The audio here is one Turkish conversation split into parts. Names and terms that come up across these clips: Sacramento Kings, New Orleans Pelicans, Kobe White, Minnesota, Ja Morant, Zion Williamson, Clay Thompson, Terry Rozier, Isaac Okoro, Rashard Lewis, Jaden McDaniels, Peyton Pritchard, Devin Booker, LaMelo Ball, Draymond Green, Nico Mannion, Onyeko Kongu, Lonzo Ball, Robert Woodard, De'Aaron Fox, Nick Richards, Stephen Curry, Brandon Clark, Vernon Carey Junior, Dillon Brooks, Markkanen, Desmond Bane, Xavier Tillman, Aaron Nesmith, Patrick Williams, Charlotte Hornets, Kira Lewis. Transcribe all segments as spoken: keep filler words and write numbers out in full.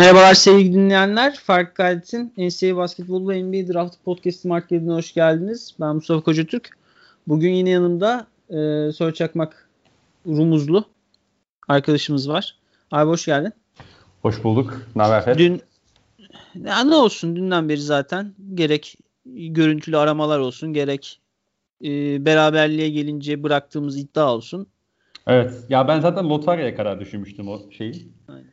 Merhabalar sevgili dinleyenler. Farklı Gayret'in N C A A Basketbolu ve N B A Draft Podcast'ı Markkanen'e hoş geldiniz. Ben Mustafa Kocatürk. Bugün yine yanımda e, Soy Çakmak Rumuzlu arkadaşımız var. Abi hoş geldin. Hoş bulduk. Ne haber Fet? Dün, ne olsun dünden beri zaten gerek görüntülü aramalar olsun gerek e, beraberliğe gelince bıraktığımız iddia olsun. Evet. Ya ben zaten lotaryaya karar düşünmüştüm o şeyi. Aynen.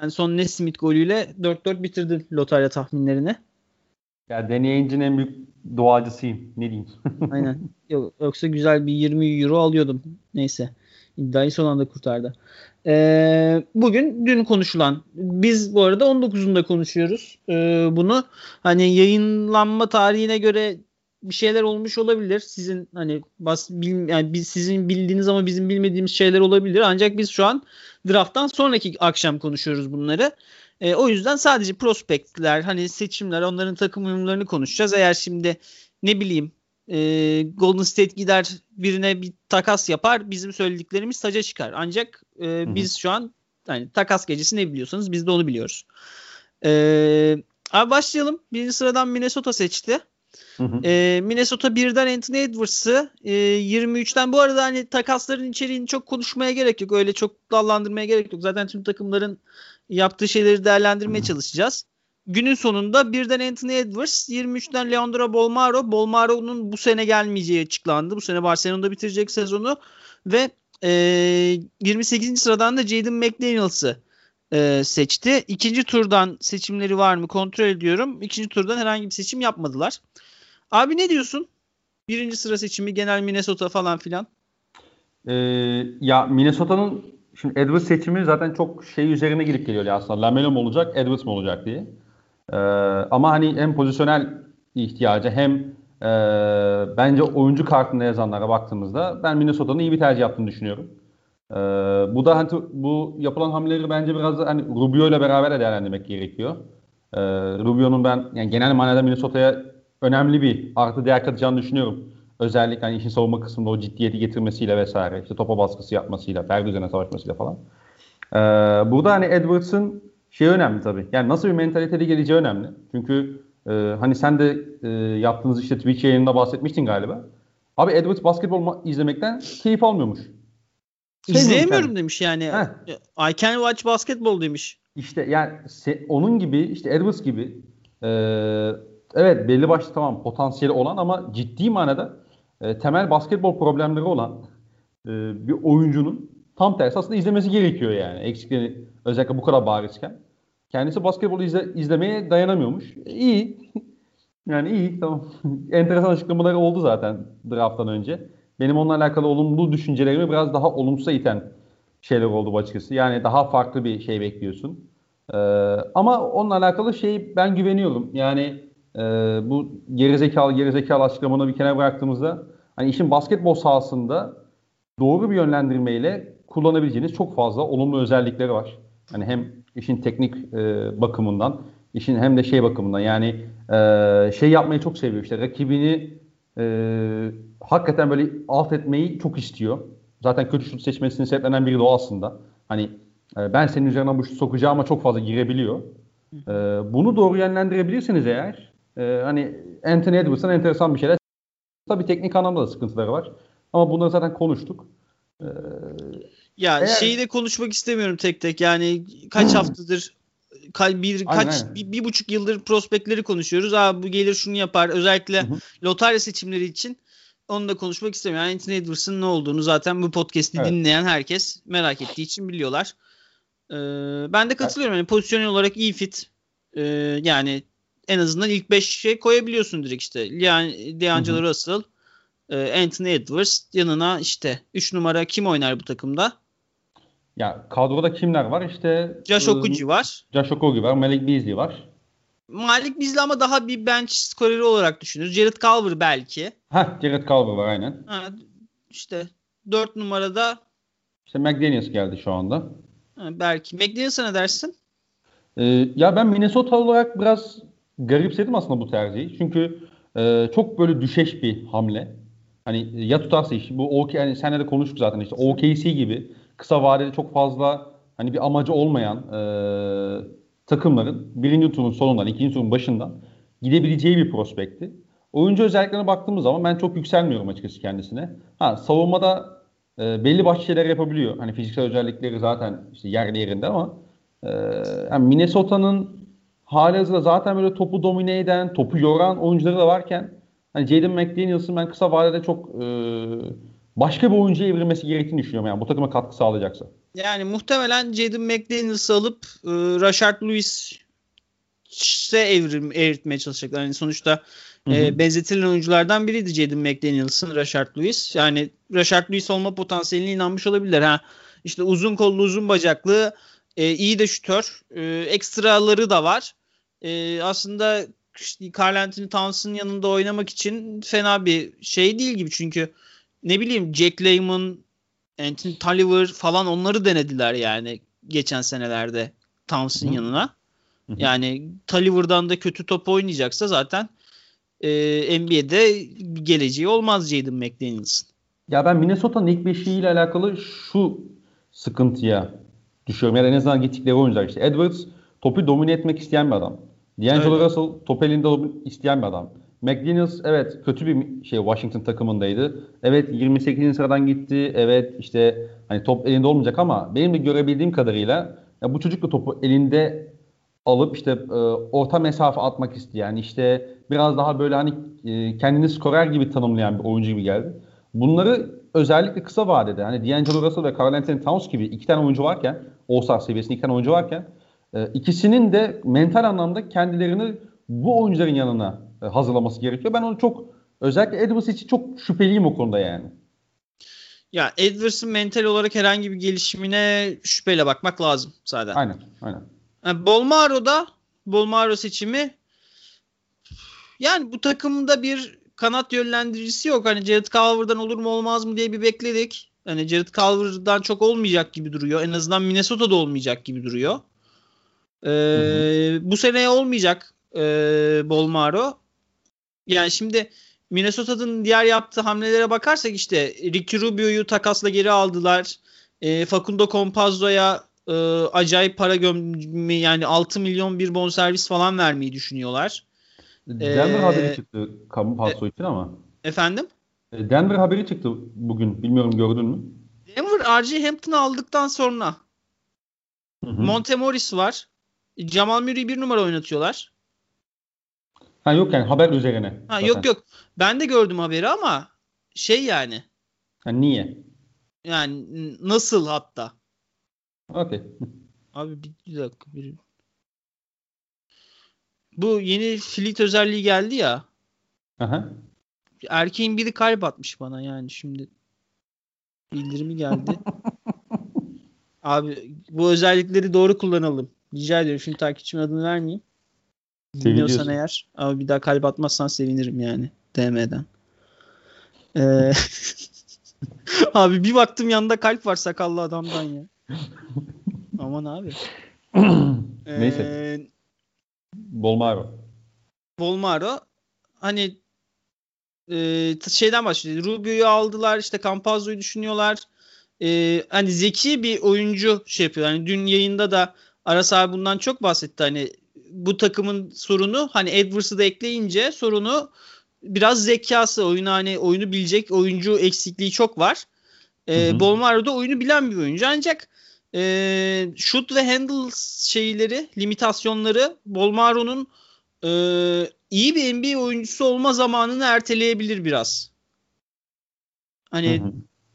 Sen son Nesmith golüyle dört dört bitirdin lotarya tahminlerini. Ya deneyincinin en büyük doğacısıyım. Ne diyeyim? Aynen. Yok, yoksa güzel bir yirmi euro alıyordum. Neyse. İddiayı son anda kurtardı. Ee, bugün dün konuşulan. Biz bu arada on dokuzunda konuşuyoruz. Ee, bunu hani yayınlanma tarihine göre bir şeyler olmuş olabilir. Sizin hani bas, bil, yani biz, sizin bildiğiniz ama bizim bilmediğimiz şeyler olabilir. Ancak biz şu an draft'tan sonraki akşam konuşuyoruz bunları. E, o yüzden sadece prospektler, hani seçimler, onların takım uyumlarını konuşacağız. Eğer şimdi ne bileyim e, Golden State gider birine bir takas yapar, bizim söylediklerimiz taca çıkar. Ancak e, Hı-hı. biz şu an hani takas gecesi ne biliyorsanız biz de onu biliyoruz. E, abi başlayalım. Birinci sıradan Minnesota seçti. Hı hı. Ee, Minnesota birden Anthony Edwards'ı e, yirmi üçten bu arada hani takasların içeriğini çok konuşmaya gerek yok. Öyle çok dallandırmaya gerek yok. Zaten tüm takımların yaptığı şeyleri değerlendirmeye çalışacağız. Günün sonunda birden Anthony Edwards, yirmi üçten Leandro Bolmaro. Bolmaro'nun bu sene gelmeyeceği açıklandı. Bu sene Barcelona'da bitirecek sezonu ve e, yirmi sekizinci sıradan da Jaden McDaniels'ı e, seçti. İkinci turdan seçimleri var mı kontrol ediyorum. İkinci turdan herhangi bir seçim yapmadılar. Abi ne diyorsun? Birinci sıra seçimi genel Minnesota falan filan. Ee, ya Minnesota'nın şimdi Edwards seçimi zaten çok şey üzerine gidip geliyor ya aslında. LaMelo mu olacak, Edwards mı olacak diye. Ee, ama hani hem pozisyonel ihtiyacı hem e, bence oyuncu kartında yazanlara baktığımızda ben Minnesota'nın iyi bir tercih yaptığını düşünüyorum. Ee, bu da hani bu yapılan hamleleri bence biraz hani Rubio ile beraber de değerlendirmek gerekiyor. Ee, Rubio'nun ben yani genel manada Minnesota'ya önemli bir artı değer katacağını düşünüyorum. Özellikle hani işin savunma kısmında o ciddiyeti getirmesiyle vesaire, işte topa baskısı yapmasıyla, perde üzerine savaşmasıyla falan. Ee, burada hani Edwards'ın şeyi önemli tabii. Yani nasıl bir mentaliteli geleceği önemli. Çünkü e, hani sen de e, yaptığınız işte Twitch yayınında bahsetmiştin galiba. Abi Edwards basketbol ma- izlemekten keyif almıyormuş. Şey İzleyemiyorum yani. Demiş yani. Heh. I can watch basketball demiş. İşte yani se- onun gibi, işte Edwards gibi eee evet belli başlı tamam potansiyeli olan ama ciddi manada e, temel basketbol problemleri olan e, bir oyuncunun tam tersi aslında izlemesi gerekiyor yani. Eksikleri özellikle bu kadar barizken. Kendisi basketbolu izle, izlemeye dayanamıyormuş. E, iyi. Yani iyi tamam. Enteresan açıklamaları oldu zaten drafttan önce. Benim onunla alakalı olumlu düşüncelerimi biraz daha olumsuza iten şeyler oldu açıkçası. Yani daha farklı bir şey bekliyorsun. E, ama onunla alakalı şey ben güveniyorum. Yani Ee, bu gerizekalı gerizekalı açıklamanı bir kenara bıraktığımızda hani işin basketbol sahasında doğru bir yönlendirmeyle kullanabileceğiniz çok fazla olumlu özellikleri var. Hani hem işin teknik e, bakımından, işin hem de şey bakımından yani e, şey yapmayı çok seviyor işte rakibini e, hakikaten böyle alt etmeyi çok istiyor. Zaten kötü şut seçmesinin sebeplerinden biri de o aslında. Hani e, ben senin üzerine bu şutu sokacağıma çok fazla girebiliyor. E, bunu doğru yönlendirebilirsiniz eğer. Ee, hani Anthony Edwards'ın enteresan bir şeyler. Tabii teknik anlamda da sıkıntıları var. Ama bunları zaten konuştuk. Ee, ya eğer... şeyi de konuşmak istemiyorum tek tek. Yani kaç haftadır bir, aynen, kaç, aynen. Bir, bir buçuk yıldır prospektleri konuşuyoruz. Aa, bu gelir şunu yapar. Özellikle Hı-hı. lotarya seçimleri için onu da konuşmak istemiyorum. Yani Anthony Edwards'ın ne olduğunu zaten bu podcast'i evet. dinleyen herkes merak ettiği için biliyorlar. Ee, ben de katılıyorum. Yani pozisyonel olarak iyi fit. Ee, yani en azından ilk beş şey koyabiliyorsun direkt işte. Yani D'Angelo Russell, Anthony Edwards yanına işte üç numara kim oynar bu takımda? Ya kadroda kimler var? İşte Josh Okuci ıı, var. Josh Okuci var. Malik Beasley var. Malik Beasley ama daha bir bench skoreri olarak düşünürüz. Jared Culver belki. Ha, Jared Culver var aynen. Ha, işte dört numarada işte McDaniels geldi şu anda. Ha, belki McDaniels'a ne dersin? Ee, ya ben Minnesota olarak biraz garipsedim aslında bu tercihi. Çünkü e, çok böyle düşeş bir hamle. Hani ya tutarsa iş. Bu OK yani senle de konuştuk zaten işte O K C gibi kısa vadede çok fazla hani bir amacı olmayan e, takımların birinci turun sonundan, ikinci turun başından gidebileceği bir prospekti. Oyuncu özelliklerine baktığımız zaman ben çok yükselmiyorum açıkçası kendisine. Ha, savunmada e, belli başlı şeyler yapabiliyor. Hani fiziksel özellikleri zaten işte yerli yerinde ama e, yani Minnesota'nın halihazırda zaten böyle topu domine eden, topu yoran oyuncuları da varken hani Jaden McDaniels'ın ben kısa vadede çok e, başka bir oyuncuya evrilmesi gerektiğini düşünüyorum. Yani bu takıma katkı sağlayacaksa. Yani muhtemelen Jaden McDaniels'ı alıp e, Rashard Lewis'e evrim, evritmeye çalışacaklar. Yani sonuçta e, benzetilen oyunculardan biriydi Jaden McDaniels'ın Rashard Lewis. Yani Rashard Lewis olma potansiyeline inanmış olabilirler. Ha, işte uzun kollu, uzun bacaklı, e, iyi de şütör. E, ekstraları da var. E, aslında Karl Anthony Towns'ın yanında oynamak için fena bir şey değil gibi. Çünkü ne bileyim Jack Layman, Anthony Tolliver falan onları denediler yani geçen senelerde Towns'ın Hı-hı. yanına. Hı-hı. Yani Tolliver'dan da kötü top oynayacaksa zaten e, N B A'de geleceği olmaz Jaden McDaniels'ın. Ya ben Minnesota'nın ilk beşiyle alakalı şu sıkıntıya düşüyorum. Yani en azından gittikleri oyuncular işte. Edwards topu domine etmek isteyen bir adam. D'Angelo evet. Russell top elinde isteyen bir adam. McDaniels evet kötü bir şey Washington takımındaydı. Evet yirmi sekizinci sıradan gitti. Evet işte hani top elinde olmayacak ama benim de görebildiğim kadarıyla ya bu çocuk da topu elinde alıp işte e, orta mesafe atmak isteyen işte biraz daha böyle hani e, kendini skorer gibi tanımlayan bir oyuncu gibi geldi. Bunları özellikle kısa vadede hani D'Angelo Russell ve Karl Anthony Towns gibi iki tane oyuncu varken All-Star seviyesinde iki tane oyuncu varken e, ikisinin de mental anlamda kendilerini bu oyuncuların yanına hazırlaması gerekiyor. Ben onu çok özellikle Edwards için çok şüpheliyim o konuda yani. Ya Edwards'ın mental olarak herhangi bir gelişimine şüpheyle bakmak lazım zaten. Aynen, aynen. Yani Bolmaro'da Bolmaro seçimi yani bu takımda bir kanat yönlendiricisi yok. Hani Jared Culver'dan olur mu olmaz mı diye bir bekledik. Hani Jared Culver'dan çok olmayacak gibi duruyor. En azından Minnesota'da olmayacak gibi duruyor. Ee, hı hı. Bu seneye olmayacak ee, Bolmaro. Yani şimdi Minnesota'nın diğer yaptığı hamlelere bakarsak işte Ricky Rubio'yu takasla geri aldılar. E, Facundo Compazzo'ya e, acayip para gömme yani altı milyon bir bonservis falan vermeyi düşünüyorlar. Denver ee, haberi çıktı Compazzo e, için ama. Efendim? Denver haberi çıktı bugün. Bilmiyorum gördün mü? Denver R J Hampton'ı aldıktan sonra hı hı. Monte Morris var. Jamal Murray'i bir numara oynatıyorlar. Ha yok yani haber üzerine. Ha zaten. Yok yok. Ben de gördüm haberi ama şey yani. Ha niye? Yani nasıl hatta? Okey. Abi bir, bir dakika. Bir... Bu yeni fleet özelliği geldi ya. Aha. Erkeğin biri kalp atmış bana yani şimdi. Bildirimi geldi. Abi bu özellikleri doğru kullanalım. Rica ediyorum. Şimdi takipçimin adını vermeyeyim. Dinliyorsan eğer ama bir daha kalp atmazsan sevinirim yani D M'den. Ee, abi bir baktım yanında kalp var sakallı adamdan ya. Aman abi. ee, Neyse. Bolmaro. Bolmaro. Hani e, şeyden başlıyor. Rubio'yu aldılar. İşte Campazzo'yu düşünüyorlar. E, hani zeki bir oyuncu şey yapıyorlar. Hani dün yayında da Aras abi bundan çok bahsetti. Hani bu takımın sorunu hani Edwards'ı da ekleyince sorunu biraz zekası. Oyunu hani oyunu bilecek oyuncu eksikliği çok var. Ee, Bolmaro da oyunu bilen bir oyuncu ancak e, shoot ve handle şeyleri, limitasyonları Bolmaro'nun e, iyi bir N B A oyuncusu olma zamanını erteleyebilir biraz. Hani hı hı.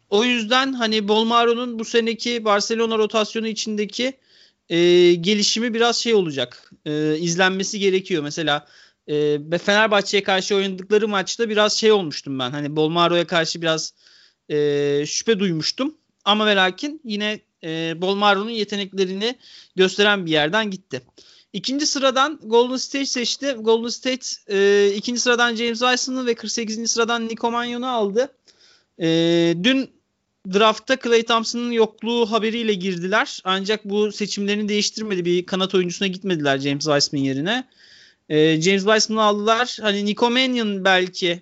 O yüzden hani Bolmaro'nun bu seneki Barcelona rotasyonu içindeki Ee, gelişimi biraz şey olacak. Ee, izlenmesi gerekiyor. Mesela e, Fenerbahçe'ye karşı oynadıkları maçta biraz şey olmuştum ben. Hani Bolmaro'ya karşı biraz e, şüphe duymuştum. Ama ve lakin yine e, Bolmaro'nun yeteneklerini gösteren bir yerden gitti. İkinci sıradan Golden State seçti. Golden State e, ikinci sıradan James Wiseman'ı ve kırk sekizinci sıradan Nico Mannion'u aldı. E, dün draftta Clay Thompson'ın yokluğu haberiyle girdiler. Ancak bu seçimlerini değiştirmedi. Bir kanat oyuncusuna gitmediler James Wiseman yerine. Ee, James Wiseman'ı aldılar. Hani Nico Mannion belki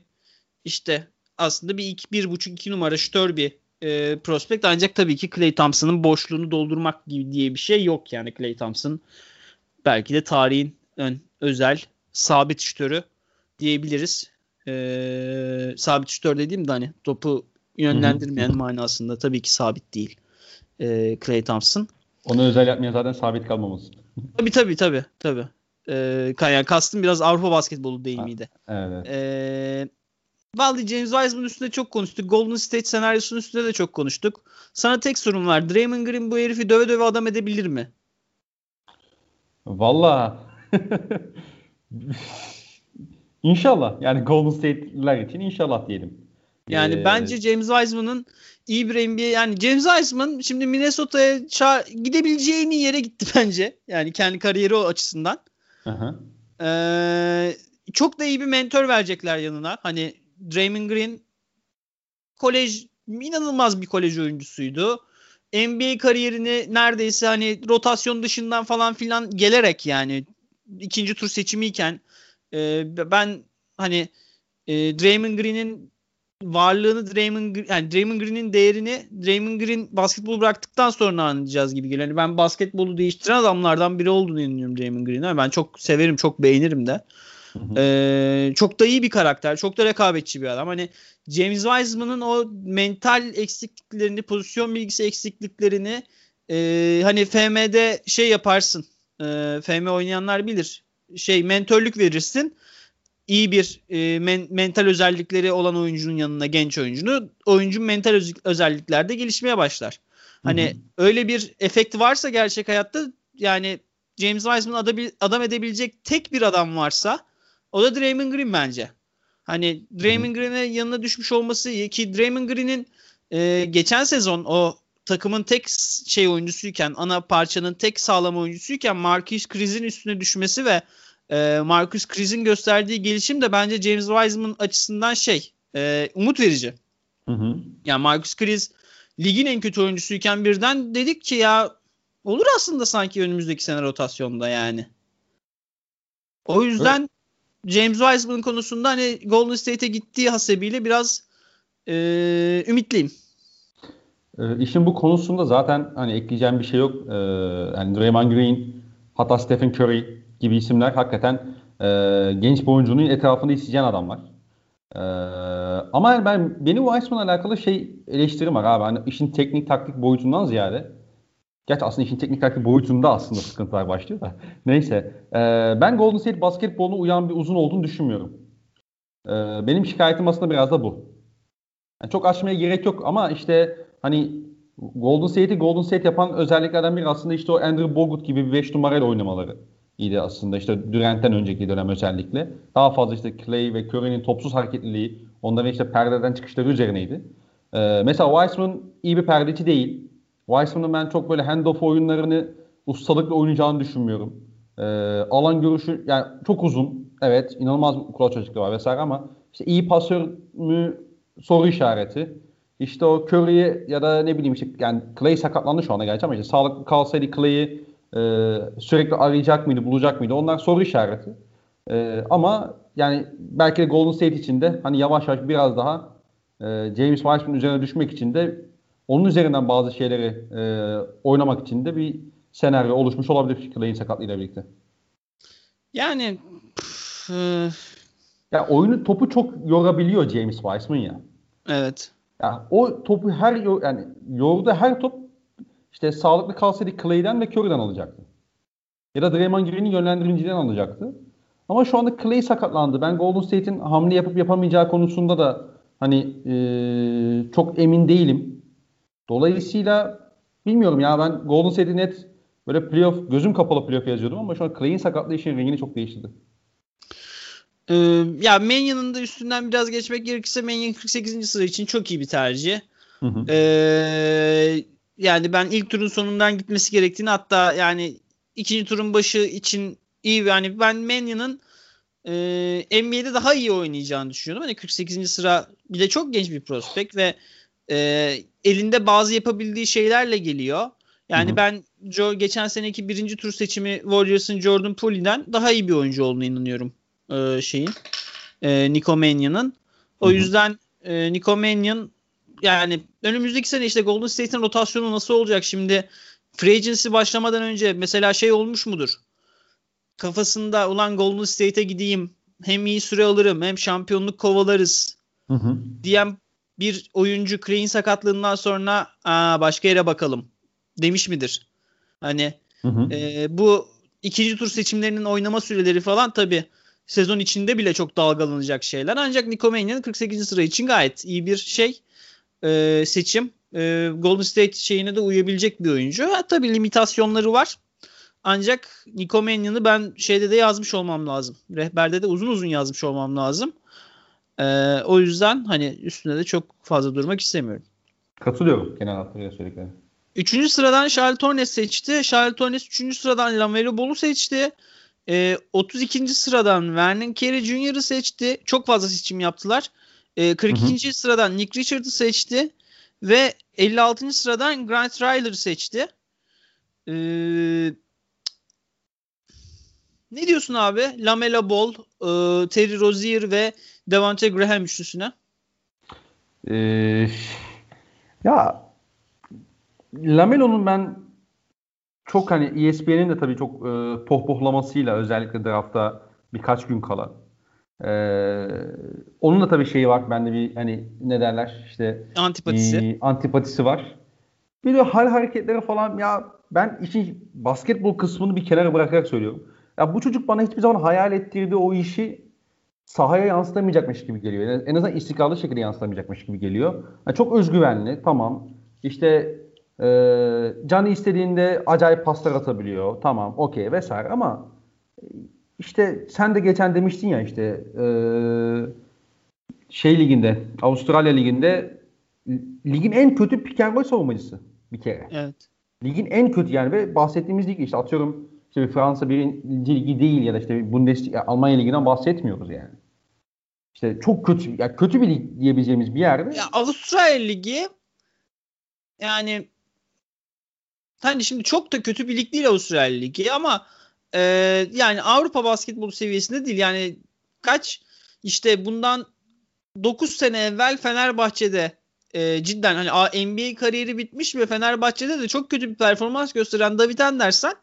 işte aslında bir iki, bir buçuk iki numara şütör bir e, prospekt. Ancak tabii ki Clay Thompson'ın boşluğunu doldurmak gibi diye bir şey yok. Yani Clay Thompson belki de tarihin ön, özel sabit şütörü diyebiliriz. Ee, sabit şütör dediğimde hani topu yönlendirmeyen Hı-hı. manasında, tabii ki sabit değil ee, Clay Thompson. Onu özel yapmaya zaten sabit kalmamız. Tabii tabii tabii. tabii. Ee, yani kastım biraz Avrupa basketbolu deyimiydi. Ha, evet. Ee, Vallahi James Wiseman'ın üstünde çok konuştuk. Golden State senaryosunun üstünde de çok konuştuk. Sana tek sorum var. Draymond Green bu herifi döve döve adam edebilir mi? Vallahi İnşallah. Yani Golden State'ler için inşallah diyelim. Yani ee... bence James Wiseman'ın iyi bir N B A, yani James Wiseman şimdi Minnesota'ya ça- gidebileceği en iyi yere gitti bence. Yani kendi kariyeri açısından. Aha. Ee, çok da iyi bir mentor verecekler yanına. Hani Draymond Green kolej, inanılmaz bir kolej oyuncusuydu. N B A kariyerini neredeyse hani rotasyon dışından falan filan gelerek, yani ikinci tur seçimiyken e, ben hani e, Draymond Green'in varlığını, Draymond, yani Draymond Green'in değerini Draymond Green basketbolu bıraktıktan sonra anlayacağız gibi geliyor. Yani ben basketbolu değiştiren adamlardan biri olduğunu inanıyorum Draymond Green'e. Ben çok severim, çok beğenirim de. Hı hı. Ee, çok da iyi bir karakter, çok da rekabetçi bir adam. Hani James Wiseman'ın o mental eksikliklerini, pozisyon bilgisi eksikliklerini e, hani F M'de şey yaparsın, e, F M oynayanlar bilir, şey mentörlük verirsin, iyi bir e, men, mental özellikleri olan oyuncunun yanına genç oyuncunu, oyuncunun mental özellikler de gelişmeye başlar. Hani hı hı. öyle bir efekt varsa gerçek hayatta, yani James Wiseman'ı adam edebilecek tek bir adam varsa o da Draymond Green bence. Hani Draymond Green'e yanına düşmüş olması iyi ki Draymond Green'in e, geçen sezon o takımın tek şey oyuncusuyken, ana parçanın tek sağlam oyuncusuyken Marquise Chris'in üstüne düşmesi ve e, Marquise Chris'in gösterdiği gelişim de bence James Wiseman açısından şey e, umut verici. Hı hı. Yani Marquise Chris ligin en kötü oyuncusuyken birden dedik ki ya olur aslında sanki önümüzdeki sene rotasyonda yani. O yüzden evet. James Wiseman konusunda hani Golden State'e gittiği hasebiyle biraz e, ümitliyim. E, işin bu konusunda zaten hani ekleyeceğim bir şey yok. E, yani Draymond Green, hatta Stephen Curry gibi isimler hakikaten e, genç bir oyuncunun etrafında isteyeceğin adamlar. E, ama yani ben benim Wiseman'la alakalı şey eleştirim var abi. Hani işin teknik taktik boyutundan ziyade. Gerçi aslında işin teknik taktik boyutunda aslında sıkıntılar başlıyor da. Neyse. Ee, ben Golden State basketboluna uyan bir uzun olduğunu düşünmüyorum. Ee, benim şikayetim aslında biraz da bu. Yani çok açmaya gerek yok ama işte hani Golden State'i Golden State yapan özelliklerden biri aslında işte o Andrew Bogut gibi beş numarayla oynamaları iyiydi aslında. İşte Durant'ten önceki dönem özellikle. Daha fazla işte Clay ve Curry'nin topsuz hareketliliği, onların işte perdeden çıkışları üzerineydi. Ee, mesela Wiseman iyi bir perdeci değil. Wiseman'ın ben çok böyle handoff oyunlarını ustalıkla oynayacağını düşünmüyorum. Ee, alan görüşü yani çok uzun. Evet, inanılmaz kulaç açıklığı var vesaire ama işte iyi pasör mü soru işareti. İşte o Curry'i ya da ne bileyim işte yani Clay sakatlandı şu anda gerçi ama işte sağlıklı kalsaydı Clay'i e, sürekli arayacak mıydı, bulacak mıydı? Onlar soru işareti. E, ama yani belki de Golden State için de hani yavaş yavaş biraz daha e, James Wiseman'ın üzerine düşmek için de onun üzerinden bazı şeyleri e, oynamak için de bir senaryo oluşmuş olabilir Clay'in sakatlığıyla birlikte. Yani e... ya oyunu topu çok yorabiliyor James Wiseman ya. Evet. Ya o topu her yani yordu her top işte sağlıklı kalsaydı Clay'den ve Curry'den alacaktı. Ya da Draymond Green'in yönlendiriciden alacaktı. Ama şu anda Clay sakatlandı. Ben Golden State'in hamle yapıp yapamayacağı konusunda da hani e, çok emin değilim. Dolayısıyla bilmiyorum ya, ben Golden State'i net böyle playoff, gözüm kapalı playoff yazıyordum ama şu an Clay'in sakatlığı işin rengini çok değiştirdi. Ee, ya Mannion'ın da üstünden biraz geçmek gerekirse Mannion kırk sekizinci sıra için çok iyi bir tercih. Hı hı. Ee, yani ben ilk turun sonundan gitmesi gerektiğini, hatta yani ikinci turun başı için iyi, yani ben Mannion'ın e, N B A'de daha iyi oynayacağını düşünüyordum. Hani kırk sekizinci sıra bir de çok genç bir prospekt ve E, elinde bazı yapabildiği şeylerle geliyor. Yani hı hı. ben jo, geçen seneki birinci tur seçimi Warriors'ın Jordan Poole'den daha iyi bir oyuncu olduğuna inanıyorum e, şeyin. E, Nico Mannion'ın. O hı hı. yüzden e, Nico Mannion yani önümüzdeki sene işte Golden State'in rotasyonu nasıl olacak şimdi? Free agency başlamadan önce mesela şey olmuş mudur? kafasında ulan Golden State'e gideyim, hem iyi süre alırım hem şampiyonluk kovalarız hı hı. diyen bir oyuncu Clay'in sakatlığından sonra aa, başka yere bakalım demiş midir? Hani hı hı. E, bu ikinci tur seçimlerinin oynama süreleri falan tabii sezon içinde bile çok dalgalanacak şeyler. Ancak Nico Mannion kırk sekizinci sıra için gayet iyi bir şey e, seçim. E, Golden State şeyine de uyabilecek bir oyuncu. Ha, tabii limitasyonları var. Ancak Nico Mannion'ı ben şeyde de yazmış olmam lazım. Rehberde de uzun uzun yazmış olmam lazım. Ee, o yüzden hani üstüne de çok fazla durmak istemiyorum. Katılıyorum genel hatlarıyla söyledikleri. Üçüncü sıradan Charlotte Hornets seçti. Charlotte Hornets üçüncü sıradan LaMelo Ball'u seçti. Ee, otuz ikinci sıradan Vernon Carey Junior'ı seçti. Çok fazla seçim yaptılar. Ee, kırk ikinci Hı hı. sıradan Nick Richard'ı seçti. Ve elli altıncı sıradan Grant Riley'ı seçti. Eee Ne diyorsun abi? LaMelo Ball, e, Terry Rozier ve Devonte Graham üçlüsüne. Ee, ya LaMelo'nun ben çok hani E S P N'in de tabii çok e, pohpohlamasıyla özellikle draftta birkaç gün kala. E, onun da tabii şeyi var. Bende bir hani ne derler işte antipatisi. E, antipatisi var. Bir de hal hareketleri falan ya ben işin basketbol kısmını bir kenara bırakarak söylüyorum. Ya bu çocuk bana hiçbir zaman hayal ettirdiği o işi sahaya yansıtamayacakmış gibi geliyor. Yani en azından istikrarlı şekilde yansıtamayacakmış gibi geliyor. Yani çok özgüvenli, tamam. İşte e, canı istediğinde acayip paslar atabiliyor, tamam, okey vesaire. Ama işte sen de geçen demiştin ya işte e, şey liginde, Avustralya liginde ligin en kötü pick and roll savunmacısı bir kere. Evet. Ligin en kötü yani ve bahsettiğimiz lig işte atıyorum. İşte bir Fransa birinci ligi değil ya da işte Bundesliga, Almanya liginden bahsetmiyoruz yani. İşte çok kötü, ya kötü bir lig diyebileceğimiz bir yerde. Ya Avustralya ligi yani hani şimdi çok da kötü bir lig değil Avustralya ligi ama e, yani Avrupa basketbolu seviyesinde değil yani kaç işte bundan dokuz sene evvel Fenerbahçe'de e, cidden hani N B A kariyeri bitmiş ve Fenerbahçe'de de çok kötü bir performans gösteren David Anderson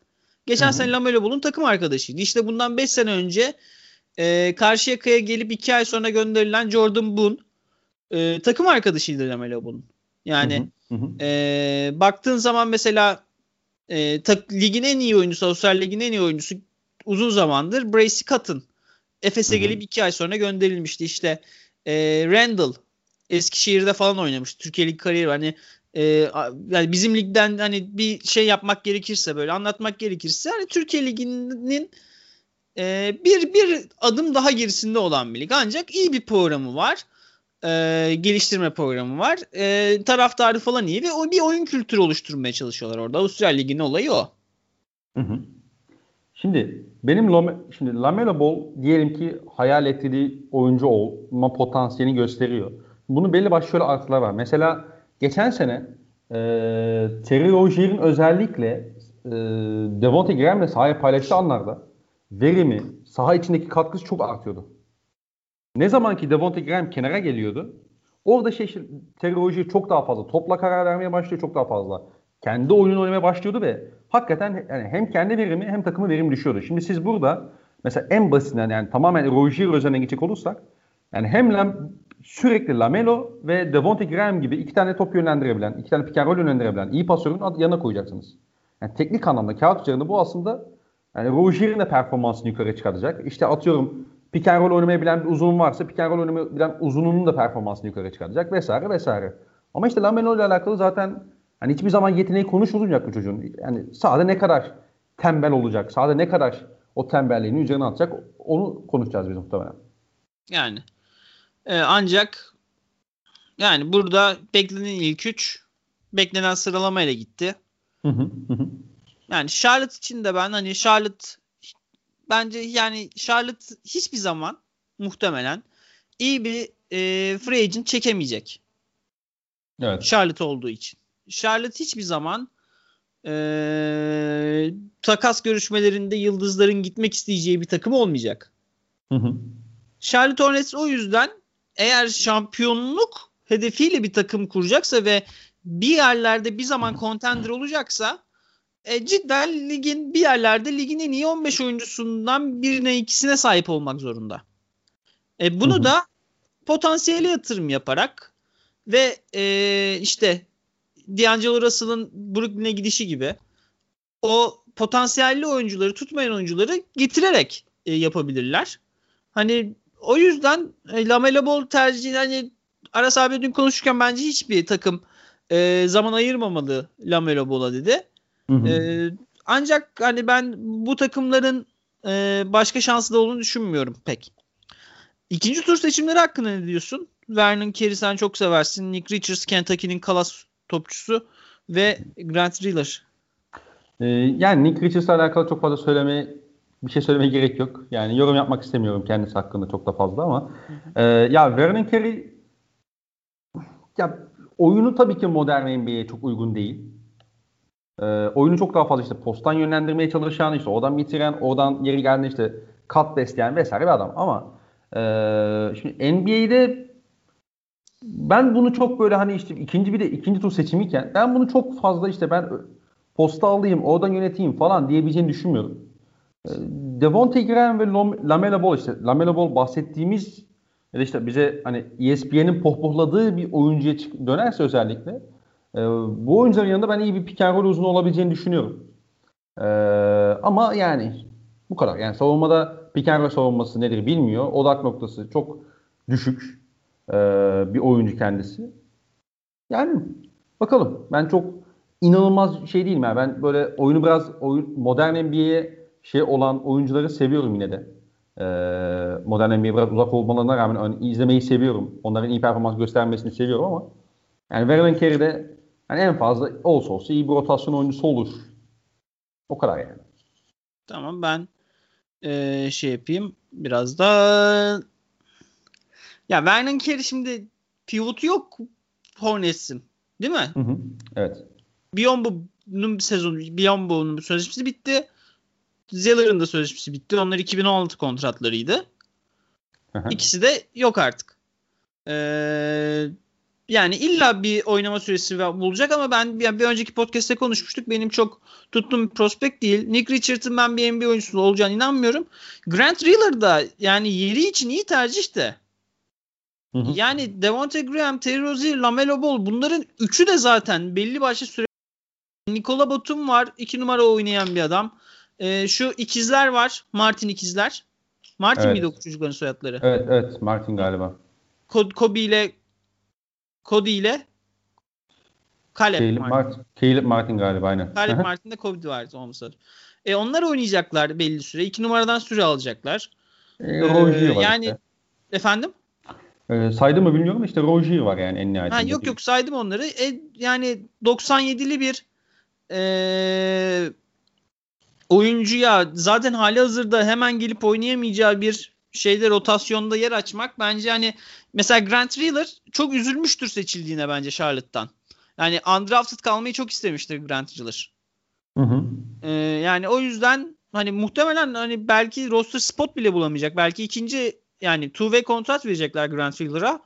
geçen Hı-hı. sene LaMelo Ball'un takım arkadaşıydı. İşte bundan beş sene önce e, Karşıyaka'ya gelip iki ay sonra gönderilen Jordan Boone e, takım arkadaşıydı LaMelo Ball'un. Yani Hı-hı. E, baktığın zaman mesela e, tak, ligin en iyi oyuncusu, Avustralya ligin en iyi oyuncusu uzun zamandır Bracey Cotton. Efes'e Hı-hı. gelip iki ay sonra gönderilmişti. İşte e, Randall Eskişehir'de falan oynamıştı. Türkiye Ligi kariyeri var. Hani Ee, yani bizim ligden hani bir şey yapmak gerekirse böyle anlatmak gerekirse hani Türkiye Ligi'nin e, bir bir adım daha gerisinde olan bir lig ancak iyi bir programı var e, geliştirme programı var e, taraftarı falan iyi ve o bir oyun kültürü oluşturmaya çalışıyorlar orada. Avustralya Ligi'nin olayı o. Hı hı. Şimdi benim Lame, şimdi LaMelo Ball diyelim ki hayal ettiği oyuncu olma potansiyelini gösteriyor. Bunun belli başlı şöyle artılar var. Mesela geçen sene e, Terry Rozier'in özellikle e, Devonte Graham'le sahaya paylaştığı anlarda verimi, saha içindeki katkısı çok artıyordu. Ne zaman ki Devonte Graham kenara geliyordu, orada şey, Terry Rozier çok daha fazla topla karar vermeye başlıyor, çok daha fazla kendi oyununu oynamaya başlıyordu ve hakikaten yani hem kendi verimi hem takımı verim düşüyordu. Şimdi siz burada mesela en basitinden yani tamamen Rozier özelinden geçecek olursak yani hem Lam- sürekli LaMelo ve Devonte Graham gibi iki tane top yönlendirebilen, iki tane pick and roll yönlendirebilen iyi pasörün yanına koyacaksınız. Yani teknik anlamda kağıt üzerinde bu aslında yani Rozier'in de performansını yukarı çıkaracak. İşte atıyorum pick and roll oynamayabilen bir uzun varsa pick and roll oynamayabilen uzununun da performansını yukarı çıkaracak vesaire vesaire. Ama işte LaMelo ile alakalı zaten hani hiçbir zaman yeteneği konuşulmayacak bu çocuğun. Yani sahada ne kadar tembel olacak, sahada ne kadar o tembelliğini üzerine atacak onu konuşacağız biz muhtemelen. Yani ancak yani burada beklenen ilk üç beklenen sıralamayla gitti. Hı hı hı. Yani Charlotte için de ben hani Charlotte bence yani Charlotte hiçbir zaman muhtemelen iyi bir e, free agent çekemeyecek. Evet. Charlotte olduğu için. Charlotte hiçbir zaman e, takas görüşmelerinde yıldızların gitmek isteyeceği bir takım olmayacak. Hı hı. Charlotte Hornets o yüzden eğer şampiyonluk hedefiyle bir takım kuracaksa ve bir yerlerde bir zaman contender olacaksa e, cidden ligin bir yerlerde ligin en iyi on beş oyuncusundan birine ikisine sahip olmak zorunda. E, bunu hı hı. da potansiyele yatırım yaparak ve e, işte D'Angelo Russell'ın Brooklyn'e gidişi gibi o potansiyelli oyuncuları, tutmayan oyuncuları getirerek e, yapabilirler. Hani o yüzden e, LaMelo Ball tercihini hani Aras abi dün konuşurken bence hiçbir takım e, zaman ayırmamalı LaMelo Ball'a dedi. Hı hı. E, ancak hani ben bu takımların e, başka şansı da olduğunu düşünmüyorum pek. İkinci tur seçimleri hakkında ne diyorsun? Vernon Carey sen çok seversin. Nick Richards, Kentucky'nin kalas topçusu ve Grant Riley. Ee, yani Nick Richards'la alakalı çok fazla söylemeye, bir şey söylemeye gerek yok. Yani yorum yapmak istemiyorum kendisi hakkında çok da fazla ama. Ee, ya Vernon Carey ya oyunu tabii ki modern N B A'ye çok uygun değil. Ee, oyunu çok daha fazla işte posttan yönlendirmeye çalışan, işte oradan bitiren, oradan yeri geldiğinde işte kat besleyen vesaire bir adam ama Ee, şimdi N B A'de ben bunu çok böyle hani işte ikinci bir de ikinci tur seçimiyken ben bunu çok fazla işte ben posta alayım oradan yöneteyim falan diyebileceğini düşünmüyorum. Ee, Devonte Graham ve LaMelo Ball işte LaMelo Ball bahsettiğimiz ya da işte bize hani E S P N'in pohpohladığı bir oyuncuya çık- dönerse özellikle e, bu oyuncuların yanında ben iyi bir pick and roll uzunu olabileceğini düşünüyorum. Ee, ama yani bu kadar. Yani savunmada pick and roll savunması nedir bilmiyor. Odak noktası çok düşük ee, bir oyuncu kendisi. Yani bakalım. Ben çok inanılmaz şey değilim. Yani. Ben böyle oyunu biraz oyun, modern N B A'ye şey olan oyuncuları seviyorum yine de. Ee, modern N B A'ye biraz uzak olmalarına rağmen hani izlemeyi seviyorum. Onların iyi performans göstermesini seviyorum ama yani Vernon Carey de yani en fazla olsa olsa iyi bir rotasyon oyuncusu olur. O kadar yani. Tamam ben Ee, şey yapayım biraz da ya Vernon Carey şimdi pivot yok Hornets'in değil mi? Hı hı. Evet. Biyombo'nun sezonu Biyombo'nun sözleşmesi bitti. Zeller'ın da sözleşmesi bitti. Onlar iki bin on altı kontratlarıydı. Hı hı. İkisi de yok artık. Ee, yani illa bir oynama süresi bulacak ama ben yani bir önceki podcast'te konuşmuştuk. Benim çok tuttuğum bir prospekt değil. Nick Richards'ın ben bir N B A oyuncusu olacağına inanmıyorum. Grant Riley da yani yeri için iyi tercih de. Hı hı. Yani Devonte Graham, Terry Rozier, LaMelo Ball bunların üçü de zaten belli başlı süre. Nikola Batum var. iki numara oynayan bir adam. Ee, şu ikizler var. Martin ikizler. Martin evet. Miydi o çocukların soyadları? Evet, evet. Martin galiba. Kobe ile Cody ile Caleb Martin. Martin. Caleb Martin galiba aynen. Caleb Martin de Cody vardı olmasa. E, onlar oynayacaklar belli süre. iki numaradan süre alacaklar. E, Rozier ee, var yani, işte. Efendim? E, saydım mı bilmiyorum işte Rozier var yani en nihayetinde. Ha, yok yok saydım onları. E, yani doksan yedili bir e, oyuncuya zaten hali hazırda hemen gelip oynayamayacağı bir şeyde rotasyonda yer açmak bence hani mesela Grant Riley çok üzülmüştür seçildiğine bence Charlotte'tan. Yani undrafted kalmayı çok istemiştir Grant Riley. Hı hı. Ee, yani o yüzden hani muhtemelen hani belki roster spot bile bulamayacak. Belki ikinci yani two-way kontrat verecekler Grant Riley'a.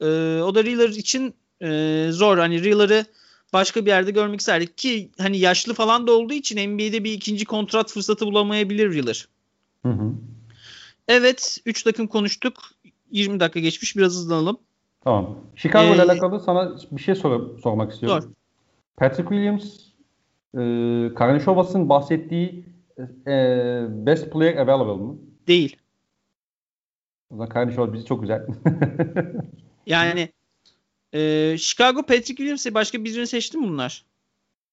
Ee, o da Riley için e, zor. Hani Riley'ı başka bir yerde görmek isterdik ki hani yaşlı falan da olduğu için N B A'de bir ikinci kontrat fırsatı bulamayabilir Riley. Hı hı. Evet, üç takım konuştuk. yirmi dakika geçmiş. Biraz hızlanalım. Tamam. Chicago ile ee, alakalı sana bir şey sor- sormak istiyorum. Sor. Patrick Williams, e, Karnišovas'ın bahsettiği e, best player available mı? Değil. O zaman Karnišovas bizi çok güzel. Yani e, Chicago Patrick Williams'e başka birini seçti mi bunlar?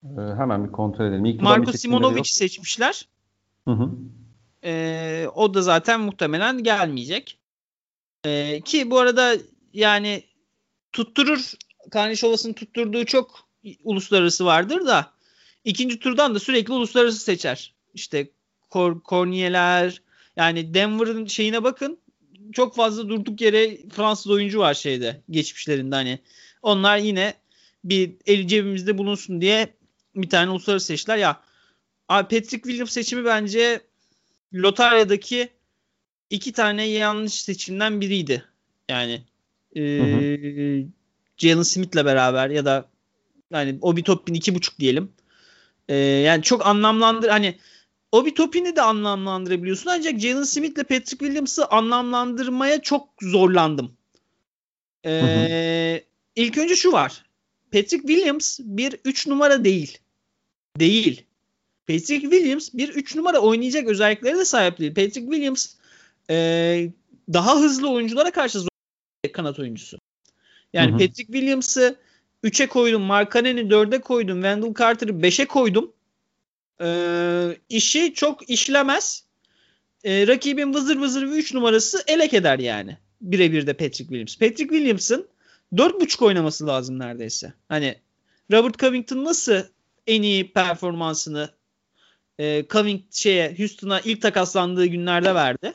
E, hemen bir kontrol edelim. İlk Marko Simonovic'i seçmişler. Hı hı. Ee, o da zaten muhtemelen gelmeyecek. Ee, ki bu arada yani tutturur Karnišovas'ın tutturduğu çok uluslararası vardır da ikinci turdan da sürekli uluslararası seçer. İşte kor- korniyeler yani Denver'ın şeyine bakın çok fazla durduk yere Fransız oyuncu var şeyde geçmişlerinde hani onlar yine bir el cebimizde bulunsun diye bir tane uluslararası seçtiler ya. Abi Patrick Williams seçimi bence lotaryadaki iki tane yanlış seçimden biriydi. Yani e, Jalen Smith'le beraber ya da yani Obi Toppin iki buçuk diyelim. Ee, yani çok anlamlandır hani Obi Topin'i de anlamlandırabiliyorsun ancak Jalen Smith'le Patrick Williams'ı anlamlandırmaya çok zorlandım. Ee, hı hı. İlk önce şu var. Patrick Williams bir üç numara değil. Değil. Patrick Williams bir üç numara oynayacak özelliklere de sahip değil. Patrick Williams e, daha hızlı oyunculara karşı zor bir kanat oyuncusu. Yani hı hı. Patrick Williams'ı üçe koydum, Markkanen'i dörde koydum, Wendell Carter'ı beşe koydum. Ee, işi çok işlemez. Ee, rakibin vızır vızır bir üç numarası elek eder yani. Birebir de Patrick Williams. Patrick Williams'ın dört buçuk oynaması lazım neredeyse. Hani Robert Covington nasıl en iyi performansını e, Covington şeye Houston'a ilk takaslandığı günlerde verdi.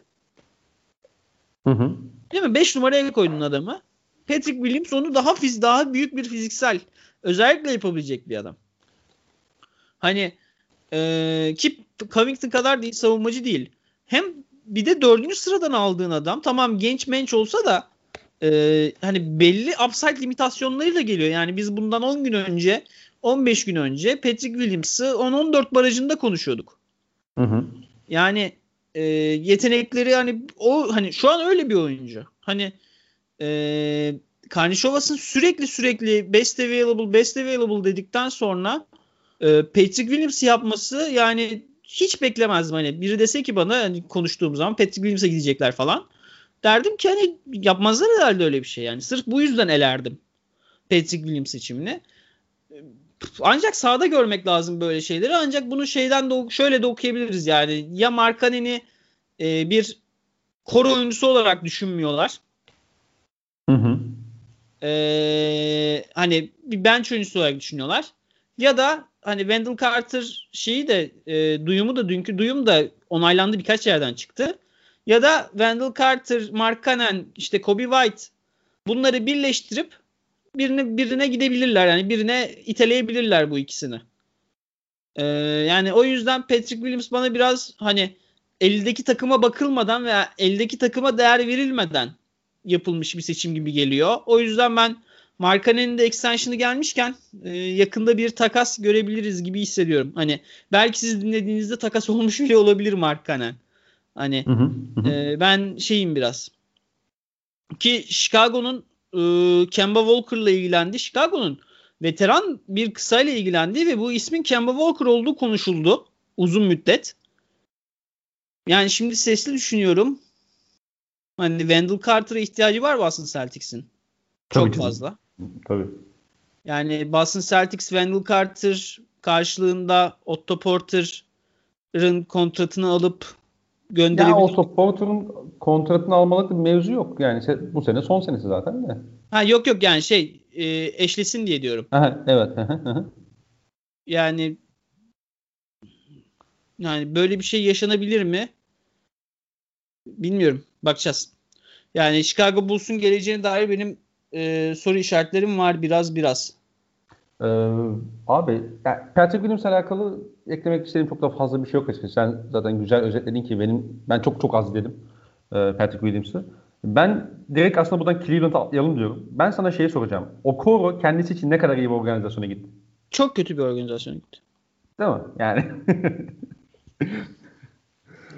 Hı hı. Değil mi? beş numaraya koydun adamı. Patrick Williams onu daha fiz daha büyük bir fiziksel özellikle yapabilecek bir adam. Hani Ee, ki Covington kadar değil, savunmacı değil. Hem bir de dördüncü sıradan aldığın adam tamam genç menç olsa da e, hani belli upside limitasyonlarıyla geliyor. Yani biz bundan on gün önce, on beş gün önce Patrick Williams'ı on on dört barajında konuşuyorduk. Hı hı. Yani e, yetenekleri hani o hani şu an öyle bir oyuncu. Hani e, Karnişovas'ın sürekli sürekli best available, best available dedikten sonra Patrick Williams yapması yani hiç beklemezdim. Hani biri dese ki bana hani konuştuğum zaman Patrick Williams'a gidecekler falan. Derdim ki hani yapmazlar herhalde öyle bir şey. Yani sırf bu yüzden elerdim Patrick Williams seçimini. Ancak sahada görmek lazım böyle şeyleri. Ancak bunu şeyden de şöyle de okuyabiliriz yani. Ya Markkanen'i e, bir koro oyuncusu olarak düşünmüyorlar. Hı hı. E, hani bir bench oyuncusu olarak düşünüyorlar. Ya da hani Wendell Carter şeyi de e, duyumu da dünkü duyum da onaylandı birkaç yerden çıktı. Ya da Wendell Carter, Markkanen, işte Kobe White bunları birleştirip birine birine gidebilirler. Yani birine iteleyebilirler bu ikisini. E, yani o yüzden Patrick Williams bana biraz hani eldeki takıma bakılmadan veya eldeki takıma değer verilmeden yapılmış bir seçim gibi geliyor. O yüzden ben Markkanen'in de extension'ı gelmişken e, yakında bir takas görebiliriz gibi hissediyorum. Hani belki siz dinlediğinizde takas olmuş bile olabilir Markkanen. Hani hı hı hı. E, ben şeyim biraz. Ki Chicago'nun e, Kemba Walker'la ilgilendi. Chicago'nun veteran bir kısayla ilgilendi ve bu ismin Kemba Walker olduğu konuşuldu uzun müddet. Yani şimdi sesli düşünüyorum. Hani Wendell Carter'a ihtiyacı var mı aslında Celtics'in? Çok Tabii fazla. Tabii. Yani Boston Celtics Wendell Carter karşılığında Otto Porter'ın kontratını alıp gönderebilir. Ya Otto Porter'ın kontratını almalık bir mevzu yok. Yani bu sene son senesi zaten de. Ha yok yok yani şey eşlesin diye diyorum. Aha, evet. yani yani böyle bir şey yaşanabilir mi? Bilmiyorum. Bakacağız. Yani Chicago Bulls'un geleceğine dair benim Ee, soru işaretlerim var biraz biraz. Ee, abi yani Patrick Williams'la alakalı eklemek istediğim çok da fazla bir şey yok açıkçası. Sen zaten güzel özetledin ki benim ben çok çok az dedim e, Patrick Williams'ı. Ben direkt aslında buradan Cleveland'a atlayalım diyorum. Ben sana şeyi soracağım. Okoro kendisi için ne kadar iyi bir organizasyona gitti? Çok kötü bir organizasyona gitti. Değil mi? Yani.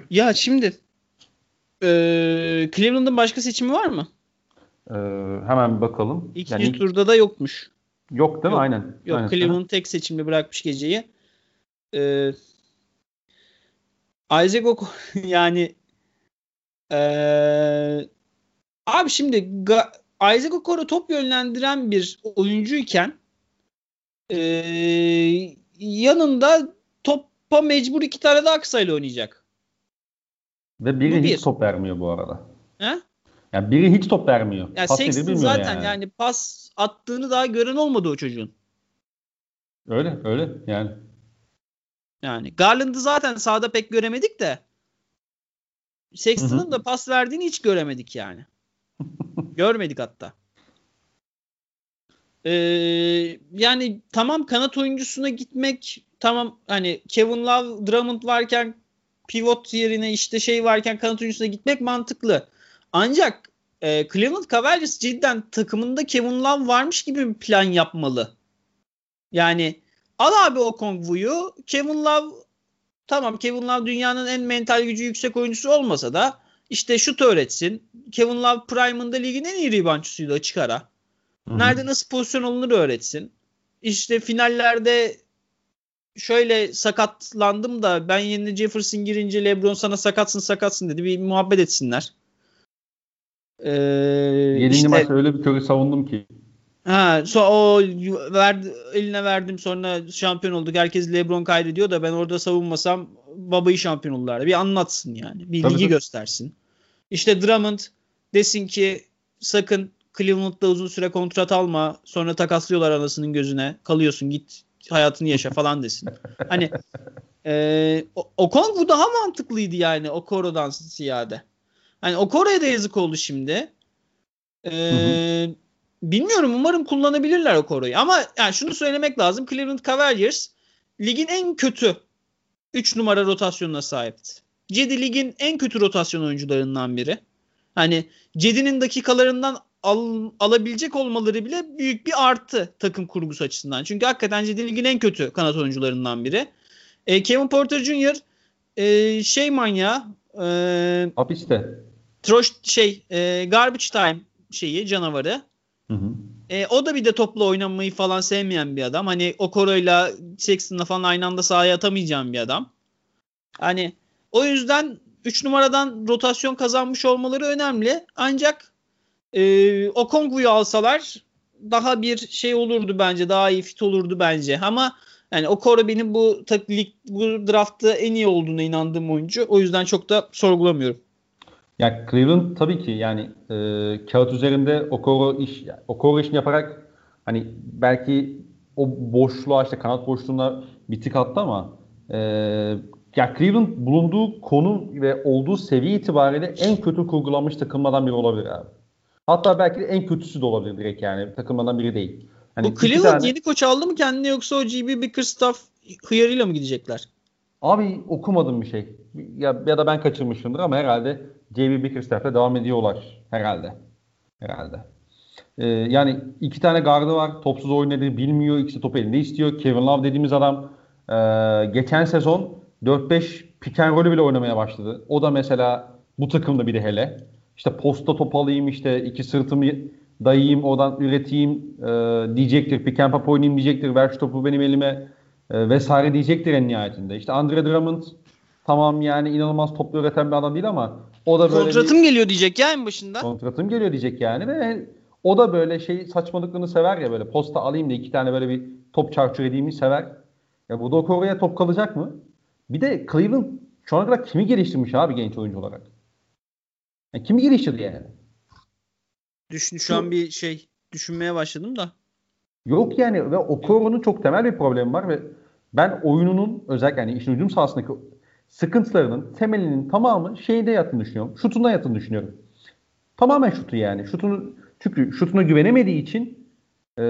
ya şimdi e, Cleveland'ın başka seçimi var mı? Ee, hemen bakalım. İkinci yani, turda da yokmuş. Yok değil mi? Yok, aynen. Yok aynen. Cleveland tek seçimle bırakmış geceyi. Ee, Isaac Okoro yani ee, abi şimdi Ga- Isaac Okoro top yönlendiren bir oyuncuyken ee, yanında topa mecbur iki tane daha kısayla oynayacak. Ve biri hiç bir. top vermiyor bu arada. He? Yani biri hiç top vermiyor. Yani pas Sexton zaten yani. yani pas attığını daha gören olmadı o çocuğun. Öyle öyle yani. Yani Garland'ı zaten sahada pek göremedik de Sexton'ın Hı-hı. da pas verdiğini hiç göremedik yani. Görmedik hatta. Ee, yani tamam kanat oyuncusuna gitmek tamam hani Kevin Love, Drummond varken pivot yerine işte şey varken kanat oyuncusuna gitmek mantıklı. Ancak e, Cleveland Cavaliers cidden takımında Kevin Love varmış gibi bir plan yapmalı. Yani Al abi Okongwu'yu. Kevin Love, tamam Kevin Love dünyanın en mental gücü yüksek oyuncusu olmasa da işte şut öğretsin. Kevin Love Prime'ında ligin en iyi ribançusuydu açık ara. Hı-hı. Nerede nasıl pozisyon alınır öğretsin. İşte finallerde şöyle sakatlandım da ben yerine Jefferson girince LeBron sana sakatsın sakatsın dedi. Bir muhabbet etsinler. Ee, Yediğini işte, maç öyle bir köre savundum ki. Ha, so, o verdi, eline verdim sonra şampiyon olduk. Herkes LeBron kaydediyor da ben orada savunmasam babayı şampiyon olurlardı. Bir anlatsın yani. Bir tabii bilgi tabii. göstersin. İşte Drummond desin ki sakın Cleveland'da uzun süre kontrat alma. Sonra takaslıyorlar anasının gözüne. Kalıyorsun git hayatını yaşa falan desin. Hani e, Okongwu daha mantıklıydı yani Okoro'dan ziyade. Hani Okoro'ya da yazık oldu şimdi. Eee Bilmiyorum, umarım kullanabilirler Okoro'yu. Ama yani şunu söylemek lazım. Cleveland Cavaliers ligin en kötü üç numara rotasyonuna sahipti. Cedi ligin en kötü rotasyon oyuncularından biri. Hani Cedi'nin dakikalarından al, alabilecek olmaları bile büyük bir artı takım kurgusu açısından. Çünkü hakikaten Cedi ligin en kötü kanat oyuncularından biri. E, Kevin Porter Junior e, şey manyağı e, hapiste. Troş şey e, garbage time şeyi canavarı. Hı hı. E, o da bir de topla oynamayı falan sevmeyen bir adam. Hani Okoro'yla Sexton'la falan aynı anda sahaya atamayacağım bir adam. Hani o yüzden üç numaradan rotasyon kazanmış olmaları önemli. Ancak e, Okongwu'yu alsalar daha bir şey olurdu bence. Daha iyi fit olurdu bence. Ama yani Okoro benim bu taklit, bu draftta en iyi olduğuna inandığım oyuncu. O yüzden çok da sorgulamıyorum. Yani Cleveland tabii ki yani e, kağıt üzerinde Okoro iş Okoro işini yaparak hani belki o boşluğa işte kanat boşluğuna bir tık attı ama e, yani Cleveland bulunduğu konum ve olduğu seviye itibariyle en kötü kurgulanmış takımlardan biri olabilir abi. Hatta belki de en kötüsü de olabilir direkt yani takımlardan biri değil. Hani bu Cleveland tane... yeni koç aldı mı kendine yoksa o G B Bickerstaff hıyarıyla mı gidecekler? Abi okumadım bir şey ya, ya da ben kaçırmışımdır ama herhalde J B Bickerstaff'le devam ediyorlar herhalde. Herhalde. Ee, yani iki tane gardı var. Topsuz oynadığını bilmiyor. İkisi topu elinde istiyor. Kevin Love dediğimiz adam e, geçen sezon dört beş pick and roll'ü bile oynamaya başladı. O da mesela bu takımda bir de hele. İşte posta top alayım, işte iki sırtımı dayayayım, oradan üreteyim e, diyecektir. Pick and pop oynayayım diyecektir. Ver şu topu benim elime e, vesaire diyecektir en nihayetinde. İşte Andre Drummond tamam yani inanılmaz toplu üreten bir adam değil ama o da böyle kontratım bir, geliyor diyecek ya en başında. Kontratım geliyor diyecek yani ve o da böyle şey saçmalıklarını sever ya, böyle posta alayım da iki tane böyle bir top çarçur edeyim sever. Ya burada Okoro'ya top kalacak mı? Bir de Cleveland şu ana kadar kimi geliştirmiş abi genç oyuncu olarak? Yani kimi geliştirdi yani? Düşün, şu an bir şey düşünmeye başladım da. Yok yani ve Okoro'nun çok temel bir problemi var ve ben oyununun özellikle yani işin hücum sahasındaki sıkıntılarının temelinin tamamı şeyde yattığını düşünüyorum. Şutunda yattığını düşünüyorum. Tamamen şutu yani. Şutunu, çünkü şutuna güvenemediği için e,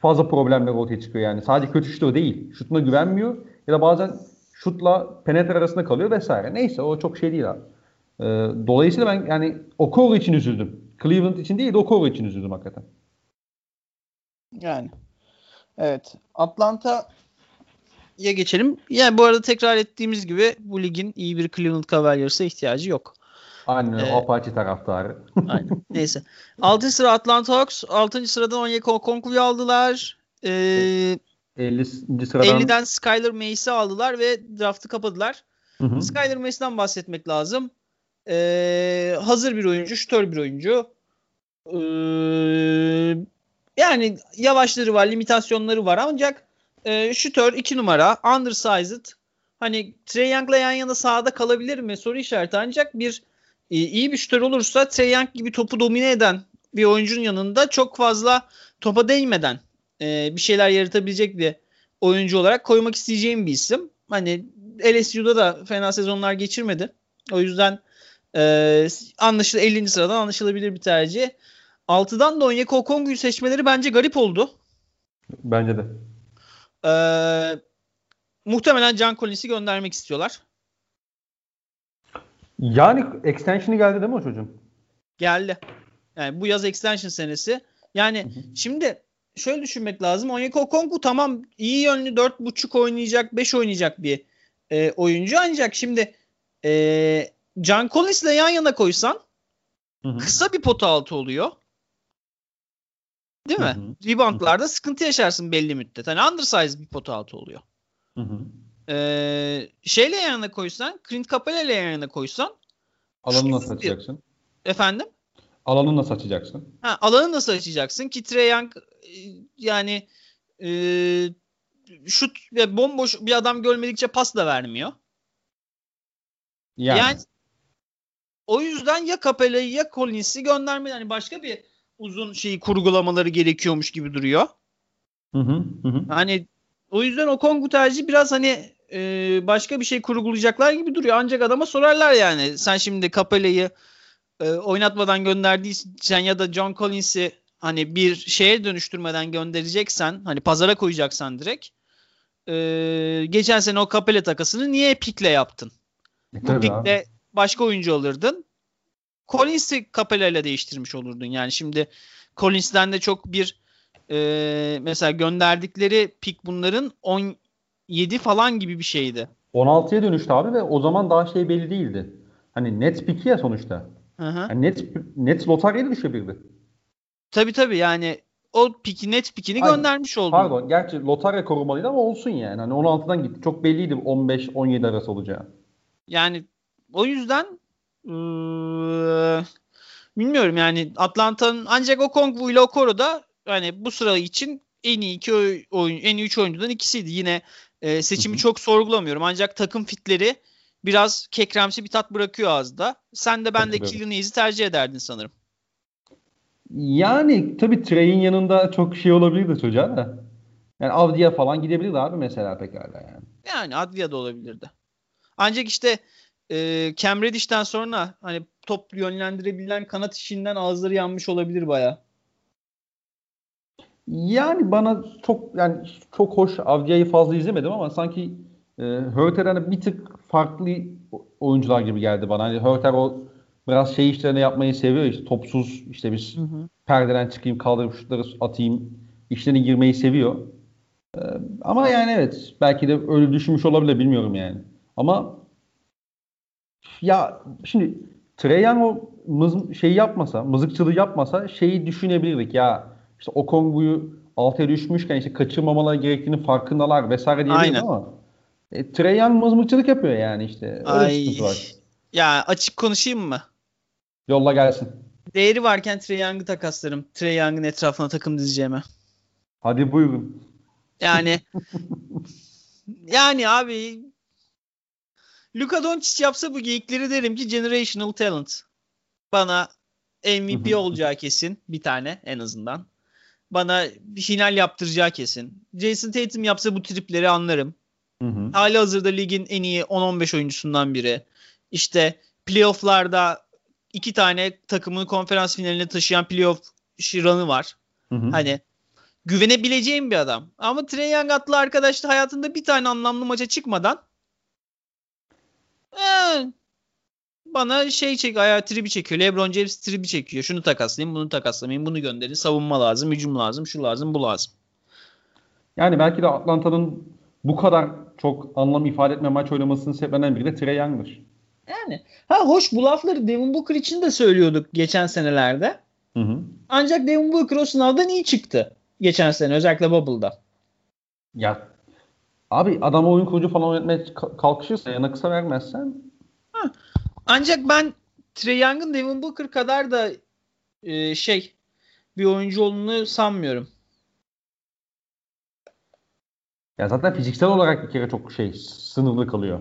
fazla problemler ortaya çıkıyor yani. Sadece kötü şutu değil. Şutuna güvenmiyor ya da bazen şutla penetre arasında kalıyor vesaire. Neyse o çok şey değil abi. E, dolayısıyla ben yani Okoro için üzüldüm. Cleveland için değil de Okoro için üzüldüm hakikaten. Yani. Evet. Atlanta ya geçelim. Yani bu arada tekrar ettiğimiz gibi bu ligin iyi bir Cleveland Cavaliers'a ihtiyacı yok. Aynen. Ee, Apache taraftarı. Aynen. Neyse. altıncı sıra Atlanta Hawks. altıncı sıradan Onyeko Kongu'yu aldılar. Ee, ellinci sıradan elliden Skyler Mace'i aldılar ve draftı kapadılar. Hı hı. Skyler Mace'den bahsetmek lazım. Ee, hazır bir oyuncu, şütör bir oyuncu. Ee, yani yavaşları var, limitasyonları var ancak E, şütör iki numara. Undersized. Hani Trae Young'la yan yana sahada kalabilir mi? Soru işareti. Ancak bir e, iyi bir şütör olursa Trae Young gibi topu domine eden bir oyuncunun yanında çok fazla topa değmeden e, bir şeyler yaratabilecek bir oyuncu olarak koymak isteyeceğim bir isim. Hani L S U'da da fena sezonlar geçirmedi. O yüzden e, anlaşıl ellinci sıradan anlaşılabilir bir tercih. altıdan da Onyeko Kongu'yu seçmeleri bence garip oldu. Bence de. Ee, muhtemelen John Collins'i göndermek istiyorlar. Yani extension'ı geldi değil mi o çocuğun? Geldi. Yani bu yaz extension senesi. Yani hı hı. Şimdi şöyle düşünmek lazım. Onyeko Kongu tamam iyi yönlü dört buçuk oynayacak, beş oynayacak bir e, oyuncu. Ancak şimdi e, John Collins ile yan yana koysan hı hı. kısa bir pota altı oluyor. Değil mi? Hı hı. Reboundlarda hı hı. sıkıntı yaşarsın belli müddet. Hani undersize bir pota altı oluyor. Hı hı. Ee, şeyle yan yana koysan, Clint Capela ile yan yana koysan alanı nasıl açacaksın? Efendim? Alanı nasıl açacaksın? Ha, alanı nasıl açacaksın? Ki Trae Young yani e, şut ve bomboş bir adam görmedikçe pas da vermiyor. Yani, yani o yüzden ya Capela'yı ya Collins'i göndermeden hani başka bir uzun şeyi kurgulamaları gerekiyormuş gibi duruyor. Hı hı, hı. Hani o yüzden o Kongu tercihi biraz hani e, başka bir şey kurgulayacaklar gibi duruyor. Ancak adama sorarlar yani. Sen şimdi Capela'yı e, oynatmadan gönderdiysen ya da John Collins'i hani bir şeye dönüştürmeden göndereceksen hani pazara koyacaksan direkt e, geçen sene o Capela takasını niye pikle yaptın? E, Bu pikle başka oyuncu alırdın. Collins'i Capela'yla değiştirmiş olurdun. Yani şimdi Collins'den de çok bir e, mesela gönderdikleri pick bunların on yedi falan gibi bir şeydi. on altıya dönüştü abi ve o zaman daha şey belli değildi. Hani net pick ya sonuçta. Yani net net lotaryaya düşebilirdi. Tabii tabii yani o pick net pick'ini Aynen. göndermiş oldun. Pardon, gerçi lotarya korumalıydı ama olsun yani. Hani on altıdan gitti. Çok belliydi on beş on yedi arası olacağı. Yani o yüzden Ee, bilmiyorum yani Atlanta'nın ancak o Kongu ile Okoro da hani bu sıra için en iyi iki oyun, en iyi üç oyuncudan ikisiydi. Yine e, seçimi hı hı. çok sorgulamıyorum. Ancak takım fitleri biraz kekremsi bir tat bırakıyor ağızda. Sen de ben de Killian'ı tercih ederdin sanırım. Yani tabii Trey'in yanında çok şey olabilirdi çocuğa da. Yani Avdi'ye falan gidebilirdi abi mesela pekala yani. Yani Avdi'ye de olabilirdi. Ancak işte E, Cam Reddish'ten sonra hani top yönlendirebilen kanat işinden ağızları yanmış olabilir baya. Yani bana çok yani çok hoş Avdia'yı fazla izlemedim ama sanki e, Hörter'e bir tık farklı oyuncular gibi geldi bana. Hani Hörter o biraz şey işlerini yapmayı seviyor işte topsuz işte biz hı hı. perdeden çıkayım kaldırıp şutları atayım işlerine girmeyi seviyor. E, ama yani evet belki de öyle düşünmüş olabilir bilmiyorum yani. Ama ya şimdi Trae Young o mız, şey yapmasa, mızıkçılığı yapmasa şeyi düşünebilirdik ya. İşte o Kongu'yu altıya düşmüşken işte kaçırmamaları gerektiğini farkındalar vesaire diyebiliriz ama e, Trae Young mızıkçılık yapıyor yani işte. Öyle var. Ya açık konuşayım mı? Yolla gelsin. Değeri varken Trae Young'ı takaslarım. Trae Young'ın etrafına takım dizeceğime. Hadi buyurun. Yani yani abi Luka Doncic yapsa bu geyikleri derim ki generational talent. Bana M V P olacağı kesin. Bir tane en azından. Bana bir final yaptıracağı kesin. Jason Tatum yapsa bu tripleri anlarım. Hı hı. Hali hazırda ligin en iyi on on beş oyuncusundan biri. İşte playoff'larda iki tane takımını konferans finaline taşıyan playoff şiranı var. Hı hı. Hani güvenebileceğim bir adam. Ama Trae Young adlı arkadaş da hayatında bir tane anlamlı maça çıkmadan Ee, bana şey çek ayağı tribi çekiyor. LeBron James tribi çekiyor. Şunu takaslayayım, bunu takaslamayayım, bunu gönderin. Savunma lazım, hücum lazım, şu lazım, bu lazım. Yani belki de Atlanta'nın bu kadar çok anlam ifade etme maç oynamasının sebeplerinden biri de Trae Young'dır. Yani ha hoş bu lafları Devin Booker için de söylüyorduk geçen senelerde. Hı hı. Ancak Devin Booker o sınavdan iyi çıktı geçen sene özellikle Bubble'da. Ya abi adama oyun kurucu falan oynatmaya kalkışırsa yana kısa vermezsen. Ha. Ancak ben Trae Young'ın Devin Booker kadar da e, şey bir oyuncu olduğunu sanmıyorum. Ya zaten fiziksel olarak bir kere çok şey sınırlı kalıyor.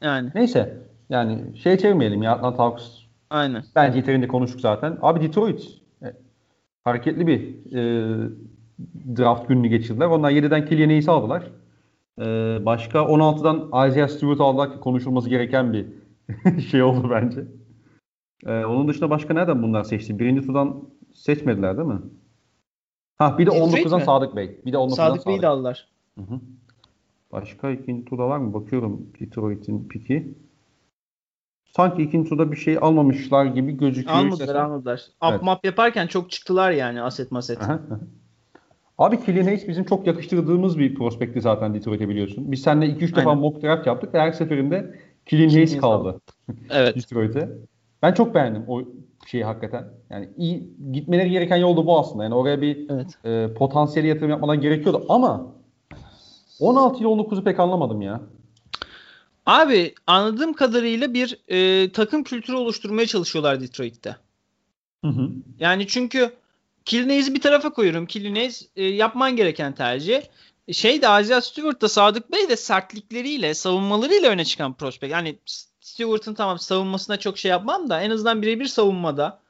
Yani. Neyse yani şey çevirmeyelim ya Atlanta Hawks. Aynen. Bence yeterince konuştuk zaten. Abi Detroit hareketli bir e, draft gününü geçirdiler. Onlar yediden Killian Hayes'i aldılar. Ee, başka on altıdan Isaiah Stewart aldık ki konuşulması gereken bir şey oldu bence. Ee, onun dışında başka nereden bunlar seçti? Birinci turdan seçmediler değil mi? Ha bir de on dokuzdan Sadık Bey. Bir de on dokuzdan Sadık, Sadık Bey'i de aldılar. Hı hı. Başka ikinci turda var mı? Bakıyorum Detroit'in piki. Sanki ikinci turda bir şey almamışlar gibi gözüküyor. Almadılar almadılar. Up map yaparken çok çıktılar yani aset maset. Abi Killian Hayes bizim çok yakıştırdığımız bir prospekti zaten Detroit'e biliyorsun. Biz seninle iki üç defa mock draft yaptık ve her seferinde Killian Hayes kaldı. Evet. Detroit'e. Ben çok beğendim o şeyi hakikaten. Yani iyi gitmeleri gereken yol da bu aslında. Yani oraya bir evet. e, potansiyel yatırım yapmadan gerekiyordu ama on altı ile on dokuzu pek anlamadım ya. Abi anladığım kadarıyla bir e, takım kültürü oluşturmaya çalışıyorlar Detroit'te. Hı hı. Yani çünkü Killian bir tarafa koyuyorum. Killian e, yapman gereken tercih. Şey de Isaiah Stewart da Sadık Bey de sertlikleriyle, savunmalarıyla öne çıkan prospekt. Yani Stewart'ın tamam savunmasına çok şey yapmam da en azından birebir savunmada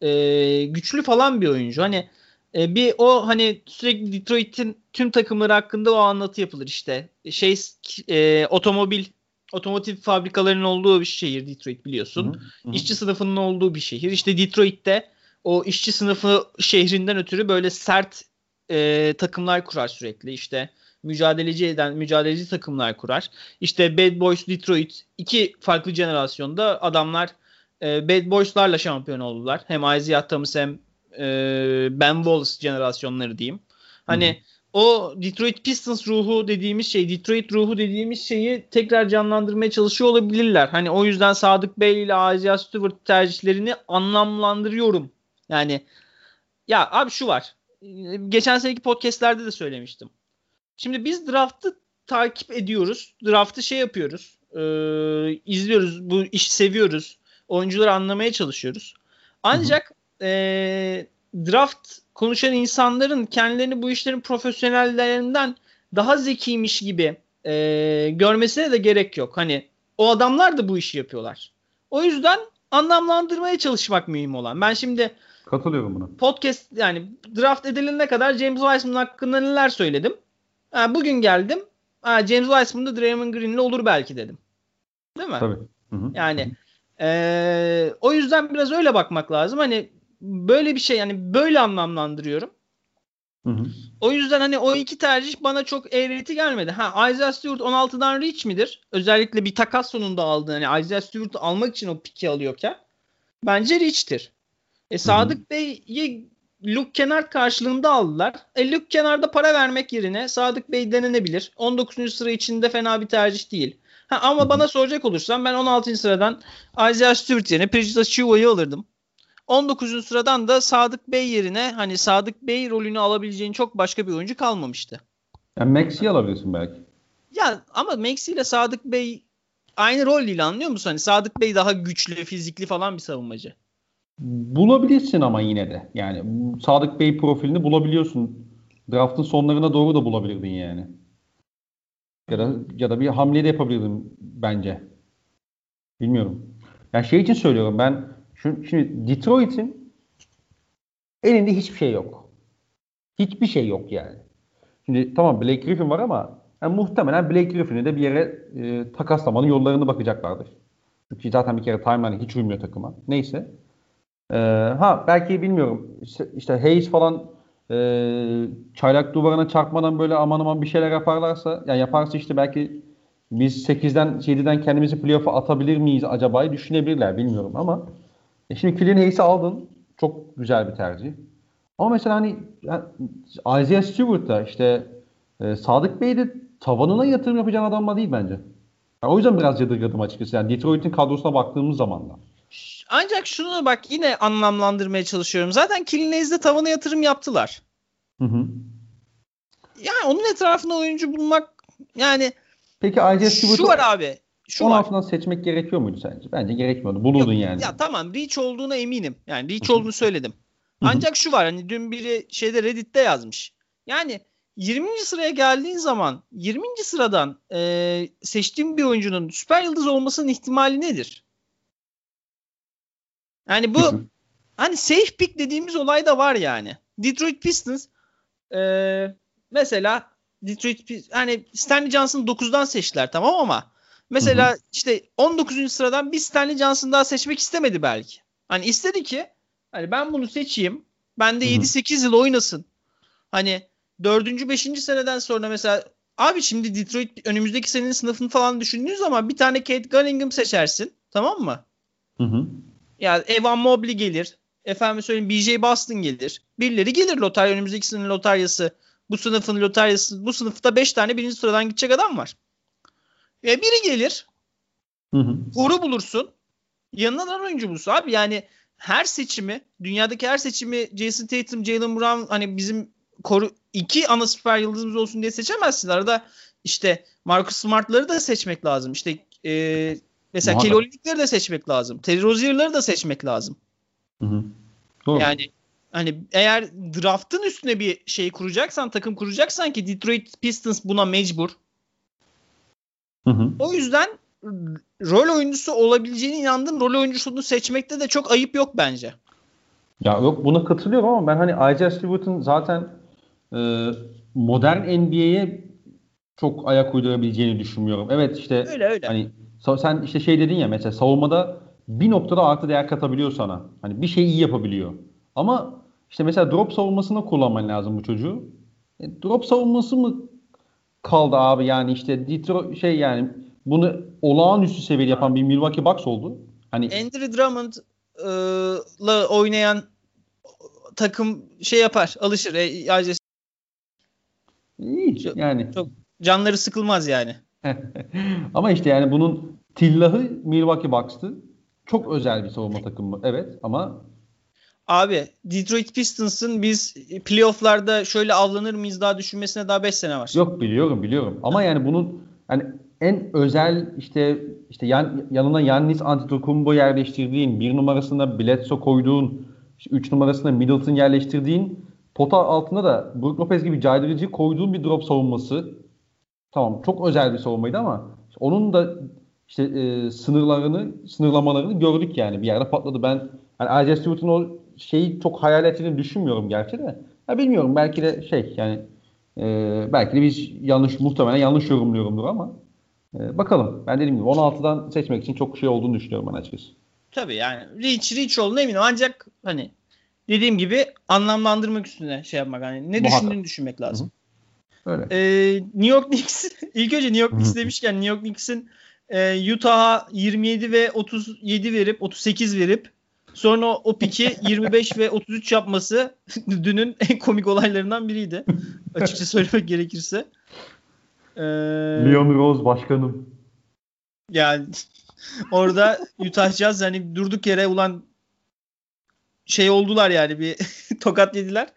e, güçlü falan bir oyuncu. Hani e, bir o hani sürekli Detroit'in tüm takımları hakkında o anlatı yapılır işte. Şey e, otomobil otomotiv fabrikalarının olduğu bir şehir Detroit biliyorsun. Hı hı. İşçi sınıfının olduğu bir şehir. İşte Detroit'te o işçi sınıfı şehrinden ötürü böyle sert e, takımlar kurar sürekli. İşte mücadeleci eden, mücadeleci takımlar kurar. İşte Bad Boys Detroit iki farklı jenerasyonda adamlar e, Bad Boys'larla şampiyon oldular. Hem Isaiah Thomas hem e, Ben Wallace jenerasyonları diyeyim. Hani hı hı. O Detroit Pistons ruhu dediğimiz şey, Detroit ruhu dediğimiz şeyi tekrar canlandırmaya çalışıyor olabilirler. Hani o yüzden Sadık Bey ile Isaiah Stewart tercihlerini anlamlandırıyorum. Yani ya abi şu var. Geçen seneki podcastlerde de söylemiştim. Şimdi biz draft'ı takip ediyoruz. Draft'ı şey yapıyoruz. Ee, izliyoruz. Bu işi seviyoruz. Oyuncuları anlamaya çalışıyoruz. Ancak ee, draft konuşan insanların kendilerini bu işlerin profesyonellerinden daha zekiymiş gibi e, görmesine de gerek yok. Hani o adamlar da bu işi yapıyorlar. O yüzden anlamlandırmaya çalışmak mühim olan. Ben şimdi katılıyorum buna. Podcast yani draft edilene kadar James Wiseman hakkında neler söyledim. Ha, bugün geldim. Ha, James Wiseman'da Draymond Green'le olur belki dedim. Değil mi? Tabii. Hı-hı. Yani e, o yüzden biraz öyle bakmak lazım. Hani böyle bir şey yani böyle anlamlandırıyorum. Hı hı. O yüzden hani o iki tercih bana çok eğreti gelmedi. Ha Isaiah Stewart on altıdan reach midir? Özellikle bir takas sonunda aldığı hani Isaiah Stewart'u almak için o piki alıyorken bence reach'tir. E Sadık hı hı. Bey'i Luke Kennard karşılığında aldılar. E Luke Kennard'a para vermek yerine Sadık Bey denenebilir. on dokuzuncu sıra içinde fena bir tercih değil. Ha ama hı hı. bana soracak olursam ben on altıncı sıradan Isaiah Stewart yerine Precious Achiuwa'yı alırdım. on dokuzuncu sıradan da Sadık Bey yerine hani Sadık Bey rolünü alabileceğin çok başka bir oyuncu kalmamıştı. Yani Maxi'yi alabilirsin belki. Ya ama Maxi ile Sadık Bey aynı rol değil anlıyor musun? Hani Sadık Bey daha güçlü, fizikli falan bir savunmacı. Bulabilirsin ama yine de. Yani Sadık Bey profilini bulabiliyorsun. Draft'ın sonlarına doğru da bulabilirdin yani. Ya da ya da bir hamle de yapabilirdin bence. Bilmiyorum. Ya şey için söylüyorum ben şimdi Detroit'in elinde hiçbir şey yok. Hiçbir şey yok yani. Şimdi tamam Blake Griffin var ama yani muhtemelen Blake Griffin'i de bir yere e, takaslamanın yollarına bakacaklardır. Çünkü zaten bir kere timeline hiç uymuyor takıma. Neyse. E, ha belki bilmiyorum işte, işte Hayes falan e, çaylak duvarına çarpmadan böyle aman aman bir şeyler yaparlarsa yani yaparsa işte belki biz sekizden yediden kendimizi playoff'a atabilir miyiz acaba düşünebilirler bilmiyorum ama şimdi Killian Hayes'i aldın. Çok güzel bir tercih. Ama mesela hani yani Isaiah Stewart da işte e, Sadık Bey de tavanına yatırım yapacağın adamla değil bence. Yani o yüzden biraz yadırgadım açıkçası. Yani Detroit'in kadrosuna baktığımız zaman da. Ancak şunu bak yine anlamlandırmaya çalışıyorum. Zaten Killian Hayes'de tavana yatırım yaptılar. Hı hı. Yani onun etrafında oyuncu bulmak yani peki Isaiah Stewart'ı şu var abi. Şu on altıdan var. Seçmek gerekiyor muydu sence? Bence gerekmiyordu. Bulurdun yok, yani. Ya tamam reach olduğuna eminim. Yani reach olduğunu söyledim. Ancak şu var hani dün biri şeyde Reddit'te yazmış. Yani yirminci sıraya geldiğin zaman yirminci sıradan e, seçtiğin bir oyuncunun süper yıldız olmasının ihtimali nedir? Yani bu hani safe pick dediğimiz olay da var yani. Detroit Pistons e, mesela Detroit hani Stanley Johnson'ı dokuzdan seçtiler tamam ama mesela hı hı. işte on dokuzuncu sıradan bir Stanley Johnson daha seçmek istemedi belki. Hani istedi ki hani ben bunu seçeyim. Ben de hı hı. yedi sekiz yıl oynasın. Hani dördüncü beşinci seneden sonra mesela abi şimdi Detroit önümüzdeki senenin sınıfını falan düşündüğünüz ama bir tane Kate Cunningham seçersin. Tamam mı? Hı hı. Yani Evan Mobley gelir. Efendim söyleyeyim B J Boston gelir. Birileri gelir lotarya önümüzdeki senenin lotaryası Bu sınıfın loteryası, bu sınıfta beş tane birinci sıradan gidecek adam var. E biri gelir. Hı hı. Horu bulursun. Yanına da oyuncu bulursun abi. Yani her seçimi, dünyadaki her seçimi Jason Tatum, Jaylen Brown, hani bizim koru, iki ana süper yıldızımız olsun diye seçemezsin. Arada işte Marcus Smart'ları da seçmek lazım. İşte e, mesela Kelly Olynyk'leri de seçmek lazım. Terry Rozier'ları da seçmek lazım. Hı hı. Doğru. Yani hani eğer draft'ın üstüne bir şey kuracaksan, takım kuracaksan ki Detroit Pistons buna mecbur. Hı hı. O yüzden rol oyuncusu olabileceğine inandım. Rol oyuncusunu seçmekte de çok ayıp yok bence. Ya yok, buna katılıyorum ama ben hani Isaiah Steward'ın zaten e, modern N B A'ye çok ayak uydurabileceğini düşünmüyorum. Evet işte öyle, öyle. Hani sen işte şey dedin ya, mesela savunmada bir noktada artı değer katabiliyor sana. Hani bir şey iyi yapabiliyor. Ama işte mesela drop savunmasında kullanman lazım bu çocuğu. E, drop savunması mı kaldı abi? Yani işte Detroit şey, yani bunu olağanüstü seviyede yapan bir Milwaukee Bucks oldu. Hani Andre Drummond'la oynayan takım şey yapar, alışır. E, Hiç yani. Çok canları sıkılmaz yani. Ama işte yani bunun tillahı Milwaukee Bucks'tı. Çok özel bir savunma takımı. Evet ama abi Detroit Pistons'ın biz playoff'larda şöyle avlanır mıyız daha düşünmesine daha beş sene var. Yok biliyorum biliyorum. Ama yani bunun yani en özel işte işte yan, yanına Yannis Antetokounmpo yerleştirdiğin, bir numarasına Bledsoe koyduğun, işte üç numarasına Middleton yerleştirdiğin, pota altına da Brook Lopez gibi caydırıcı koyduğun bir drop savunması. Tamam, çok özel bir savunmaydı ama işte onun da işte e, sınırlarını, sınırlamalarını gördük yani. Bir yerde patladı. Ben hani Isaiah Stewart'ın o şeyi çok hayal ettiğini düşünmüyorum gerçi de. Ya bilmiyorum, belki de şey yani e, belki de biz yanlış, muhtemelen yanlış yorumluyorumdur ama e, bakalım. Ben dediğim gibi on altıdan seçmek için çok şey olduğunu düşünüyorum ben açıkçası. Tabii yani reach reach olduğunu eminim, ancak hani dediğim gibi anlamlandırmak üstüne şey yapmak, hani ne muhakkak düşündüğünü düşünmek lazım. Hı-hı. Öyle. Ee, New York Knicks ilk önce New York Knicks demişken New York Knicks'in e, Utah'a yirmi yedi ve otuz yedi verip otuz sekiz verip sonra o piki yirmi beş ve otuz üç yapması dünün en komik olaylarından biriydi. Açıkça söylemek gerekirse. Ee, Leon Rose başkanım. Yani orada Utah'caz hani durduk yere ulan şey oldular yani, bir tokat yediler.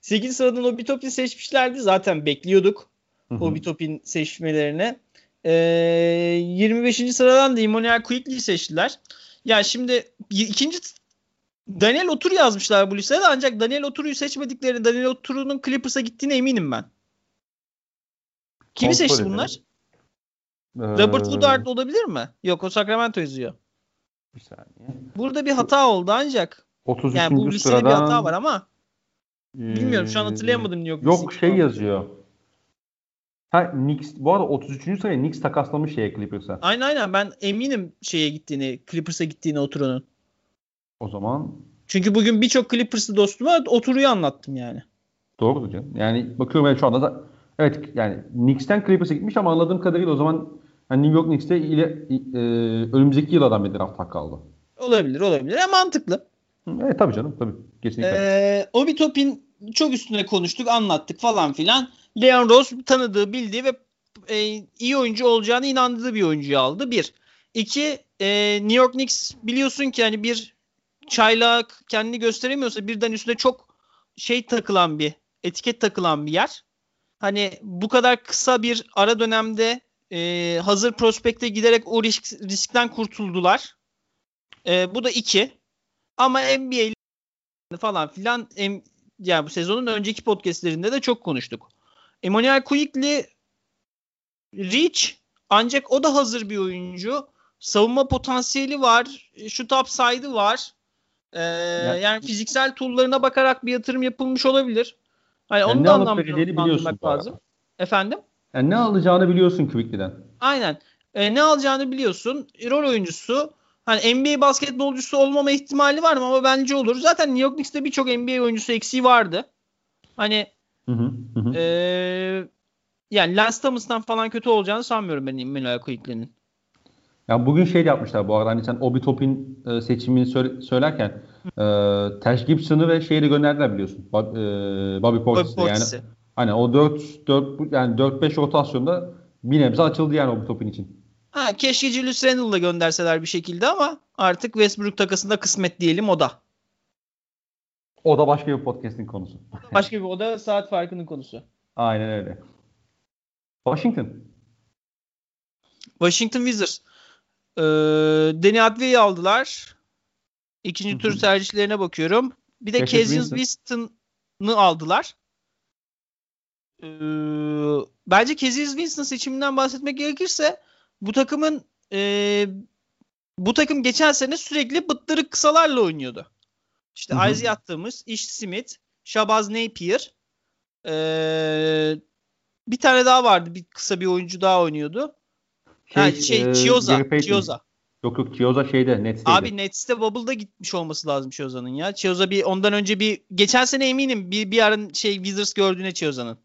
sekiz sıradan Obi Toppin seçmişlerdi. Zaten bekliyorduk Obi Toppin seçmelerini. Ee, yirmi beşinci sıradan da Immanuel Quickley'i seçtiler. Ya yani şimdi ikinci Daniel Otur yazmışlar bu listede, ancak Daniel Otur'u seçmediklerini, Daniel Otur'un Clippers'a gittiğine eminim ben. Kimi Kontrol seçti bunlar? Ee... Robert Woodard olabilir mi? Yok, o Sacramento yazıyor. Bir saniye. Burada bir hata oldu ancak. otuz üçüncü yani bu listede sıradan bir hata var ama ee... bilmiyorum, şu an hatırlayamadım. Yok, yok şey yazıyor. Ha, Knicks, bu arada otuz üçüncü sıraya Knicks takaslamış şeye, Clippers'a. Aynen aynen, ben eminim şeye gittiğini, Clippers'a gittiğini Oturu'nun. O zaman. Çünkü bugün birçok Clippers'lı dostuma Oturu'yu anlattım yani. Doğrudur canım. Yani bakıyorum ben şu anda da, evet yani Knicks'ten Clippers'a gitmiş ama anladığım kadarıyla o zaman yani New York Knicks'te ile, e, önümüzdeki yıl adam bir draft hakkı aldı. Olabilir olabilir ama mantıklı. Evet tabii canım tabii. Kesinlikle. Ee, Obi Toppin çok üstüne konuştuk, anlattık falan filan. Leon Rose tanıdığı, bildiği ve e, iyi oyuncu olacağına inandığı bir oyuncuyu aldı. Bir. İki, e, New York Knicks biliyorsun ki hani bir çaylak kendini gösteremiyorsa birden üstüne çok şey takılan bir, etiket takılan bir yer. Hani bu kadar kısa bir ara dönemde e, hazır prospekte giderek o risk, riskten kurtuldular. E, bu da iki. Ama N B A'li falan filan em, yani bu sezonun önceki podcastlerinde de çok konuştuk. Immanuel Quickley reach, ancak o da hazır bir oyuncu. Savunma potansiyeli var. Şut upside'ı var. Ee, yani, yani fiziksel tool'larına bakarak bir yatırım yapılmış olabilir. Hani yani onu da anlamak lazım. Efendim? Yani ne alacağını biliyorsun Quickley'den. Aynen. Ee, ne alacağını biliyorsun. Rol oyuncusu. Hani N B A basketbolcusu olmama ihtimali var mı? Ama bence olur. Zaten New York Knicks'te birçok N B A oyuncusu eksiği vardı. Hani Hı hı, hı. Ee, yani Lance Thomas'tan falan kötü olacağını sanmıyorum ben Immanuel Quickley'nin. Ya bugün şey yapmışlar bu arada, hani sen Obi Toppin e, seçimini söyle, söylerken e, Taj Gibson'ı ve şeyi de gönderdiler biliyorsun. Bob, e, Bobby Portis'i yani. Hani o dört dört yani dört beş rotasyonda bir nebze açıldı yani o topun için. Ha, keşke Julius Randle'la gönderseler bir şekilde ama artık Westbrook takasında kısmet diyelim o da. O da başka bir podcast'in konusu. Başka bir o da saat farkının konusu. Aynen öyle. Washington. Washington Wizards. Ee, Deni Advia'yı aldılar. İkinci tur tercihlerine bakıyorum. Bir de Cassius Winston'ı aldılar. Ee, bence Cassius Winston seçiminden bahsetmek gerekirse bu takımın e, bu takım geçen sene sürekli bıttırık kısalarla oynuyordu. İşte Isaiah attığımız Ish Smith, Shabazz Napier, ee, bir tane daha vardı. Bir kısa bir oyuncu daha oynuyordu. Şey, ha, şey e, Chioza. Chioza. Yok yok Chioza şeyde Nets'te. Abi Nets'te Bubble'da gitmiş olması lazım Chioza'nın ya. Chioza bir ondan önce bir geçen sene eminim bir bir ara şey Wizards gördüğüne Chioza'nın.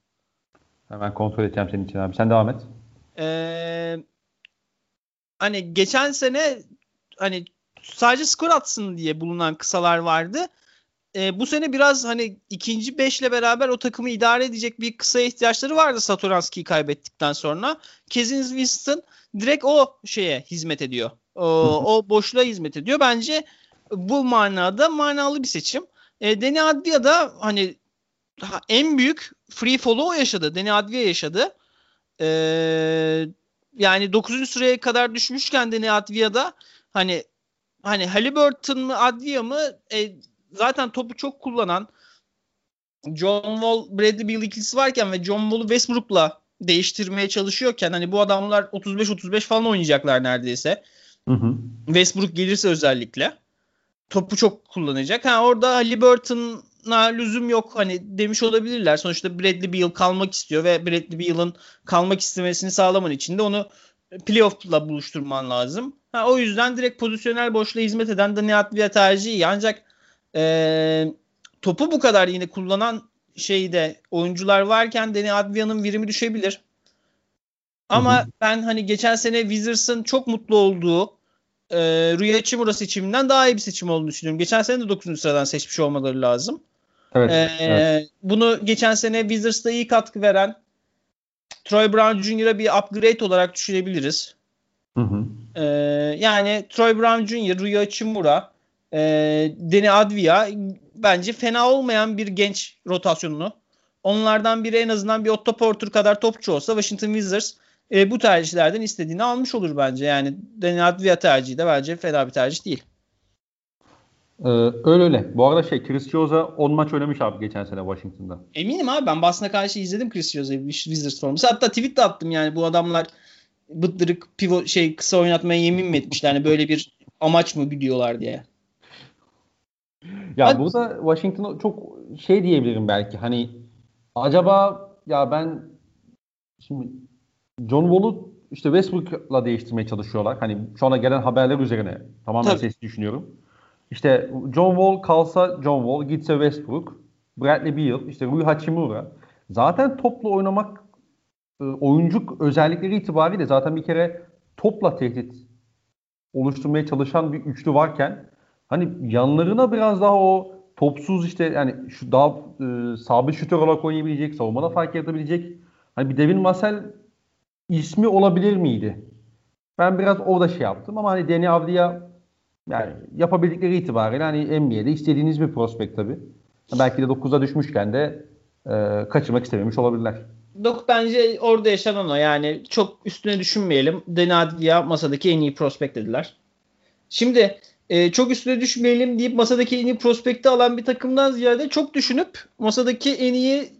Hemen kontrol edeceğim senin için abi. Sen devam et. Ee, hani geçen sene hani sadece skor atsın diye bulunan kısalar vardı. Ee, bu sene biraz hani ikinci beşle beraber o takımı idare edecek bir kısaya ihtiyaçları vardı Satoranski'yi kaybettikten sonra. Cassius Winston direkt o şeye hizmet ediyor. O, o boşluğa hizmet ediyor. Bence bu manada manalı bir seçim. E, Deni Advia da hani en büyük free fall'u o yaşadı. Deni Advia yaşadı. E, yani dokuzuncu sıraya kadar düşmüşken Deni Advia da hani hani Haliburton mı Advia mı e, zaten topu çok kullanan John Wall, Bradley Beal ikilisi varken ve John Wall'u Westbrook'la değiştirmeye çalışıyorken hani bu adamlar otuz beş otuz beş falan oynayacaklar neredeyse. Hı hı. Westbrook gelirse özellikle topu çok kullanacak. Ha, orada Haliburton'a lüzum yok hani demiş olabilirler. Sonuçta Bradley Beal kalmak istiyor ve Bradley Beal'ın kalmak istemesini sağlaman için de onu playoff'la buluşturman lazım. Ha, o yüzden direkt pozisyonel boşluğa hizmet eden Deni Advia tercihi. Ancak Ee, topu bu kadar yine kullanan şeyde oyuncular varken Deni Advia'nın verimi düşebilir. Ama hı hı. ben hani geçen sene Wizards'ın çok mutlu olduğu e, Rui Hachimura seçiminden daha iyi bir seçim olduğunu düşünüyorum. Geçen sene de dokuzuncu sıradan seçmiş olmaları lazım. Evet, ee, evet. Bunu geçen sene Wizards'da iyi katkı veren Troy Brown Junior'a bir upgrade olarak düşünebiliriz. Hı hı. Ee, yani Troy Brown Junior, Rui Hachimura, E, Deni Advia bence fena olmayan bir genç rotasyonunu. Onlardan biri en azından bir Otto Porter kadar topçu olsa Washington Wizards e, bu tercihlerden istediğini almış olur bence. Yani Deni Advia tercihi de bence fena bir tercih değil. Ee, öyle öyle. Bu arada şey Chris Chioza on maç oynamış abi geçen sene Washington'da. Eminim abi ben Boston'a karşı izledim Chris Chioza'yı Wizards forması. Hatta tweet de attım yani bu adamlar bıttırık pivot şey kısa oynatmaya yemin mi etmişler? Yani böyle bir amaç mı biliyorlar diye. Ya hadi. Burada Washington'a çok şey diyebilirim belki hani acaba ya ben şimdi John Wall'u işte Westbrook'la değiştirmeye çalışıyorlar. Hani şu ana gelen haberler üzerine tamamen sesli düşünüyorum. İşte John Wall kalsa John Wall gitse Westbrook, Bradley Beal, işte Rui Hachimura. Zaten topla oynamak oyuncu özellikleri itibariyle zaten bir kere topla tehdit oluşturmaya çalışan bir üçlü varken hani yanlarına biraz daha o topsuz işte yani şu daha e, sabit şütör olarak oynayabilecek, savunmada fark yaratabilecek hani bir Devin Vassell ismi olabilir miydi? Ben biraz orada şey yaptım ama hani Deni Advia yani yapabildikleri itibariyle hani N B A'de istediğiniz bir prospekt tabii. Belki de dokuza düşmüşken de e, kaçırmak istememiş olabilirler. Dok bence orada yaşanan o yani çok üstüne düşünmeyelim. Deni Advia masadaki en iyi prospekt dediler. Şimdi Ee, çok üstüne düşmeyelim deyip masadaki en iyi prospekti alan bir takımdan ziyade çok düşünüp masadaki en iyi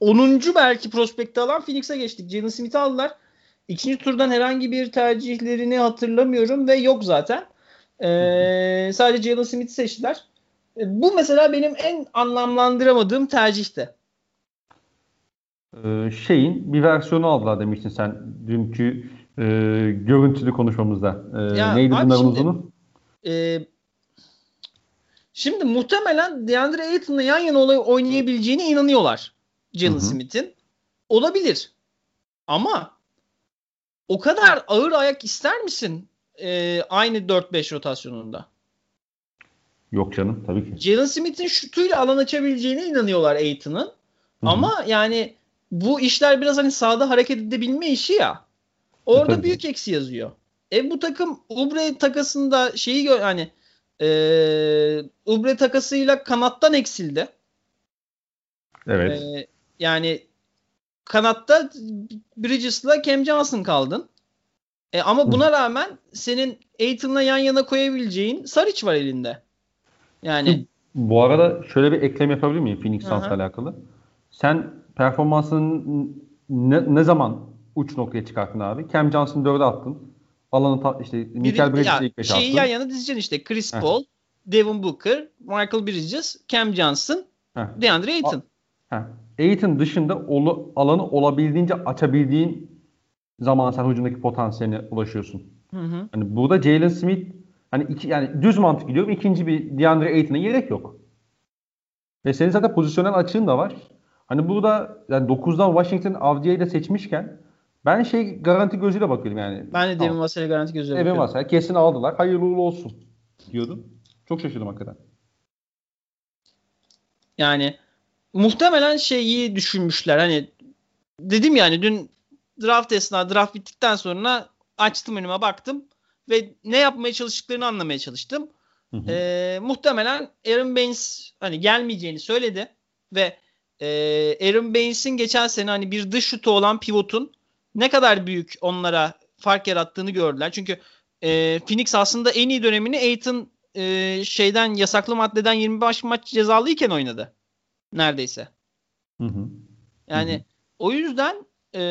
onuncu belki prospekti alan Phoenix'e geçtik. Jalen Smith'i aldılar. İkinci turdan herhangi bir tercihlerini hatırlamıyorum ve yok zaten. Ee, sadece Jalen Smith'i seçtiler. Ee, bu mesela benim en anlamlandıramadığım tercihti. Ee, şeyin bir versiyonu aldılar demiştin sen dünkü e, görüntülü konuşmamızda. E, ya, neydi bunların uzunu? Ee, şimdi muhtemelen DeAndre Ayton'la yan yana olay oynayabileceğine inanıyorlar Jalen Smith'in. Olabilir. Ama o kadar ağır ayak ister misin ee, aynı dört beş rotasyonunda? Yok canım tabii ki. Jalen Smith'in şutuyla alan açabileceğine inanıyorlar Ayton'ın. Ama yani bu işler biraz hani sahada hareket edebilme işi ya. Orada evet, büyük eksi yazıyor. E bu takım Ubre takasında şeyi gö- hani e, Ubre takasıyla kanattan eksildi. Evet. E, yani kanatta Bridges'la Cam Johnson kaldın. E, ama buna rağmen senin Aiton'la yan yana koyabileceğin Saric var elinde. Yani bu arada şöyle bir eklem yapabilir miyim Phoenix Suns'la alakalı? Sen performansını ne, ne zaman uç noktaya çıkarttın abi? Cam Johnson'ı dörde attın. Alanı ta, işte Michael Bridges'i ilk beşe attın. Şeyi yan yana dizeceksin işte. Chris Heh. Paul, Devin Booker, Michael Bridges, Cam Johnson, Heh. DeAndre Ayton. Ayton dışında olu, alanı olabildiğince açabildiğin zaman sen hücumdaki potansiyeline ulaşıyorsun. Hı hı. Yani burada Jalen Smith hani iki, yani düz mantık gidiyorum. İkinci bir DeAndre Ayton'a gerek yok. Ve senin zaten pozisyonel açığın da var. Hani burada yani dokuzdan Washington Avdia'yı da seçmişken ben şey garanti gözüyle bakıyordum yani. Ben de Devin Vassell'e garanti gözüyle bakıyordum. Devin Vassell kesin aldılar. Hayırlı uğurlu olsun diyordum. Çok şaşırdım hakikaten. Yani muhtemelen şeyi düşünmüşler. Hani dedim yani dün draft esnada draft bittikten sonra açtım önüme baktım ve ne yapmaya çalıştıklarını anlamaya çalıştım. Hı hı. E, muhtemelen Aaron Baines hani gelmeyeceğini söyledi ve Ee, Aaron Baines'in geçen sene hani bir dış şutu olan pivotun ne kadar büyük onlara fark yarattığını gördüler. Çünkü e, Phoenix aslında en iyi dönemini Ayton e, şeyden yasaklı maddeden yirmi beş maç cezalıyken oynadı. Neredeyse. Hı hı. Yani hı hı. o yüzden e,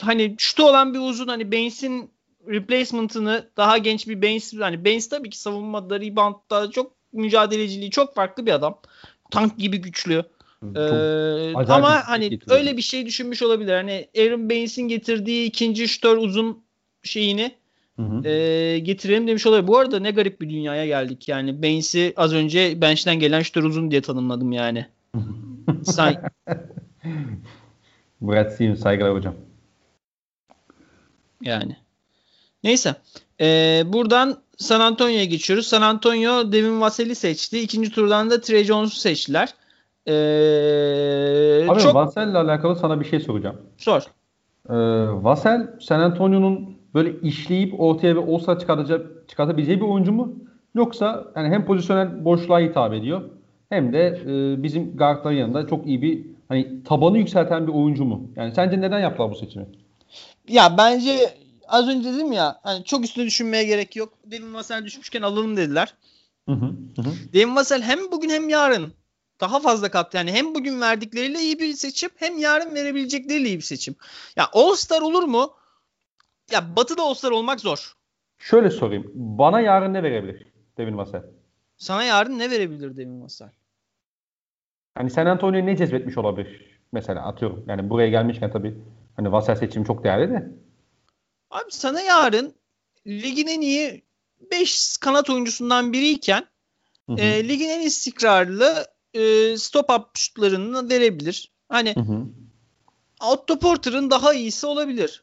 hani şutu olan bir uzun hani Baines'in replacement'ını daha genç bir Baines hani Baines tabii ki savunmada, rebound'da çok mücadeleciliği çok farklı bir adam. Tank gibi güçlü. Ee, ama hani getiriyor. Öyle bir şey düşünmüş olabilir. Hani Aaron Baines'in getirdiği ikinci şütör uzun şeyini hı hı. E, getirelim demiş olabilir. Bu arada ne garip bir dünyaya geldik yani. Baines'i az önce bench'ten gelen şütör uzun diye tanımladım yani. Say- Brad Stevens saygılar hocam. Yani. Neyse. Ee, buradan San Antonio'ya geçiyoruz. San Antonio Devin Vassell'i seçti. İkinci turdan da Trey Jones'u seçtiler. Ee, Abi çok... Vassell'le alakalı sana bir şey soracağım. Sor. Ee, Vassell San Antonio'nun böyle işleyip ortaya ve olsa çıkartabileceği bir oyuncu mu? Yoksa yani hem pozisyonel boşluğa hitap ediyor hem de e, bizim guardların yanında çok iyi bir hani tabanı yükselten bir oyuncu mu? Yani sence neden yaptılar bu seçimi? Ya bence az önce dedim ya hani çok üstüne düşünmeye gerek yok. Devin Vassell düşmüşken alalım dediler. Hı hı, hı. Devin Vassell hem bugün hem yarın daha fazla kattı. Yani hem bugün verdikleriyle iyi bir seçim hem yarın verebilecekleriyle iyi bir seçim. Ya All-Star olur mu? Ya Batı'da All-Star olmak zor. Şöyle sorayım. Bana yarın ne verebilir Devin Vassell? Sana yarın ne verebilir Devin Vassell? Hani San Antonio'yu ne cezbetmiş olabilir? Mesela atıyorum. Yani buraya gelmişken tabii hani Vassell seçimi çok değerli de. Abi sana yarın ligin en iyi beş kanat oyuncusundan biriyken hı hı. E, ligin en istikrarlı e, stop-up şutlarını verebilir. Hani hı hı. Otto Porter'ın daha iyisi olabilir.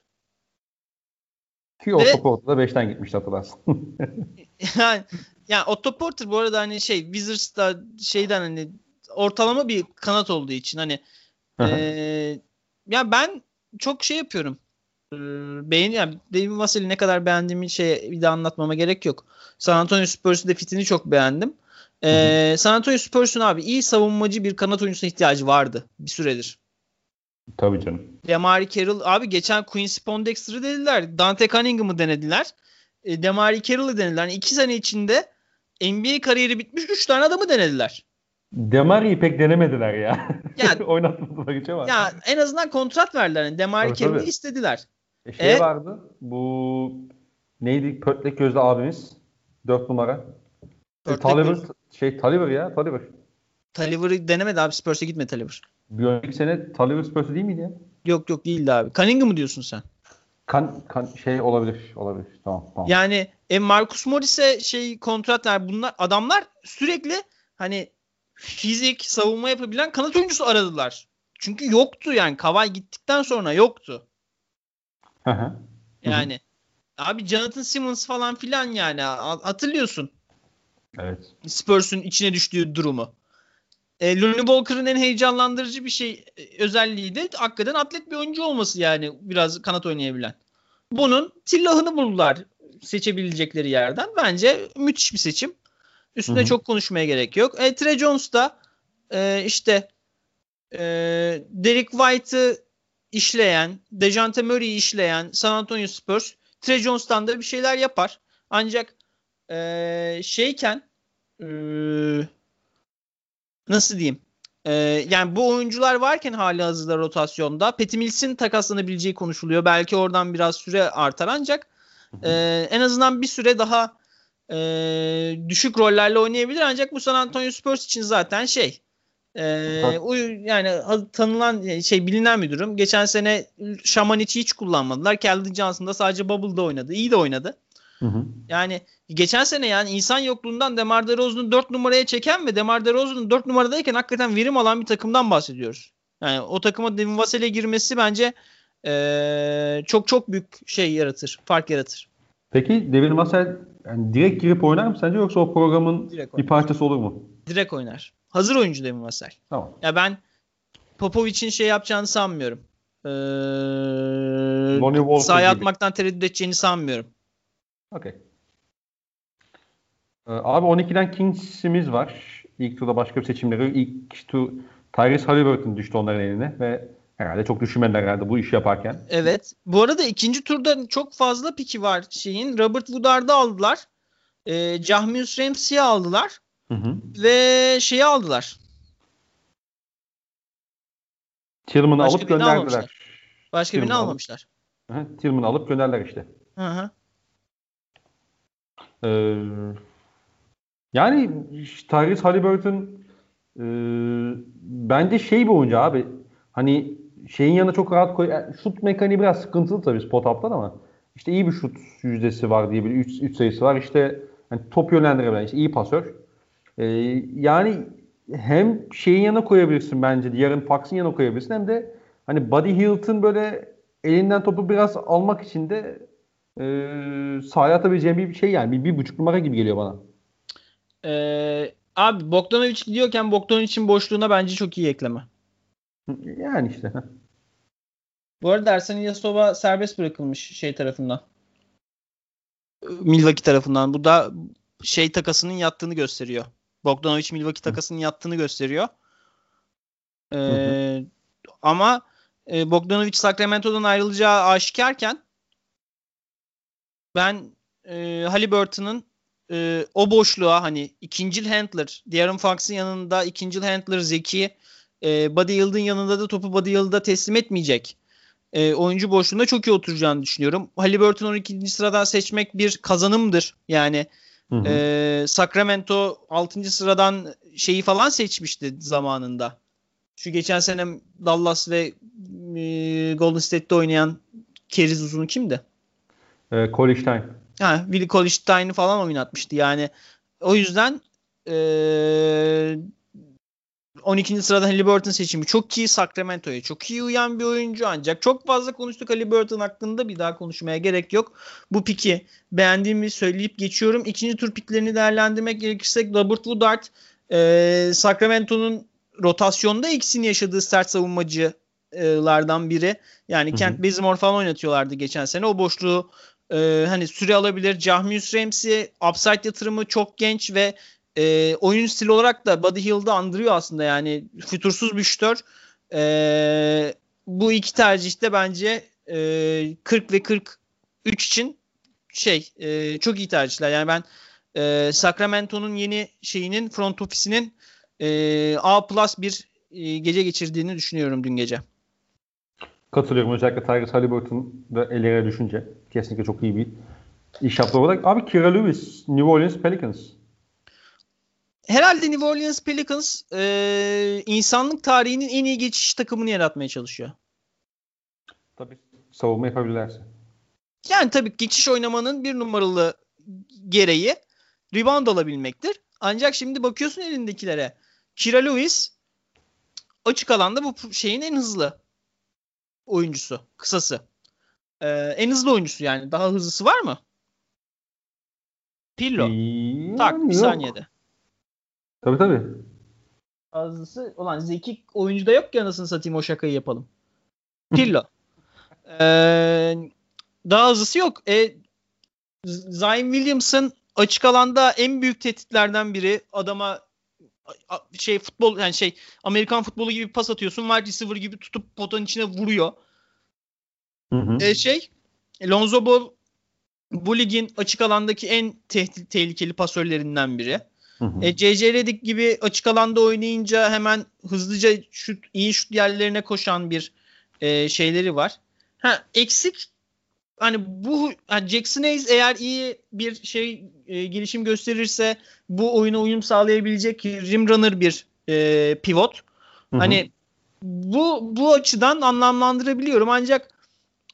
Ki Otto Porter da beşten gitmişti hatırlarsın. yani, yani Otto Porter bu arada hani şey Wizards'da şeyden hani ortalama bir kanat olduğu için hani hı hı. E, ya ben çok şey yapıyorum. Beğeni, yani Devin Vassell'i ne kadar beğendiğimi şey bir de anlatmama gerek yok. San Antonio Spurs'un de fitini çok beğendim. Ee, San Antonio Spurs'un abi iyi savunmacı bir kanat oyuncusuna ihtiyacı vardı bir süredir. Tabii canım. DeMarre Carroll abi geçen Quincy Pondexter'ı dediler. Dante Cunningham'ı denediler. E, DeMarre Carroll'ı denediler. Yani iki sene içinde N B A kariyeri bitmiş üç tane adamı denediler. Demari'yi pek denemediler ya. Yani, oynatmadılar hiç ama. Ya en azından kontrat verdiler. Yani DeMarre Carroll'ı istediler. E şey e, vardı. Bu neydi? Pörtlek gözlü abimiz. Dört numara. E, Tolliver şey Tolliver ya. Tolliver. Tolliver'ı denemedi abi. Spurs'a gitmedi Tolliver. Bir önceki sene Tolliver Spurs'a değil miydi ya? Yok yok değildi abi. Cunningham'ı diyorsun sen? Kan, kan şey olabilir. Olabilir. Tamam tamam. Yani e, Marcus Morris'e şey kontratlar bunlar adamlar sürekli hani fizik savunma yapabilen kanat oyuncusu aradılar. Çünkü yoktu yani. Kavai gittikten sonra yoktu. Aha. Yani hı hı. Abi Jonathan Simmons falan filan yani hatırlıyorsun. Evet. Spurs'un içine düştüğü durumu. E, Lonnie Walker'ın en heyecanlandırıcı bir şey e, özelliği de hakikaten atlet bir oyuncu olması, yani biraz kanat oynayabilen. Bunun tillahını buldular seçebilecekleri yerden. Bence müthiş bir seçim. Üstüne Hı-hı. çok konuşmaya gerek yok. E, Trey Jones da e, işte e, Derek White'ı işleyen, DeJounte Murray'i işleyen San Antonio Spurs Trey Jones'tan da bir şeyler yapar. Ancak e, şeyken e, nasıl diyeyim? E, yani bu oyuncular varken hali hazırda rotasyonda Patty Mills'in takaslanabileceği konuşuluyor. Belki oradan biraz süre artar, ancak e, en azından bir süre daha e, düşük rollerle oynayabilir. Ancak bu San Antonio Spurs için zaten şey Ee, uy, yani tanılan şey, bilinen bir durum. Geçen sene Şamanic'i hiç kullanmadılar. Keldon Johnson'da sadece Bubble'da oynadı. İyi de oynadı. Hı hı. Yani geçen sene yani insan yokluğundan DeMar DeRozan'ı dört numaraya çeken ve DeMar DeRozan'ın dört numaradayken hakikaten verim alan bir takımdan bahsediyoruz. Yani o takıma Devin Vassell'e girmesi bence ee, çok çok büyük şey yaratır. Fark yaratır. Peki Devin Vassell yani direkt girip oynar mı sence, yoksa o programın bir parçası olur mu? Direkt oynar. Hazır oyuncu Devin Vassell. Tamam. Ya ben Popovic'in şey yapacağını sanmıyorum. Ee, sahaya atmaktan tereddüt edeceğini sanmıyorum. Okay. Ee, abi on ikiden Kings'imiz var. İlk turda başka bir seçimleri. İlk tur Tyrese Haliburton düştü onların eline ve herhalde çok düşünmediler herhalde bu işi yaparken. Evet. Bu arada ikinci turda çok fazla piki var şeyin. Robert Woodard'ı aldılar. Ee, Jahmius Ramsey'i aldılar. Hı hı. Ve şeyi aldılar. Tillman'ı alıp gönderdiler. Başka birini almamışlar. Tillman'ı alıp gönderdiler işte. Hı hı. Ee, yani Tyrese Haliburton e, bence şey bir oyuncu abi. Hani şeyin yanına çok rahat koy. Yani şut mekaniği biraz sıkıntılı tabii spot up'tan ama işte iyi bir şut yüzdesi var diye bir üç sayısı var. İşte yani top yönlendirebilen, işte iyi pasör. Ee, yani hem şeyin yanına koyabilirsin bence, De'Aaron Fox'ın yanına koyabilirsin, hem de hani Buddy Hield'ın böyle elinden topu biraz almak için de e, sahaya atabileceğim bir şey, yani bir, bir buçuk numara gibi geliyor bana. Ee, abi Bogdanovic gidiyorken Bogdanovic'in boşluğuna bence çok iyi ekleme. Yani işte. Bu arada Ersan Ilyasova serbest bırakılmış şey tarafından. Milwaukee tarafından. Bu da şey takasının yattığını gösteriyor. Bogdanovic Milwaukee takasının yattığını gösteriyor. Ee, hı hı. Ama e, Bogdanovic Sacramento'dan ayrılacağı aşikarken ben e, Haliburton'un e, o boşluğa hani ikincil handler, De'Aaron Fox'ın yanında ikincil handler zeki, e, Buddy Hield'ın yanında da topu Buddy Hield'a teslim etmeyecek e, oyuncu boşluğunda çok iyi oturacağını düşünüyorum. Haliburton on ikinci sıradan seçmek bir kazanımdır. Yani Hı hı. Ee, Sacramento altıncı sıradan şeyi falan seçmişti zamanında. Şu geçen sene Dallas ve e, Golden State'te oynayan keriz uzunu kimdi? E, Kolstein. Ha, Willie Kolstein'i falan oynatmıştı. Yani o yüzden e, on ikinci sıradan Haliburton seçimi çok iyi, Sacramento'ya çok iyi uyan bir oyuncu, ancak çok fazla konuştuk Haliburton hakkında, bir daha konuşmaya gerek yok. Bu piki beğendiğimi söyleyip geçiyorum. İkinci tur piklerini değerlendirmek gerekirse Robert Woodard e, Sacramento'nun rotasyonda eksini yaşadığı sert savunmacılardan biri. Yani Kent Bazemore falan oynatıyorlardı geçen sene. O boşluğu e, hani süre alabilir. Jahmius Ramsey upside yatırımı, çok genç ve E, oyun stili olarak da Buddy Hield'ı andırıyor aslında, yani fütursuz bir şütör. E, bu iki tercihte bence e, kırk ve kırk üç için şey e, çok iyi tercihler. Yani ben e, Sacramento'nun yeni şeyinin, front ofisinin e, A plus bir e, gece geçirdiğini düşünüyorum dün gece. Katılıyorum, özellikle Tyrese Haliburton da elere düşünce kesinlikle çok iyi bir iş yaptı olarak. Abi Kira Lewis, New Orleans Pelicans. Herhalde New Orleans Pelicans e, insanlık tarihinin en iyi geçiş takımını yaratmaya çalışıyor. Tabii savunma yapabilirlerse. Yani tabii geçiş oynamanın bir numaralı gereği rebound alabilmektir. Ancak şimdi bakıyorsun elindekilere. Kira Lewis açık alanda bu şeyin en hızlı oyuncusu. Kısası. E, en hızlı oyuncusu yani. Daha hızlısı var mı? Pillo. Hmm, tak bir yok. Saniyede. Tabii tabii. Fazlası olan zeki oyuncu da yok ki anasını satayım o şakayı yapalım. Pillo. ee, daha hızlısı yok. E, Zion Williamson açık alanda en büyük tehditlerden biri. Adama şey futbol yani şey Amerikan futbolu gibi pas atıyorsun. Wide receiver gibi tutup potanın içine vuruyor. Hı hı. E, şey Lonzo Ball bu ligin açık alandaki en tehdit, tehlikeli pasörlerinden biri. Hı hı. E, C C Redick gibi açık alanda oynayınca hemen hızlıca şut, iyi şut yerlerine koşan bir e, şeyleri var. Ha, eksik hani bu yani Jackson Hayes eğer iyi bir şey e, gelişim gösterirse bu oyuna uyum sağlayabilecek rim runner bir e, pivot. Hı hı. Hani bu bu açıdan anlamlandırabiliyorum ancak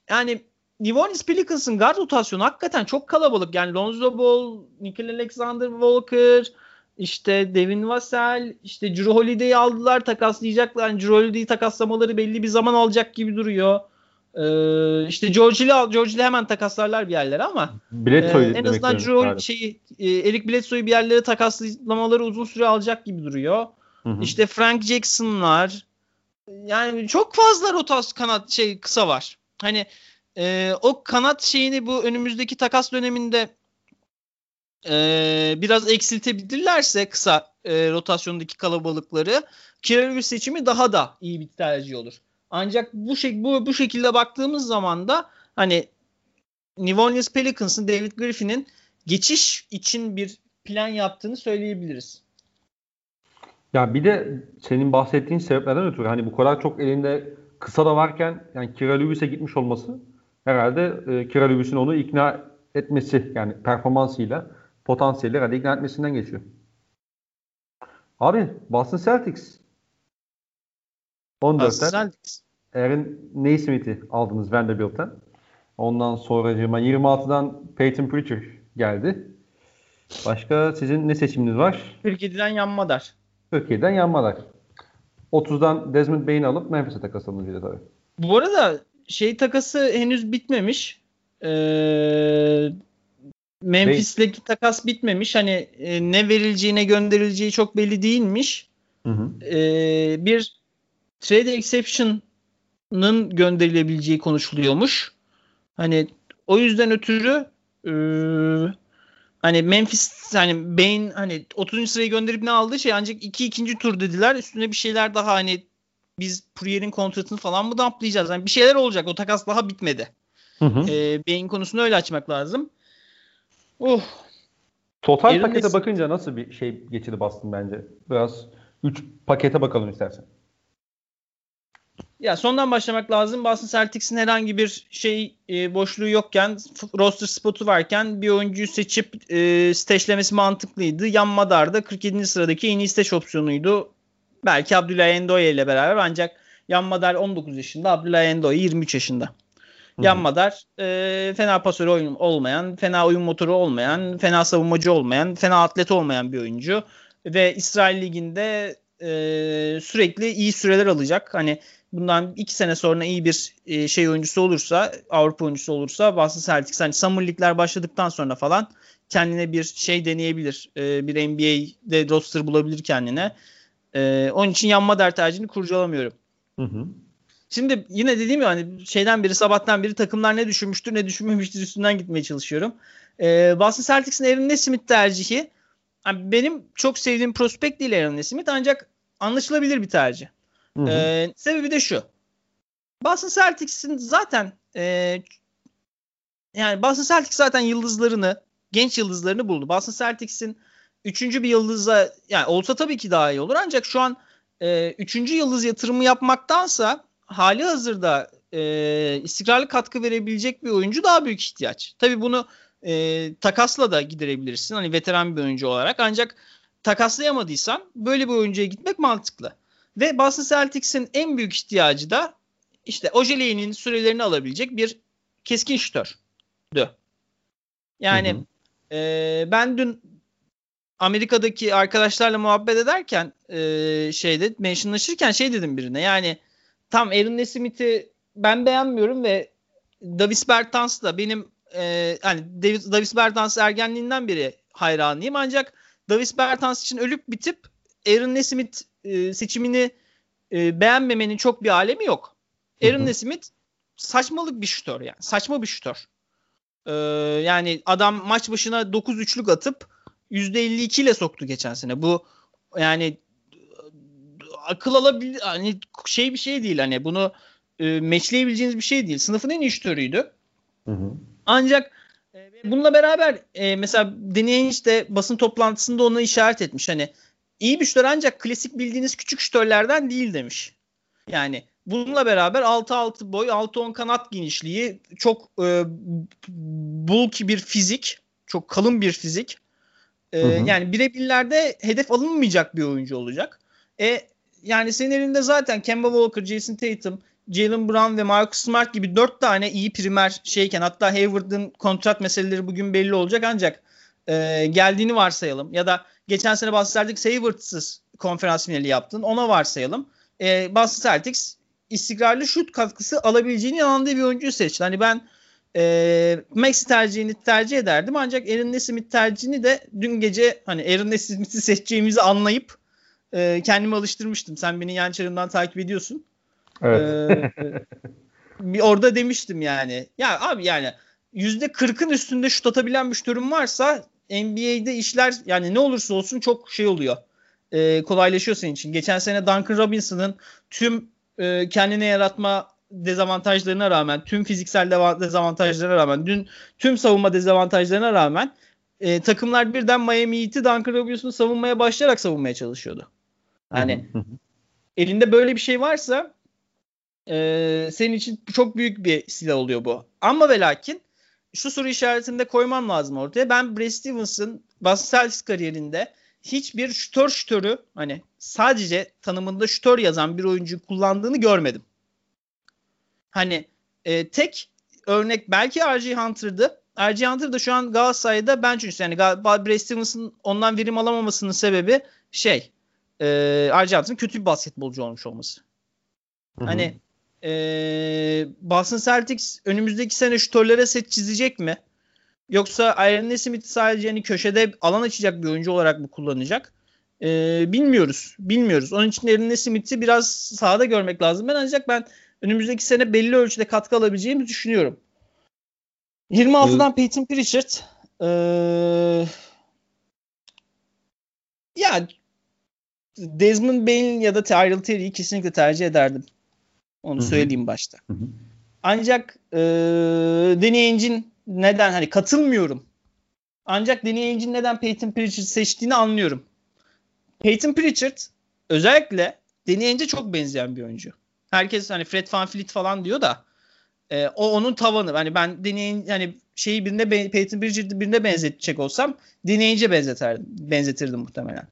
yani New Orleans Pelicans'ın guard rotasyonu hakikaten çok kalabalık. Yani Lonzo Ball, Nickeil Alexander-Walker, işte Devin Vassell, işte Jrue Holiday'i aldılar, takaslayacaklar. Yani Jrue Holiday'i takaslamaları belli bir zaman alacak gibi duruyor. Ee, işte George Hill'i George Hill'i hemen takaslarlar bir yerlere ama e, en azından Jrue şeyi e, Eric Bledsoe'yu bir yerlere takaslamaları uzun süre alacak gibi duruyor. Hı hı. İşte Frank Jackson'lar. Yani çok fazla rotas kanat şey kısa var. Hani Ee, o kanat şeyini bu önümüzdeki takas döneminde e, biraz eksiltebilirlerse kısa e, rotasyondaki kalabalıkları Kiralevich seçimi daha da iyi bir tercih olur. Ancak bu şey bu bu şekilde baktığımız zaman da hani New Orleans Pelicans'ın David Griffin'in geçiş için bir plan yaptığını söyleyebiliriz. Ya bir de senin bahsettiğin sebeplerden ötürü hani bu kadar çok elinde kısa da varken yani Kiralevich'e gitmiş olması herhalde e, Kiralevich'in onu ikna etmesi yani performansıyla potansiyeli herhalde ikna etmesinden geçiyor. Abi Boston Celtics on dörtten Aaron Nesmith'i aldınız Vanderbilt'ten. Ondan sonra yirmi altıdan Peyton Pritchard geldi. Başka sizin ne seçiminiz var? Türkiye'den Yanmadar. Türkiye'den Yanmadar. otuzdan Desmond Bane alıp Memphis'e takas alınacak tabii. Bu arada şey takası henüz bitmemiş. Ee, Memphis'teki takas bitmemiş. Hani e, ne verileceğine gönderileceği çok belli değilmiş. Hı hı. Ee, bir trade exception'ın gönderilebileceği konuşuluyormuş. Hani o yüzden ötürü e, hani Memphis hani Bane hani otuzuncu sırayı gönderip ne aldığı şey ancak iki ikinci tur dediler. Üstüne bir şeyler daha hani biz Pruyer'in kontratını falan mı dumplayacağız? Yani bir şeyler olacak. O takas daha bitmedi. Hı hı. E, Bane konusunu öyle açmak lazım. Oh. Total Aaron pakete Nes- bakınca nasıl bir şey geçirdi bastım bence. Biraz üç pakete bakalım istersen. Ya sondan başlamak lazım. Boston Celtics'in herhangi bir şey e, boşluğu yokken, roster spotu varken bir oyuncuyu seçip e, stagelemesi mantıklıydı. Yanmadar'da kırk yedinci sıradaki en iyi stage opsiyonuydu. Belki Abdullah Endoye ile beraber ancak Yanmadar on dokuz yaşında, Abdullah Endoye yirmi üç yaşında. Yanmadar e, fena pasörü oyun, olmayan, fena oyun motoru olmayan, fena savunmacı olmayan, fena atlet olmayan bir oyuncu. Ve İsrail Ligi'nde e, sürekli iyi süreler alacak. Hani bundan iki sene sonra iyi bir e, şey oyuncusu olursa, Avrupa oyuncusu olursa Boston Celtics hani Summer League'ler başladıktan sonra falan kendine bir şey deneyebilir. E, bir N B A'de roster bulabilir kendine. Ee, onun için Yanmadar tercihini kurcalamıyorum. Hı hı. Şimdi yine dediğim ya hani şeyden biri sabahtan biri takımlar ne düşünmüştür ne düşünmemiştir üstünden gitmeye çalışıyorum. Ee, Boston Celtics'in Aaron Nesmith tercihi yani benim çok sevdiğim prospekt değil Aaron Nesmith ancak anlaşılabilir bir tercih. Hı hı. Ee, sebebi de şu. Boston Celtics'in zaten e, yani Boston Celtics zaten yıldızlarını genç yıldızlarını buldu. Boston Celtics'in üçüncü bir yıldıza yani olsa tabii ki daha iyi olur ancak şu an e, üçüncü yıldız yatırımı yapmaktansa hali hazırda e, istikrarlı katkı verebilecek bir oyuncu daha büyük ihtiyaç. Tabii bunu e, takasla da giderebilirsin hani veteran bir oyuncu olarak ancak takaslayamadıysan böyle bir oyuncuya gitmek mantıklı. Ve Boston Celtics'in en büyük ihtiyacı da işte Ojeley'nin sürelerini alabilecek bir keskin şutördü. Yani hı hı. E, ben dün Amerika'daki arkadaşlarla muhabbet ederken e, şeyde mentionlaşırken şey dedim birine yani tam Aaron Nesmith'i ben beğenmiyorum ve Davis Bertans da benim e, hani Davis, Davis Bertans ergenliğinden beri hayranıyım ancak Davis Bertans için ölüp bitip Aaron Nesmith e, seçimini e, beğenmemenin çok bir alemi yok. Aaron Nesmith saçmalık bir şütör yani. Saçma bir şütör. Ee, yani adam maç başına dokuz üçlük atıp yüzde elli iki ile soktu geçen sene. Bu yani akıl alabil hani şey bir şey değil. Hani bunu e, meçleyebileceğiniz bir şey değil. Sınıfın en iyi şütörüydü. Hı hı. Ancak e, bununla beraber e, mesela Deneyen işte basın toplantısında ona işaret etmiş. Hani iyi bir şütör ancak klasik bildiğiniz küçük şütörlerden değil demiş. Yani bununla beraber altı altı boy, altı on kanat genişliği, çok e, bulky bir fizik, çok kalın bir fizik. E, hı hı. Yani birebirlerde hedef alınmayacak bir oyuncu olacak. E, yani senin elinde zaten Kemba Walker, Jason Tatum, Jaylen Brown ve Marcus Smart gibi dört tane iyi primer şeyken, hatta Hayward'ın kontrat meseleleri bugün belli olacak ancak e, geldiğini varsayalım. Ya da geçen sene bahsettik, Hayward'sız konferans finali yaptın, ona varsayalım. E, Boston Celtics istikrarlı şut katkısı alabileceğini inandığı bir oyuncuyu seçti. Hani ben e, Maxi tercihini tercih ederdim ancak Aaron Nesmith tercihini de dün gece hani Aaron Nesmith'i seçeceğimizi anlayıp e, kendimi alıştırmıştım. Sen beni Yançarım'dan takip ediyorsun. Evet. E, bir orada demiştim yani. Ya abi yani yüzde kırkın üstünde şut atabilen bir şütörün varsa N B A'de işler yani ne olursa olsun çok şey oluyor. E, kolaylaşıyor senin için. Geçen sene Duncan Robinson'ın tüm kendine yaratma dezavantajlarına rağmen, tüm fiziksel dezavantajlarına rağmen, dün tüm savunma dezavantajlarına rağmen e, takımlar birden Miami Heat'i Duncan Robinson'u savunmaya başlayarak savunmaya çalışıyordu. Yani elinde böyle bir şey varsa e, senin için çok büyük bir silah oluyor bu. Ama ve lakin şu soru işaretini de koymam lazım ortaya. Ben Brad Stevens'ın Boston Celtics kariyerinde hiçbir şütör şütörü hani sadece tanımında şütör yazan bir oyuncu kullandığını görmedim. Hani e, tek örnek belki R J Hunter'dı. R J Hunter da şu an Galatasaray'da bench oyuncusu. Yani Brad Stevens'ın ondan verim alamamasının sebebi şey e, R J Hunter'ın kötü bir basketbolcu olmuş olması. Hı hı. Hani e, Boston Celtics önümüzdeki sene şütörlere set çizecek mi? Yoksa Aaron Nesmith'i sadece hani köşede alan açacak bir oyuncu olarak mı kullanacak? Ee, bilmiyoruz. Bilmiyoruz. Onun için Aaron Nesmith'i biraz sahada görmek lazım. Ben ancak ben önümüzdeki sene belli ölçüde katkı alabileceğimi düşünüyorum. yirmi altıdan evet. Peyton Pritchard. Ee, ya Desmond Bane ya da Tyrell Terry'i kesinlikle tercih ederdim. Onu Hı-hı. söyleyeyim başta. Hı-hı. Ancak ee, deneyincin neden hani katılmıyorum. Ancak deneyincinin neden Peyton Pritchard seçtiğini anlıyorum. Peyton Pritchard özellikle deneyince çok benzeyen bir oyuncu. Herkes hani Fred VanVleet falan diyor da e, o onun tavanı. Hani ben deneyin yani şeyi birine Peyton Pritchard'ı birine benzetecek olsam deneyince benzeterdim. Benzetirdim muhtemelen.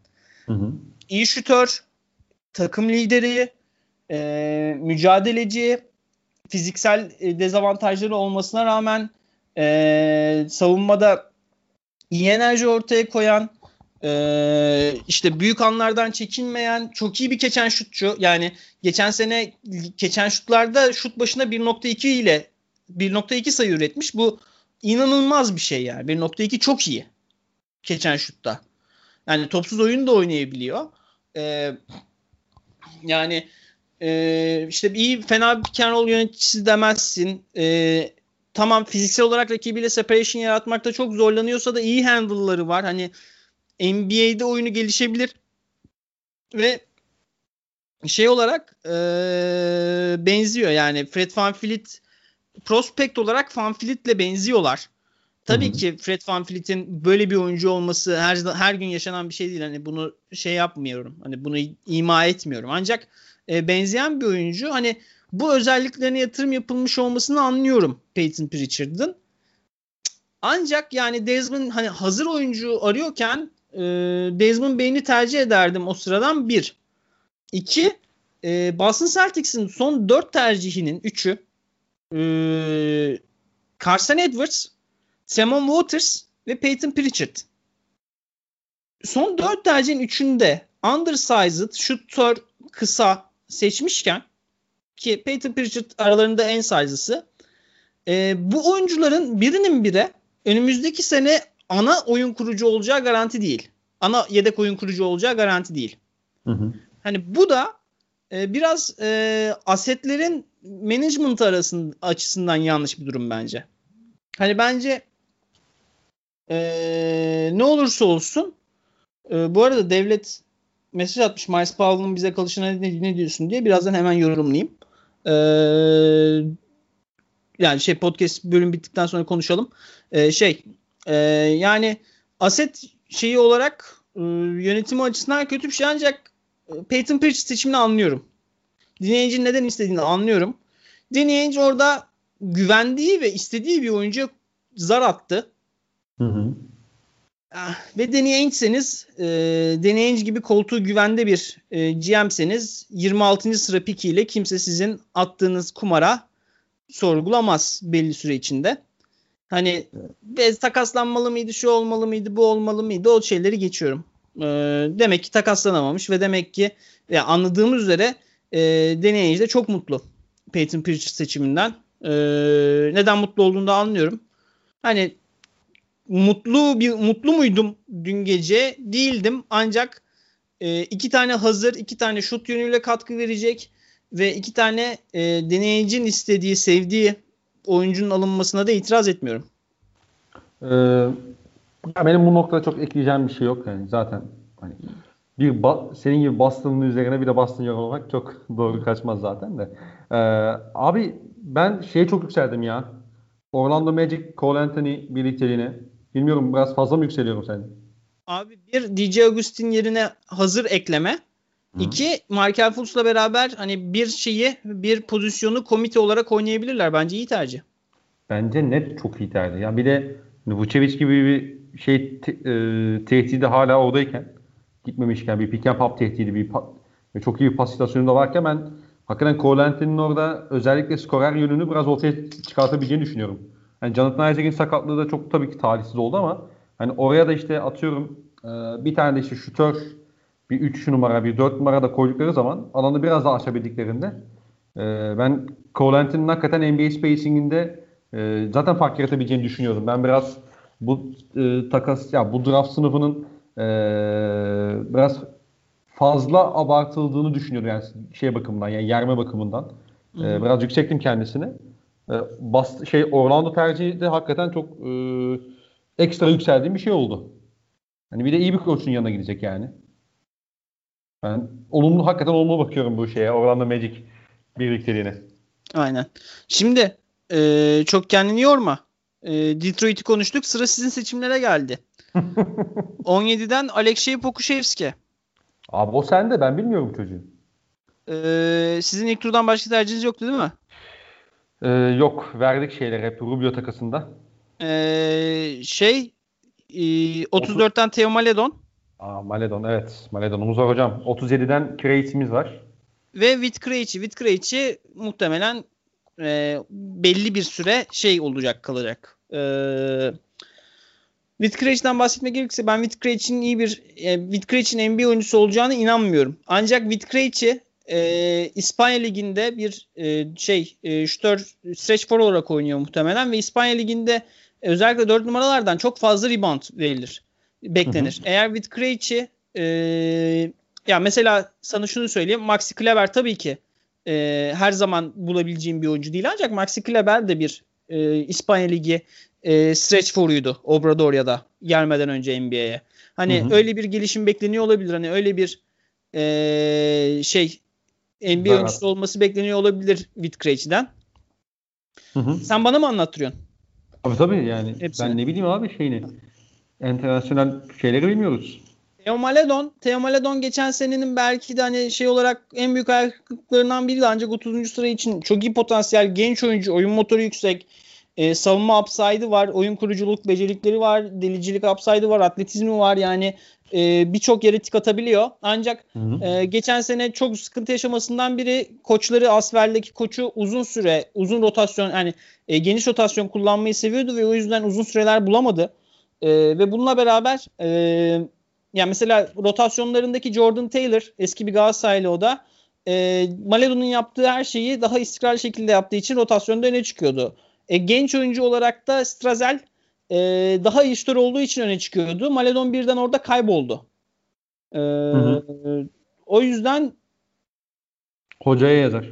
Hı hı. İyi şütör, takım lideri, e, mücadeleci, fiziksel dezavantajları olmasına rağmen Ee, savunmada iyi enerji ortaya koyan, ee, işte büyük anlardan çekinmeyen, çok iyi bir keçen şutçu. Yani geçen sene keçen şutlarda şut başına bir nokta iki ile bir nokta iki sayı üretmiş. Bu inanılmaz bir şey yani. bir nokta iki çok iyi keçen şutta. Yani topsuz oyunu da oynayabiliyor. Ee, yani e, işte iyi fena bir pick and roll yöneticisi demezsin. Ee, Tamam fiziksel olarak rakibiyle separation yaratmakta çok zorlanıyorsa da iyi handle'ları var. Hani N B A'de oyunu gelişebilir. Ve şey olarak ee, benziyor yani Fred VanVleet prospect olarak VanVleet'le benziyorlar. Tabii Hı-hı. ki Fred VanVleet'in böyle bir oyuncu olması her her gün yaşanan bir şey değil. Hani bunu şey yapmıyorum. Hani bunu ima etmiyorum. Ancak e, benzeyen bir oyuncu hani bu özelliklerine yatırım yapılmış olmasını anlıyorum Peyton Pritchard'ın. Ancak yani Desmond hani hazır oyuncu arıyorken e, Desmond Bane'i tercih ederdim o sıradan bir. İki, e, Boston Celtics'in son dört tercihinin üçü e, Carson Edwards, Simon Waters ve Peyton Pritchard. Son dört tercihin üçünde undersized, şutör kısa seçmişken ki Peyton Pritchard aralarında en sayısı. E, bu oyuncuların birinin bire önümüzdeki sene ana oyun kurucu olacağı garanti değil. Ana yedek oyun kurucu olacağı garanti değil. Hı hı. Hani bu da e, biraz e, asetlerin management arasında açısından yanlış bir durum bence. Hani bence e, ne olursa olsun e, bu arada devlet mesaj atmış Miles Powell'ın bize kalışına ne, ne diyorsun diye. Birazdan hemen yorumlayayım. E, yani şey podcast bölüm bittikten sonra konuşalım. E, şey e, yani aset şeyi olarak e, yönetimi açısından kötü bir şey, ancak Peyton Pritchard seçimini anlıyorum. Dinleyicinin neden istediğini anlıyorum. Dinleyici orada güvendiği ve istediği bir oyuncuya zar attı. Hı hı. Ve deneyinçseniz, e, deneyinç gibi koltuğu güvende bir e, G M'seniz yirmi altıncı sıra pikiyle kimse sizin attığınız kumara sorgulamaz belli süre içinde. Hani ve takaslanmalı mıydı, şu olmalı mıydı, bu olmalı mıydı, o şeyleri geçiyorum. E, demek ki takaslanamamış ve demek ki ya anladığımız üzere e, deneyinci de çok mutlu Peyton Pritchard seçiminden. Ee, neden mutlu olduğunu da anlıyorum. Hani mutlu bir mutlu muydum dün gece? Değildim. Ancak e, iki tane hazır, iki tane şut yönüyle katkı verecek ve iki tane e, deneyicinin istediği, sevdiği oyuncunun alınmasına da itiraz etmiyorum. Ee, benim bu noktada çok ekleyeceğim bir şey yok yani zaten. Hani bir ba- senin gibi Boston'ın üzerine bir de Boston yorulmak çok doğru kaçmaz zaten de. Ee, abi ben şeye çok yükseldim ya. Orlando Magic, Cole Anthony birlikteliğine. Bilmiyorum, biraz fazla mı yükseliyorum sence? Abi bir D J Augustin yerine hazır ekleme. Hı. İki, Markel Fultz'la beraber hani bir şeyi, bir pozisyonu komite olarak oynayabilirler. Bence iyi tercih. Bence net çok iyi tercih. Yani bir de Vucevic gibi bir şey te- e- tehdidi hala oradayken, gitmemişken, bir pick and pop tehdidi, bir pa- ve çok iyi bir pasitasyonu da varken ben hakikaten Cole Anthony'nin orada özellikle skorer yönünü biraz ortaya çıkartabileceğini düşünüyorum. Yani Jonathan Isaac'in sakatlığı da çok tabii ki talihsiz oldu ama hani oraya da işte atıyorum bir tane de işte şutör, bir üç numara, bir dört numara da koydukları zaman alanı biraz daha açabildiklerinde ben Cole Anthony'nin hakikaten N B A spacing'inde zaten fark yaratabileceğini düşünüyorum. Ben biraz bu takas ya bu draft sınıfının biraz fazla abartıldığını düşünüyorum yani şey bakımından, yani yerme bakımından. Ee, biraz yüksektim kendisini. Ee, bas, şey Orlando tercihi de hakikaten çok e, ekstra yükseldiğim bir şey oldu. Hani bir de iyi bir koçun yanına gidecek yani. Ben olumlu, hakikaten olumlu bakıyorum bu şeye, Orlando Magic birlikteliğine. Aynen. Şimdi e, çok kendini yorma. E, Detroit'i konuştuk. Sıra sizin seçimlere geldi. on yediden Alexey Pokuševski. Abi o sende, ben bilmiyorum çocuğu. Ee, sizin ilk turdan başka tercihiniz yoktu değil mi? Ee, yok. Verdik şeyleri hep Rubio takasında. Ee, şey e, otuz dörtten Theo Maledon. Aa, Maledon evet. Maledon'umuz var hocam. otuz yediden Krejci'miz var. Ve Whit Krejci. Whit Krejci muhtemelen e, belli bir süre şey olacak, kalacak. Eee Whit Krejci'den bahsetmek gerekirse ben Whit Krejci'nin iyi bir Whit Krejci'nin N B A oyuncusu olacağına inanmıyorum. Ancak Whit Krejci e, İspanya Ligi'nde bir e, şey e, şutör, stretch four olarak oynuyor muhtemelen ve İspanya Ligi'nde özellikle dört numaralardan çok fazla rebound verilir. Beklenir. Hı hı. Eğer Whit Krejci e, ya mesela sana şunu söyleyeyim. Maxi Kleber tabii ki e, her zaman bulabileceğim bir oyuncu değil. Ancak Maxi Kleber de bir e, İspanya Ligi E, stretch for'uydu Obradorya'da gelmeden önce N B A'ye. Hani hı hı. öyle bir gelişim bekleniyor olabilir. Hani öyle bir e, şey N B A evet. oyuncusu olması bekleniyor olabilir Whit Krejci'den. Hı hı. Sen bana mı anlattırıyorsun? Abi tabii yani. Hepsini. Ben ne bileyim abi şeyini. Enternasyonel şeyleri bilmiyoruz. Theo Maledon. Theo Maledon geçen senenin belki de hani şey olarak en büyük ayaklıklarından biriydi. Ancak otuzuncu sıra için çok iyi potansiyel, genç oyuncu, oyun motoru yüksek. Ee, savunma upside'ı var, oyun kuruculuk becerikleri var, delicilik upside'ı var, atletizmi var yani e, birçok yere tik atabiliyor. Ancak hı hı. E, geçen sene çok sıkıntı yaşamasından biri koçları, Asfer'deki koçu uzun süre, uzun rotasyon yani e, geniş rotasyon kullanmayı seviyordu ve o yüzden uzun süreler bulamadı. E, ve bununla beraber e, yani mesela rotasyonlarındaki Jordan Taylor, eski bir Galatasaraylı o da, e, Maledon'un yaptığı her şeyi daha istikrarlı şekilde yaptığı için rotasyonda öne çıkıyordu. E, genç oyuncu olarak da Strazel e, daha iyi şutör olduğu için öne çıkıyordu. Maledon birden orada kayboldu. E, hı hı. O yüzden hocaya yazar.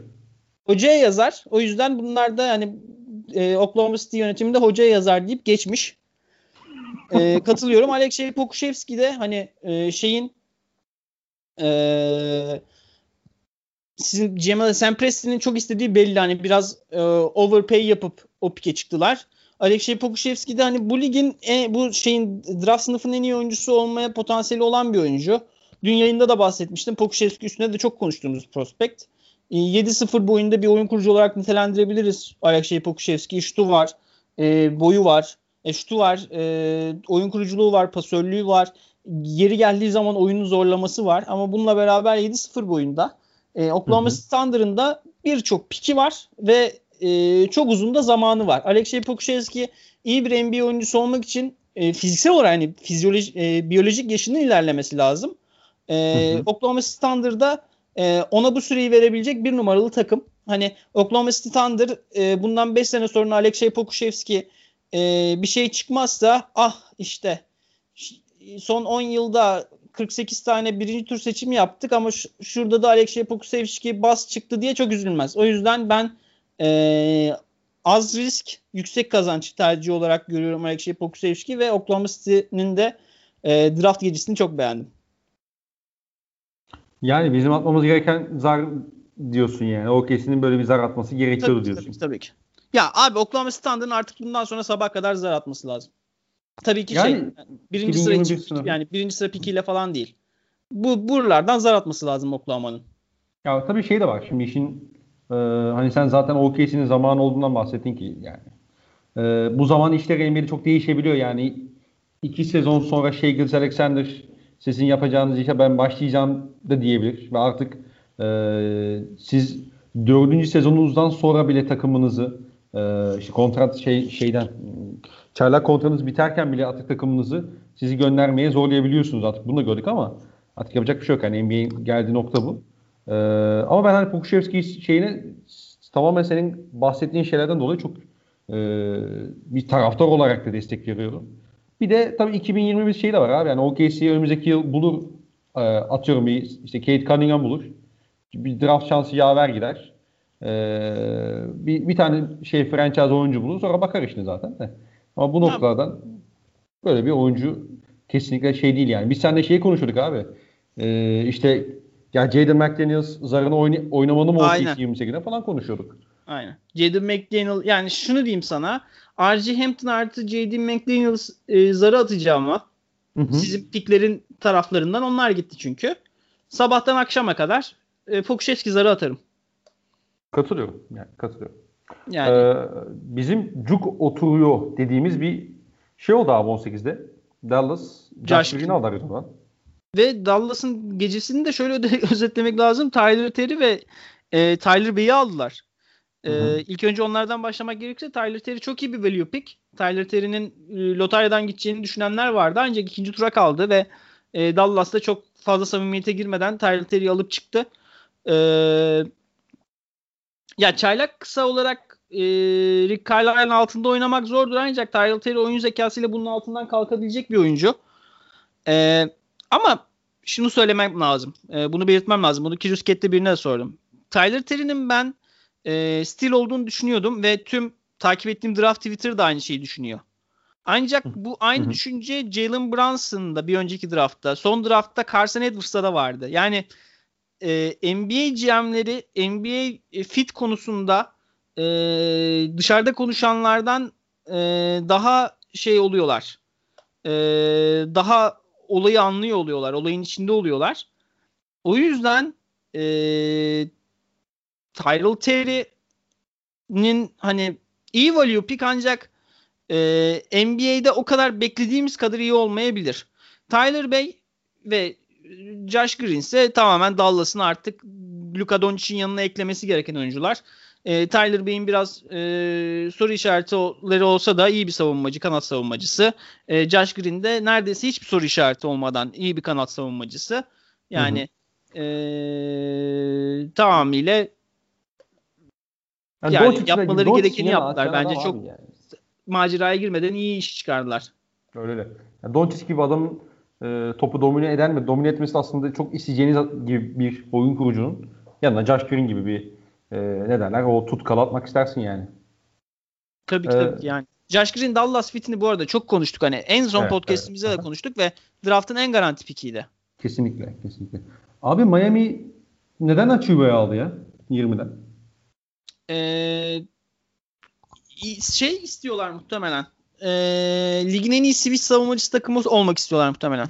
Hocaya yazar. O yüzden bunlar da hani e, Oklahoma City yönetiminde hocaya yazar deyip geçmiş. E, katılıyorum. Alexey Pokuševski de hani e, şeyin eee sizin Cemal Sempresti'nin çok istediği belli, hani biraz e, overpay yapıp o pike çıktılar. Alexey Pokuševski de hani bu ligin e, bu şeyin draft sınıfının en iyi oyuncusu olmaya potansiyeli olan bir oyuncu. Dün yayında da bahsetmiştim. Pokuševski üstüne de çok konuştuğumuz prospekt. E, yedi sıfır boyunda bir oyun kurucu olarak nitelendirebiliriz Alexey Pokuševski. Şutu var, e, boyu var, e, şutu var, e, oyun kuruculuğu var, pasörlüğü var. Yeri geldiği zaman oyunun zorlaması var. Ama bununla beraber yedi sıfır boyunda. E, Oklahoma Thunder'ın da birçok piki var ve e, çok uzun da zamanı var. Alexey Pokuševski iyi bir N B A oyuncusu olmak için e, fiziksel olarak yani fizyolojik e, biyolojik yaşının ilerlemesi lazım. E, hı hı. Oklahoma Thunder'da e, ona bu süreyi verebilecek bir numaralı takım. Hani Oklahoma Thunder e, bundan beş sene sonra Alexey Pokuševski e, bir şey çıkmazsa ah işte son on yılda kırk sekiz tane birinci tur seçimi yaptık ama ş- şurada da Alexey Pokuševski bas çıktı diye çok üzülmez. O yüzden ben ee, az risk yüksek kazanç tercihi olarak görüyorum Alexey Pokuševski ve Oklahoma City'nin de ee, draft gecesini çok beğendim. Yani bizim atmamız gereken zar diyorsun yani. O K C'nin böyle bir zar atması gerekiyordu tabii, diyorsun. Tabii ki, tabii ki. Ya abi Oklahoma City'nin artık bundan sonra sabah kadar zar atması lazım. Tabii ki yani, şey yani birinci sıra için, sıra. yani birinci sıra pikiyle falan değil. Bu buralardan zar atması lazım Oklahoma'nın. Ya tabii şey de var. Şimdi işin e, hani sen zaten O K C'nin zamanı olduğundan bahsettin ki yani. E, bu zaman işler N B A'de çok değişebiliyor yani. iki sezon sonra şey Gilgeous Alexander sizin yapacağınız işe ben başlayacağım da diyebilir ve artık e, siz dördüncü sezonunuzdan sonra bile takımınızı e, işte kontrat şey şeyden çaylak kontratınız biterken bile artık takımınızı sizi göndermeye zorlayabiliyorsunuz artık. Bunu da gördük ama artık yapacak bir şey yok. Yani N B A'nin geldiği nokta bu. Ee, ama ben hani Pokuševski şeyine tamamen senin bahsettiğin şeylerden dolayı çok e, bir taraftar olarak da destek veriyorum. Bir de tabii iki bin yirmi bir şey de var abi. Yani O K C'yi önümüzdeki yıl bulur. E, atıyorum bir işte Kate Cunningham bulur. Bir draft şansı yaver gider. E, bir, bir tane şey franchise oyuncu bulur. Sonra bakar işine zaten de. Ama bu noktalardan böyle bir oyuncu kesinlikle şey değil yani. Biz seninle şeyi konuşuyorduk abi. Ee, işte ya Jaden McDaniels zarını oyn- oynamanı mı O K C yirmi sekizde falan konuşuyorduk. Aynen. Jaden McDaniels yani şunu diyeyim sana. R G Hampton artı Jaden McDaniels e, zarı atacağım ama sizin piklerin taraflarından onlar gitti çünkü. Sabahtan akşama kadar e, Pokuševski zarı atarım. Katılıyorum. Yani katılıyorum. Yani ee, bizim cuk oturuyor dediğimiz bir şey oldu abi on sekizde. Dallas Josh Green'i aldı acaba. Ve Dallas'ın gecesini de şöyle de özetlemek lazım. Tyler Terry ve e, Tyler Bey'i aldılar. E, ilk önce onlardan başlamak gerekirse Tyler Terry çok iyi bir value pick. Tyler Terry'nin e, lotaryadan gideceğini düşünenler vardı. Ancak ikinci tura kaldı ve e, Dallas'ta çok fazla samimiyete girmeden Tyler Terry'i alıp çıktı. Eee Ya çaylak kısa olarak e, Rick Carlisle'ın altında oynamak zordur ancak Tyrell Terry oyun zekasıyla bunun altından kalkabilecek bir oyuncu. E, ama şunu söylemem lazım. E, bunu belirtmem lazım. Bunu Kirusket'te birine de sordum. Tyler Terry'nin ben e, stil olduğunu düşünüyordum ve tüm takip ettiğim draft Twitter'da aynı şeyi düşünüyor. Ancak bu aynı düşünce Jalen Brunson'da bir önceki draftta, son draftta Carson Edwards'ta da vardı. Yani N B A G M'leri N B A fit konusunda e, dışarıda konuşanlardan e, daha şey oluyorlar. E, daha olayı anlıyor oluyorlar. Olayın içinde oluyorlar. O yüzden e, Tyrell Terry'nin hani iyi value pick ancak e, N B A'de o kadar beklediğimiz kadar iyi olmayabilir. Tyler Bey ve Josh Green ise tamamen Dallas'ın artık Luka Doncic'in yanına eklemesi gereken oyuncular. E, Tyler Bey'in biraz e, soru işaretleri olsa da iyi bir savunmacı, kanat savunmacısı. E, Josh Green de neredeyse hiçbir soru işareti olmadan iyi bir kanat savunmacısı. Yani e, tamamıyla yani yani yapmaları gerekeni yaptılar. Bence çok yani maceraya girmeden iyi iş çıkardılar. Öyle de. Yani Doncic gibi adamın e, topu domine eden ve domine etmesi aslında çok isteyeceğiniz gibi bir oyun kurucunun yanına Josh Green gibi bir e, ne derler o tutkal atmak istersin yani. Tabii ki ee, tabii ki yani. Josh Green Dallas fitini bu arada çok konuştuk. Hani en son evet, podcast'imizde evet. de konuştuk ve draft'ın en garanti pikiydi. Kesinlikle, kesinlikle. Abi Miami neden Achiba'yı aldı ya yirmiden? Ee, şey istiyorlar muhtemelen. Ee, ligin en iyi switch savunmacısı takımı olmak istiyorlar muhtemelen.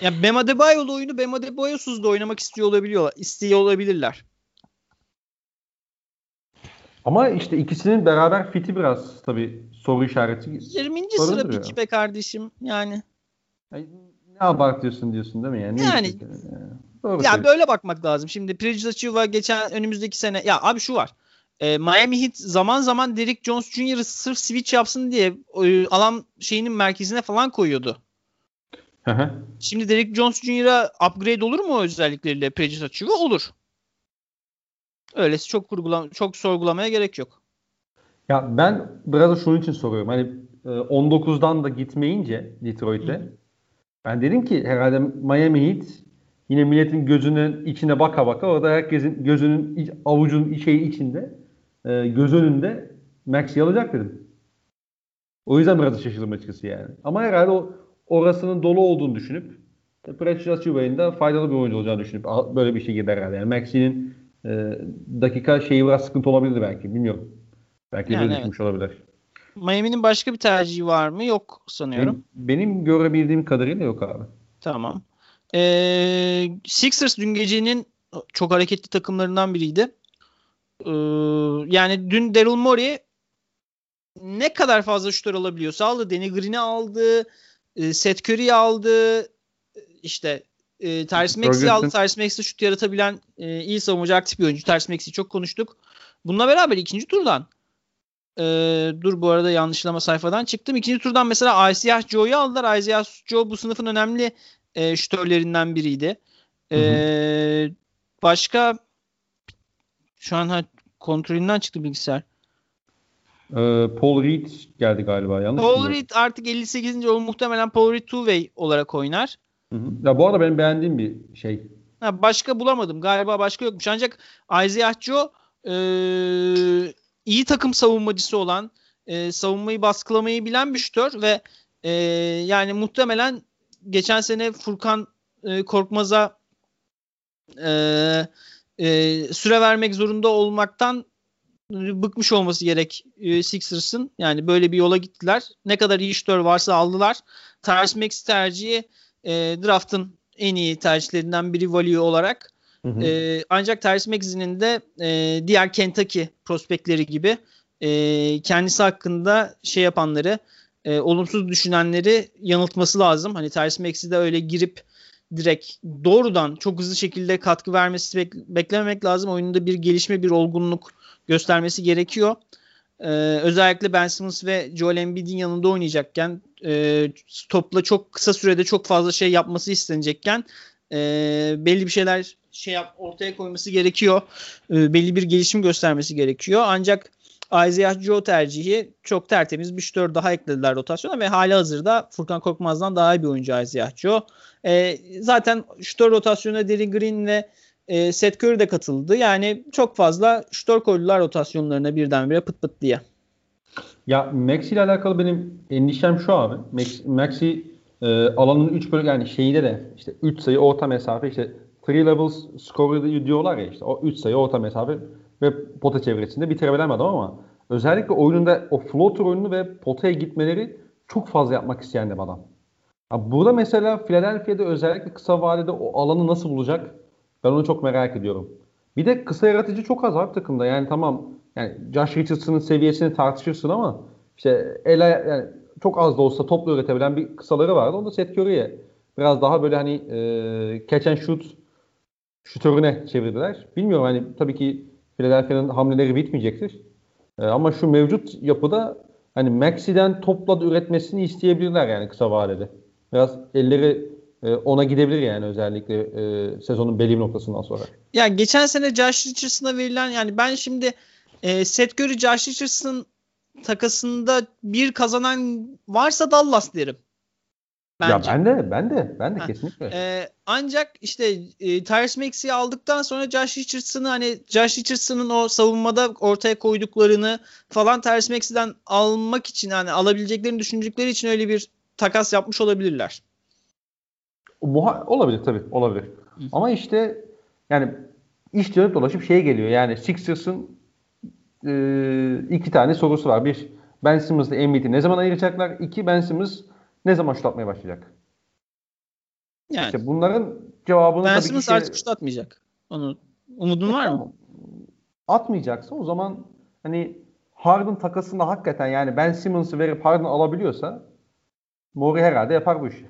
Yani Bam Adebayo'lu oyunu Bam Adebayo'suz da oynamak istiyor olabiliyorlar. İstiyor olabilirler. Ama işte ikisinin beraber fiti biraz tabii soru işareti. yirminci sıra piki be kardeşim yani. Ay, ne abartıyorsun diyorsun değil mi yani? Yani. yani. Doğru ya böyle bakmak lazım. Şimdi Precious Achiuwa geçen önümüzdeki sene ya abi şu var. E, Miami Heat zaman zaman Derrick Jones Junior'ı sırf switch yapsın diye e, alan şeyinin merkezine falan koyuyordu. Hı hı. Şimdi Derrick Jones Junior'a upgrade olur mu o özellikleriyle Precious Achiuwa? Olur. Öylesi çok kurgulam çok sorgulamaya gerek yok. Ya ben biraz da şunun için soruyorum. Hani on dokuzdan da gitmeyince Detroit'te Hı. ben dedim ki herhalde Miami Heat yine milletin gözünün içine baka baka orada herkesin gözünün avucunun şeyi içinde göz önünde Max'i alacak dedim. O yüzden biraz şaşırdım açıkçası yani. Ama herhalde o orasının dolu olduğunu düşünüp Precious Achiba'nın da faydalı bir oyuncu olacağını düşünüp böyle bir şey gider herhalde. Yani Max'inin E, dakika şeyi biraz sıkıntı olabilir belki. Bilmiyorum. Belki yani de düşmüş evet. olabilir. Miami'nin başka bir tercihi var mı? Yok sanıyorum. Benim, benim görebildiğim kadarıyla yok abi. Tamam. Ee, Sixers dün gecenin çok hareketli takımlarından biriydi. Ee, yani dün Daryl Morey ne kadar fazla şutör alabiliyorsa aldı. Danny Green'i aldı. Seth Curry'i aldı. İşte E, Tyrese Maxey'i aldı. Tyrese Maxey şut yaratabilen e, iyi savunmacı aktif bir oyuncu. Tyrese Maxey'i çok konuştuk. Bununla beraber ikinci turdan e, dur bu arada yanlışlama sayfadan çıktım. İkinci turdan mesela Isaiah Joe'yu aldılar. Isaiah Joe bu sınıfın önemli e, şutörlerinden biriydi. E, başka şu an ha, kontrolünden çıktı bilgisayar. E, Paul Reed geldi galiba. Yanlış Paul bilmiyorum. Reed artık elli sekizinci o muhtemelen Paul Reed two-way olarak oynar. Hı hı. Ya bu arada benim beğendiğim bir şey. Ha, başka bulamadım. Galiba başka yokmuş. Ancak Isaiah Joe e, iyi takım savunmacısı olan, e, savunmayı baskılamayı bilen bir şutör ve e, yani muhtemelen geçen sene Furkan e, Korkmaz'a e, e, süre vermek zorunda olmaktan bıkmış olması gerek e, Sixers'ın. Yani böyle bir yola gittiler. Ne kadar iyi şutör varsa aldılar. Tyrese Maxey tercihi E, draft'ın en iyi tercihlerinden biri value olarak. Hı hı. E, ancak Tyrese Maxey'nin de e, diğer Kentucky prospektleri gibi e, kendisi hakkında şey yapanları, e, olumsuz düşünenleri yanıltması lazım. Hani Tyrese Maxey de öyle girip direkt doğrudan çok hızlı şekilde katkı vermesi bek- beklememek lazım. Oyununda bir gelişme, bir olgunluk göstermesi gerekiyor. E, özellikle Ben Simmons ve Joel Embiid'in yanında oynayacakken E, topla çok kısa sürede çok fazla şey yapması istenecekken e, belli bir şeyler şey yap, ortaya koyması gerekiyor. E, belli bir gelişim göstermesi gerekiyor. Ancak Isaiah Joe tercihi çok tertemiz bir şutör daha eklediler rotasyona ve halihazırda Furkan Korkmaz'dan daha iyi bir oyuncu Isaiah Joe. E, zaten şutör rotasyonuna Derrick Green ve e, Seth Curry de katıldı. Yani çok fazla şutör koydular rotasyonlarına birdenbire pıt pıt diye. Ya Maxey ile alakalı benim endişem şu abi. Maxey e, alanın üç bölü yani şeyde de işte üç sayı orta mesafe işte three levels score diyorlar ya işte o üç sayı orta mesafe ve pota çevresinde bitirebilen adam ama özellikle oyununda o floater oyununu ve potaya gitmeleri çok fazla yapmak isteyen bir adam. Ya burada mesela Philadelphia'da özellikle kısa vadede o alanı nasıl bulacak? Ben onu çok merak ediyorum. Bir de kısa yaratıcı çok az abi takımda. Yani tamam yani Josh Richardson'ın seviyesini tartışırsın ama işte ele yani çok az da olsa topla üretebilen bir kısaları vardı. Onu da Seth Curry'e biraz daha böyle hani e, catch and shoot şutörüne çevirdiler. Bilmiyorum hani tabii ki Philadelphia'nın hamleleri bitmeyecektir. E, ama şu mevcut yapıda hani Maxey'den topla üretmesini isteyebilirler yani kısa vadede. Biraz elleri ona gidebilir yani özellikle e, sezonun belli bir noktasından sonra. Ya geçen sene Josh Richardson'a verilen yani ben şimdi e, Seth Curry Josh Richardson takasında bir kazanan varsa Dallas derim. Bence. Ya ben de, ben de, ben de ha. kesinlikle. Ee, ancak işte e, Tyrese Maxey'i aldıktan sonra Josh Richardson'ı hani Josh Richardson'ın o savunmada ortaya koyduklarını falan Tyrese Maxey'den almak için hani alabileceklerini düşündükleri için öyle bir takas yapmış olabilirler. Muha- olabilir tabii, olabilir. Hı. Ama işte yani iş dönüp dolaşıp şeye geliyor yani Sixers'ın e, iki tane sorusu var. Bir, Ben Simmons'la Embiid'i ne zaman ayıracaklar? İki, Ben Simmons ne zaman şut atmaya başlayacak? Yani. İşte bunların cevabını ben tabii ki... Ben Simmons şey... artık şut atmayacak. Onu, umudun evet, var mı? Atmayacaksa o zaman hani Harden takasında hakikaten yani Ben Simmons'ı verip Harden alabiliyorsa Mori herhalde yapar bu işi.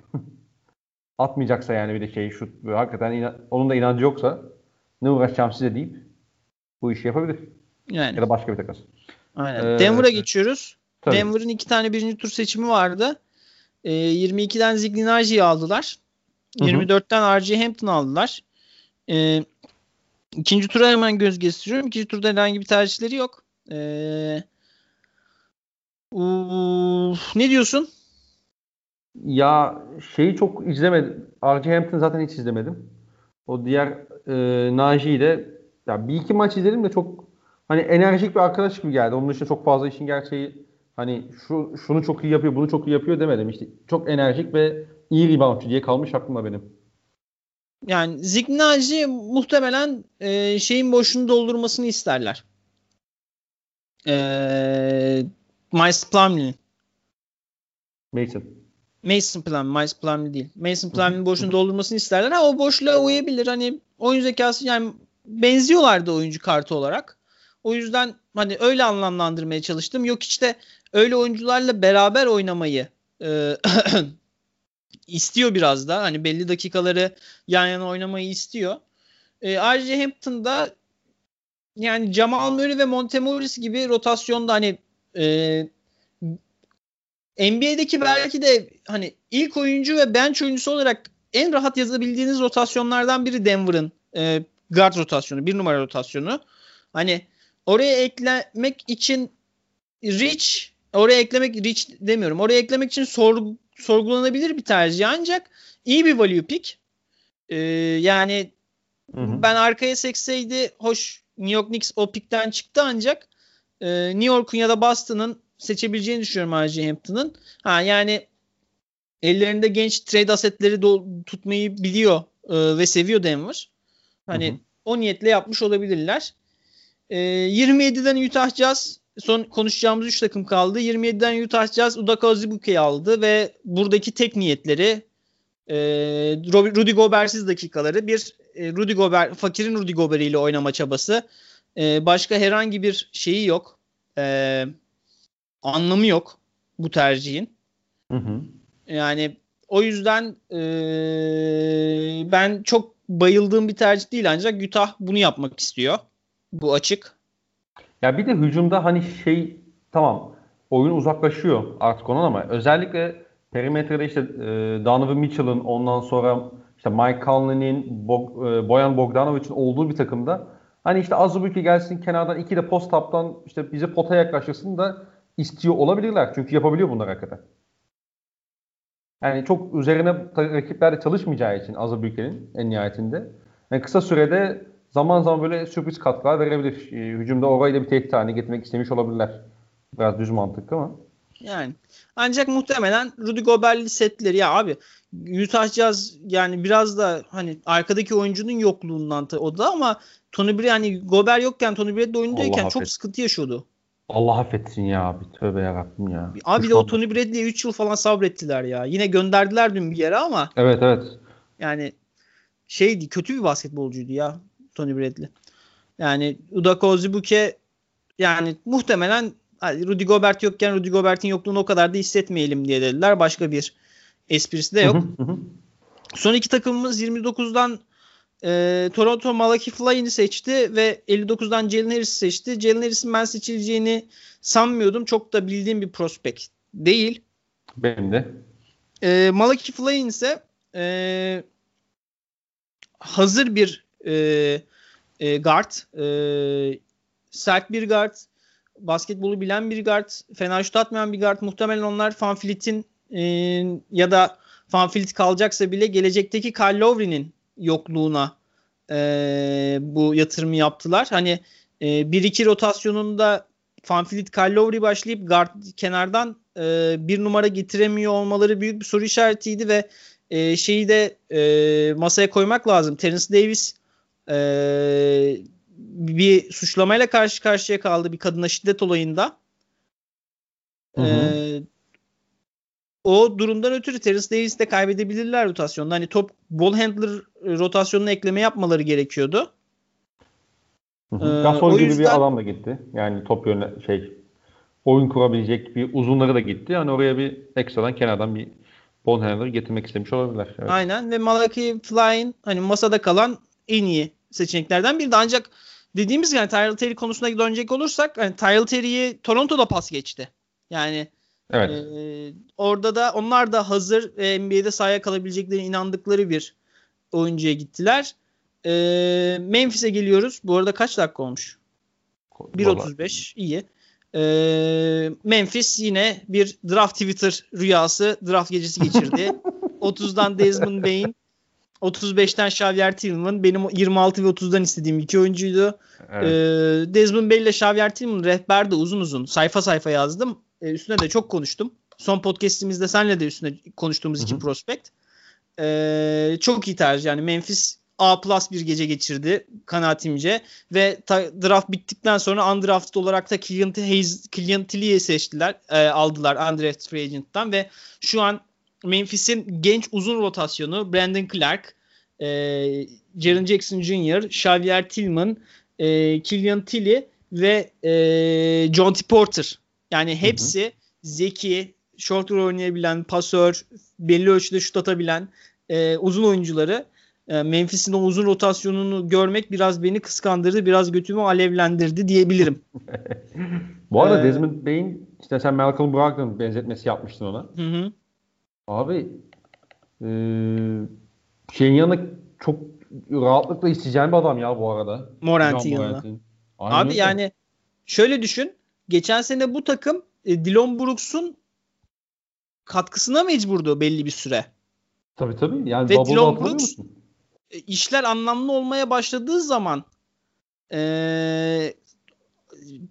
Atmayacaksa yani bir de şey şut böyle, hakikaten inan, onun da inancı yoksa ne uğraşacağım size deyip bu işi yapabilir. Yani. Ya da başka bir takas. Aynen. Ee, Denver'a geçiyoruz. Tabii. Denver'ın iki tane birinci tur seçimi vardı. E, yirmi ikiden Ziggy Najee'yi aldılar. Hı hı. yirmi dörtten R J Hampton'ı aldılar. E, ikinci tura hemen göz geçiriyorum. İkinci turda herhangi bir tercihleri yok. E, uf, ne diyorsun? Ya şeyi çok izlemedim. R J Hampton'ı zaten hiç izlemedim. O diğer e, Najee'yi de ya bir iki maç izledim de çok hani enerjik bir arkadaş gibi geldi. Onun dışında çok fazla işin gerçeği hani şu şunu çok iyi yapıyor, bunu çok iyi yapıyor demedim. İşte çok enerjik ve iyi reboundçu diye kalmış aklımda benim. Yani Ziggy Najee'yi muhtemelen e, şeyin boşluğunu doldurmasını isterler. Eee Miles Plumlee. Mason. Mason Plumlee, Miles Plumlee değil. Mason Plumlee'nin boşluğunu doldurmasını isterler. Ha o boşluğa uyabilir. Hani oyun zekası yani benziyorlardı oyuncu kartı olarak. O yüzden hani öyle anlamlandırmaya çalıştım. Yok işte öyle oyuncularla beraber oynamayı e, istiyor biraz da. Hani belli dakikaları yan yana oynamayı istiyor. E, R J Hampton'da yani Jamal Murray ve Monte Morris gibi rotasyonda hani e, N B A'deki belki de hani ilk oyuncu ve bench oyuncusu olarak en rahat yazabildiğiniz rotasyonlardan biri Denver'ın e, guard rotasyonu, bir numara rotasyonu. Hani oraya eklemek için Rich, oraya eklemek Rich demiyorum. Oraya eklemek için sor, sorgulanabilir bir tercih ancak iyi bir value pick. Ee, yani hı hı. Ben arkaya sekseydi hoş New York Knicks o pick'ten çıktı ancak e, New York'un ya da Boston'ın seçebileceğini düşünüyorum R J Hampton'ın. Ha yani ellerinde genç trade assetleri do- tutmayı biliyor e, ve seviyor Denver. Hani hı hı. o niyetle yapmış olabilirler. yirmi yediden Utah Jazz, son konuşacağımız üç takım kaldı. yirmi yediden Utah Jazz Udoka Azubuike'yi aldı ve buradaki tek niyetleri e, Rudy Gobert'siz dakikaları. Bir e, Rudy Gobert, fakirin Rudy Gobert'iyle oynama çabası. E, başka herhangi bir şeyi yok. E, anlamı yok bu tercihin. Hı hı. Yani o yüzden e, ben çok bayıldığım bir tercih değil ancak Utah bunu yapmak istiyor. Bu açık. Ya bir de hücumda hani şey tamam oyun uzaklaşıyor artık ondan ama özellikle perimetrede işte e, Donovan Mitchell'ın ondan sonra işte Mike Conley'nin Bog, e, Boyan Bogdanovic'in olduğu bir takımda hani işte Azubuike gelsin kenardan iki de post-up'tan işte bize pota yaklaşırsın da istiyor olabilirler. Çünkü yapabiliyor bunlar hakikaten. Yani çok üzerine rakiplerle çalışmayacağı için Azubuike'nin en nihayetinde. Yani kısa sürede zaman zaman böyle sürpriz katkılar verebilir. E, hücumda orayı da bir tehdit haline getirmek istemiş olabilirler. Biraz düz mantıklı ama. Yani. Ancak muhtemelen Rudy Gobert'li setleri ya abi Utah Jazz yani biraz da hani arkadaki oyuncunun yokluğundan ta- o da ama Tony Bray hani Gobert yokken Tony Bray'de oyundayken çok sıkıntı yaşıyordu. Allah affetsin ya abi. Tövbe yarabbim ya. Abi de o Tony Bradley'e üç yıl falan sabrettiler ya. Yine gönderdiler dün bir yere ama. Evet evet. Yani şeydi kötü bir basketbolcuydu ya. Tony Bradley. Yani Udoka Azubuike yani muhtemelen Rudy Gobert yokken Rudy Gobert'in yokluğunu o kadar da hissetmeyelim diye dediler. Başka bir esprisi de yok. Hı hı hı. Son iki takımımız yirmi dokuzdan e, Toronto Malachi Flynn'i seçti ve elli dokuzdan Jalen Harris'i seçti. Jalen Harris'in ben seçileceğini sanmıyordum. Çok da bildiğim bir prospekt değil. Benim de. E, Malachi Flynn ise e, hazır bir E, e, guard e, sert bir guard, basketbolu bilen bir guard, fena şut atmayan bir guard. Muhtemelen onlar Van Vliet'in e, ya da VanVleet kalacaksa bile gelecekteki Kyle Lowry'nin yokluğuna e, bu yatırımı yaptılar. Hani e, bir iki rotasyonunda VanVleet, Kyle Lowry başlayıp guard, kenardan e, bir numara getiremiyor olmaları büyük bir soru işaretiydi ve e, şeyi de e, masaya koymak lazım. Terence Davis e, bir suçlamayla karşı karşıya kaldı bir kadına şiddet olayında. Hı hı. E, o durumdan ötürü Terence Davis'i de kaybedebilirler rotasyonda. Hani top ball handler rotasyonuna ekleme yapmaları gerekiyordu. Hı hı. Ee, Gasol gibi yüzden... bir adam da gitti. Yani top yönüne şey oyun kurabilecek bir uzunları da gitti. Yani oraya bir ekstradan kenardan bir ball handler getirmek istemiş olabilirler. Evet. Aynen ve Malachi Flynn hani masada kalan en iyi seçeneklerden biri de ancak dediğimiz yani Tyrell Terry konusuna dönecek olursak hani Tyrell Terry'yi Toronto'da pas geçti. Yani evet. Ee, orada da onlar da hazır e, N B A'de sahaya kalabileceklerine inandıkları bir oyuncuya gittiler. E, Memphis'e geliyoruz. Bu arada kaç dakika olmuş? bir otuz beş iyi. E, Memphis yine bir draft Twitter rüyası draft gecesi geçirdi. otuzdan Desmond Bane, otuz beşten Xavier Tillman. Benim yirmi altı ve otuzdan istediğim iki oyuncuydu. Evet. E, Desmond Bane ile Xavier Tillman rehberde uzun uzun sayfa sayfa yazdım. Üstüne de çok konuştum. Son podcastimizde senle de üstüne konuştuğumuz iki prospekt. Ee, çok iyi tercih. Yani Memphis A plus bir gece geçirdi kanaatimce. Ve ta- draft bittikten sonra undrafted olarak da Killian Tilly'yi seçtiler. E, aldılar undrafted free agent'tan ve şu an Memphis'in genç uzun rotasyonu Brandon Clark, e, Jaren Jackson Junior, Xavier Tillman, e, Killian Tilly ve e, John T. Porter. Yani hepsi hı hı. zeki, short roll oynayabilen, pasör, belli ölçüde şut atabilen e, uzun oyuncuları. E, Memphis'in o uzun rotasyonunu görmek biraz beni kıskandırdı, biraz götümü alevlendirdi diyebilirim. Bu arada ee, Desmond Bane, işte sen Malcolm Brogdon benzetmesi yapmıştın ona. Hı hı. Abi e, şeyin yanına çok rahatlıkla isteyeceğin bir adam ya bu arada. Morant'in yanına. Abi öyle. Yani şöyle düşün. Geçen sene bu takım e, Dillon Brooks'un katkısına mecburdu belli bir süre. Tabii tabii. Yani ve Dillon Brooks e, işler anlamlı olmaya başladığı zaman e,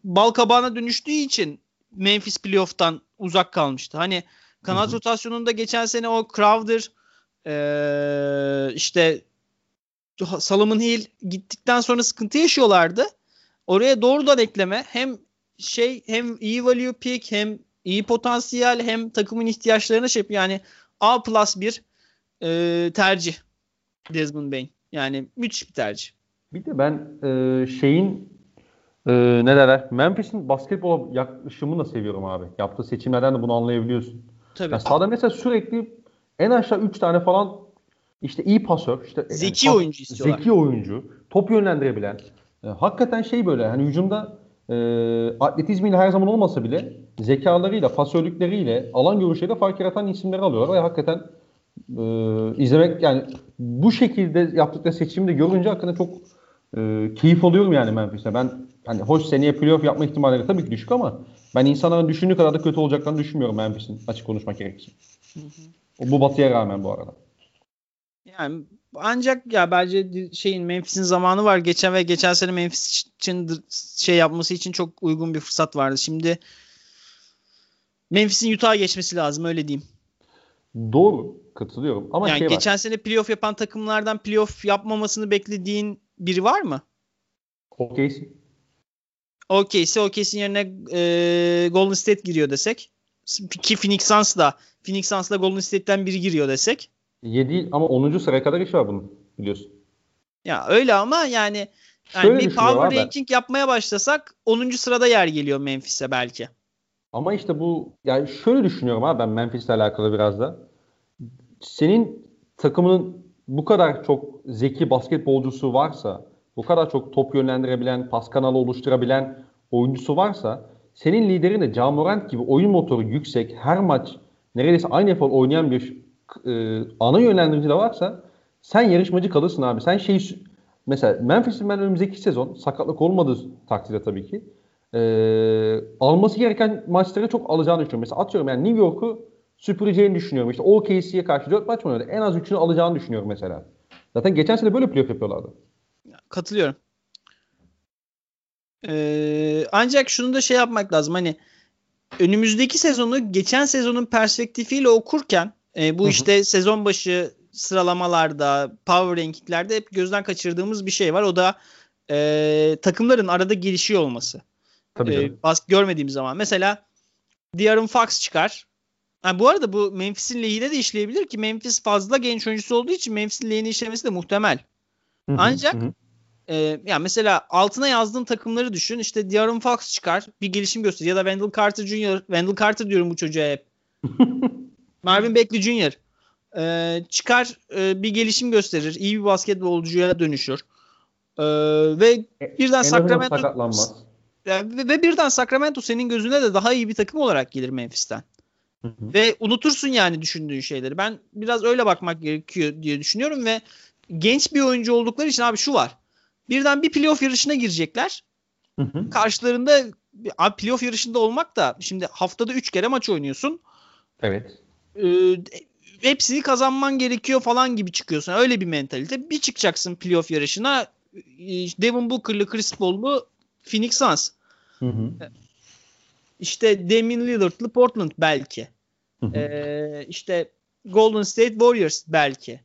bal kabağına dönüştüğü için Memphis playoff'tan uzak kalmıştı. Hani kanat hı hı. rotasyonunda geçen sene o Crowder e, işte Solomon Hill gittikten sonra sıkıntı yaşıyorlardı. Oraya doğrudan ekleme hem şey hem iyi value pick hem iyi potansiyel hem takımın ihtiyaçlarına şey yani A plus bir e, tercih Desmond Bane. Yani müthiş bir tercih. Bir de ben e, şeyin e, ne derler Memphis'in basketbol yaklaşımını da seviyorum abi. Yaptığı seçimlerden de bunu anlayabiliyorsun. Tabii. Yani sahada mesela sürekli en aşağı üç tane falan işte iyi pasör, işte zeki yani, oyuncu istiyorlar. Zeki oyuncu, top yönlendirebilen. E, hakikaten şey böyle hani hücumda E, atletizmiyle her zaman olmasa bile zekalarıyla, pasörlükleriyle alan görüşüyle fark yaratan isimleri alıyorlar ve hakikaten e, izlemek yani bu şekilde yaptıkları seçimi de görünce hakikaten çok e, keyif alıyorum yani Memphis'e. Ben hani hoş seneye playoff yapma ihtimalleri tabii ki düşük ama ben insanların düşündüğü kadar da kötü olacaklarını düşünmüyorum Memphis'in açık konuşmak gerekirse. Bu batıya rağmen bu arada. Yani ancak ya bence şeyin Memphis'in zamanı var. Geçen ve geçen sene Memphis için şey yapması için çok uygun bir fırsat vardı. Şimdi Memphis'in Utah'a geçmesi lazım öyle diyeyim. Doğru katılıyorum ama yani şey geçen var. Sene playoff yapan takımlardan playoff yapmamasını beklediğin biri var mı? O K C. O K C, O K C'nin yerine e, Golden State giriyor desek ki Phoenix Suns da Phoenix Suns da Golden State'ten biri giriyor desek. yedi ama onuncu sıraya kadar iş var bunun biliyorsun. Ya öyle ama yani, yani bir power ranking yapmaya başlasak onuncu sırada yer geliyor Memphis'e belki. Ama işte bu yani şöyle düşünüyorum abi ben Memphis'le alakalı biraz da. Senin takımının bu kadar çok zeki basketbolcusu varsa, bu kadar çok top yönlendirebilen, pas kanalı oluşturabilen oyuncusu varsa senin liderin de Ja Morant gibi oyun motoru yüksek, her maç neredeyse aynı efor oynayan bir Ee, ana yönlendirici de varsa sen yarışmacı kalırsın abi. Sen şey mesela Memphis'in ben önümüzdeki sezon sakatlık olmadığı takdirde tabii ki ee, alması gereken maçları çok alacağını düşünüyorum. Mesela atıyorum yani New York'u süpüreceğini düşünüyorum. İşte O K C'ye karşı dört maç mı oynadı? En az üçünü alacağını düşünüyorum mesela. Zaten geçen sene böyle playoff yapıyorlardı. Katılıyorum. Ee, ancak şunu da şey yapmak lazım. Hani önümüzdeki sezonu geçen sezonun perspektifiyle okurken e, bu hı hı. işte sezon başı sıralamalarda, power rankinglerde hep gözden kaçırdığımız bir şey var. O da e, takımların arada gelişiyor olması. Tabii e, bas- görmediğimiz zaman. Mesela De'Aaron Fox çıkar. Yani bu arada bu Memphis'in lehine de işleyebilir ki Memphis fazla genç oyuncusu olduğu için Memphis'in lehine işlemesi de muhtemel. Hı-hı, Ancak hı-hı. E, yani mesela altına yazdığım takımları düşün. İşte De'Aaron Fox çıkar. Bir gelişim gösterir. Ya da Wendell Carter Junior Wendell Carter diyorum bu çocuğa hep. Marvin Bagley Junior E, çıkar e, bir gelişim gösterir. İyi bir basketbolcuya dönüşür. E, ve birden e, Sacramento ve, ve birden Sacramento senin gözüne de daha iyi bir takım olarak gelir Memphis'ten. Hı hı. Ve unutursun yani düşündüğün şeyleri. Ben biraz öyle bakmak gerekiyor diye düşünüyorum ve genç bir oyuncu oldukları için abi şu var. Birden bir playoff yarışına girecekler. Hı hı. Karşılarında abi playoff yarışında olmak da şimdi haftada üç kere maç oynuyorsun. Evet. Ee, hepsini kazanman gerekiyor falan gibi çıkıyorsun. Öyle bir mentalite. Bir çıkacaksın playoff yarışına. Devin Booker'lı, Chris Paul'lu Phoenix Suns. Hı hı. İşte Damian Lillard'lı Portland belki. ee, işte Golden State Warriors belki.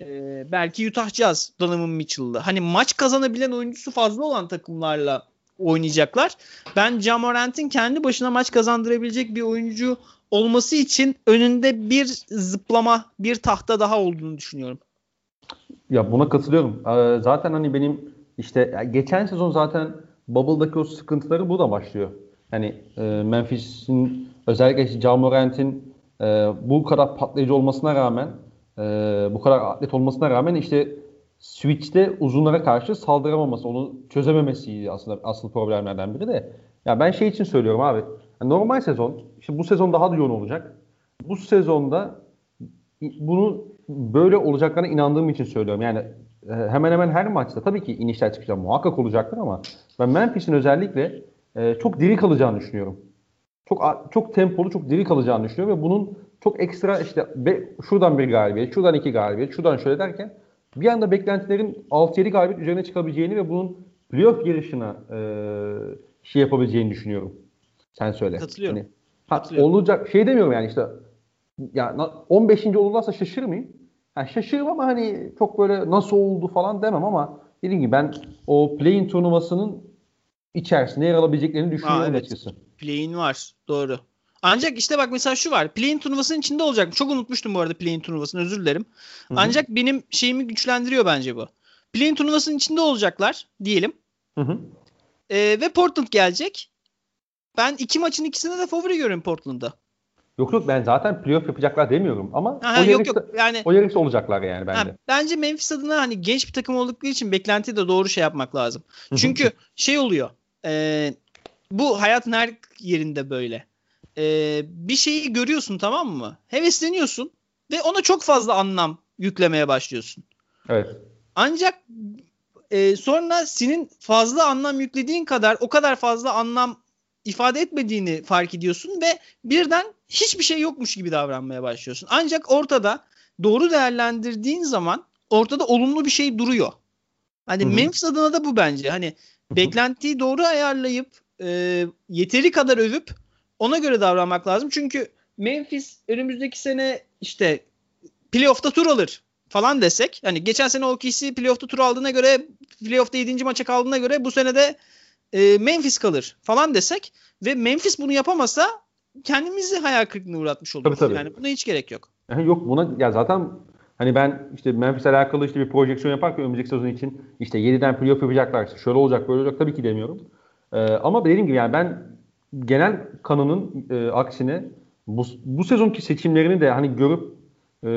Ee, belki Utah Jazz Donovan Mitchell'lı. Hani maç kazanabilen oyuncusu fazla olan takımlarla oynayacaklar. Ben Ja Morant'in kendi başına maç kazandırabilecek bir oyuncu olması için önünde bir zıplama, bir tahta daha olduğunu düşünüyorum. Ya buna katılıyorum. Ee, zaten hani benim işte geçen sezon zaten Bubble'daki o sıkıntıları bu da başlıyor. Yani e, Memphis'in özellikle işte Ja Morant'in e, bu kadar patlayıcı olmasına rağmen e, bu kadar atlet olmasına rağmen işte switch'te uzunlara karşı saldıramaması, onu çözememesi aslında asıl problemlerden biri de. Ya ben şey için söylüyorum abi. Yani normal sezon, şimdi bu sezon daha da yoğun olacak. Bu sezonda bunu böyle olacaklarına inandığım için söylüyorum. Yani e, hemen hemen her maçta tabii ki inişler çıkacak muhakkak olacaktır ama ben Memphis'in özellikle Ee, çok diri kalacağını düşünüyorum. Çok çok tempolu, çok diri kalacağını düşünüyorum ve bunun çok ekstra işte be, şuradan bir galibiyet, şuradan iki galibiyet, şuradan şöyle derken bir anda beklentilerin altı yedi galibiyet üzerine çıkabileceğini ve bunun playoff yarışına e, şey yapabileceğini düşünüyorum. Sen söyle. Katılıyorum. Yani, ha, Katılıyorum. Olacak şey demiyorum yani işte ya on beşinci olurlarsa şaşırır mıyım? Yani şaşırırım ama hani çok böyle nasıl oldu falan demem ama dediğim gibi ben o play-in turnuvasının içerisinde yer alabileceklerini düşünüyorum. Aa, evet. Açıkçası. Play-in var. Doğru. Ancak işte bak mesela şu var. Play-in turnuvasının içinde olacak. Çok unutmuştum bu arada play-in turnuvasını. Özür dilerim. Hı-hı. Ancak benim şeyimi güçlendiriyor bence bu. Play-in turnuvasının içinde olacaklar diyelim. Hı-hı. Ee, ve Portland gelecek. Ben iki maçın ikisine de favori görüyorum Portland'da. Yok yok ben zaten playoff yapacaklar demiyorum ama ha, o yarışta yani, olacaklar yani bence. Ha, bence Memphis adına hani genç bir takım oldukları için beklentiyi de doğru şey yapmak lazım. Çünkü şey oluyor. Ee, bu hayatın her yerinde böyle. Ee, bir şeyi görüyorsun, tamam mı? Hevesleniyorsun ve ona çok fazla anlam yüklemeye başlıyorsun. Evet. Ancak e, sonra senin fazla anlam yüklediğin kadar o kadar fazla anlam ifade etmediğini fark ediyorsun ve birden hiçbir şey yokmuş gibi davranmaya başlıyorsun. Ancak ortada doğru değerlendirdiğin zaman ortada olumlu bir şey duruyor. Hani Hı-hı. Memphis adına da bu bence. Hani beklentiyi doğru ayarlayıp e, yeteri kadar övüp ona göre davranmak lazım. Çünkü Memphis önümüzdeki sene işte playoff'ta tur alır falan desek. Hani geçen sene O K C playoff'ta tur aldığına göre, playoff'ta yedinci maça kaldığına göre bu sene de e, Memphis kalır falan desek ve Memphis bunu yapamasa kendimizi hayal kırıklığına uğratmış oluruz. Tabii, tabii. Yani buna hiç gerek yok. Yani yok buna ya zaten hani ben işte Memphis'le alakalı işte bir projeksiyon yaparken önümüzdeki sezon için işte yediden playoff yapacaklar işte şöyle olacak böyle olacak tabii ki demiyorum. Ee, ama dediğim gibi yani ben genel kanının e, aksine bu, bu sezonki seçimlerini de hani görüp e,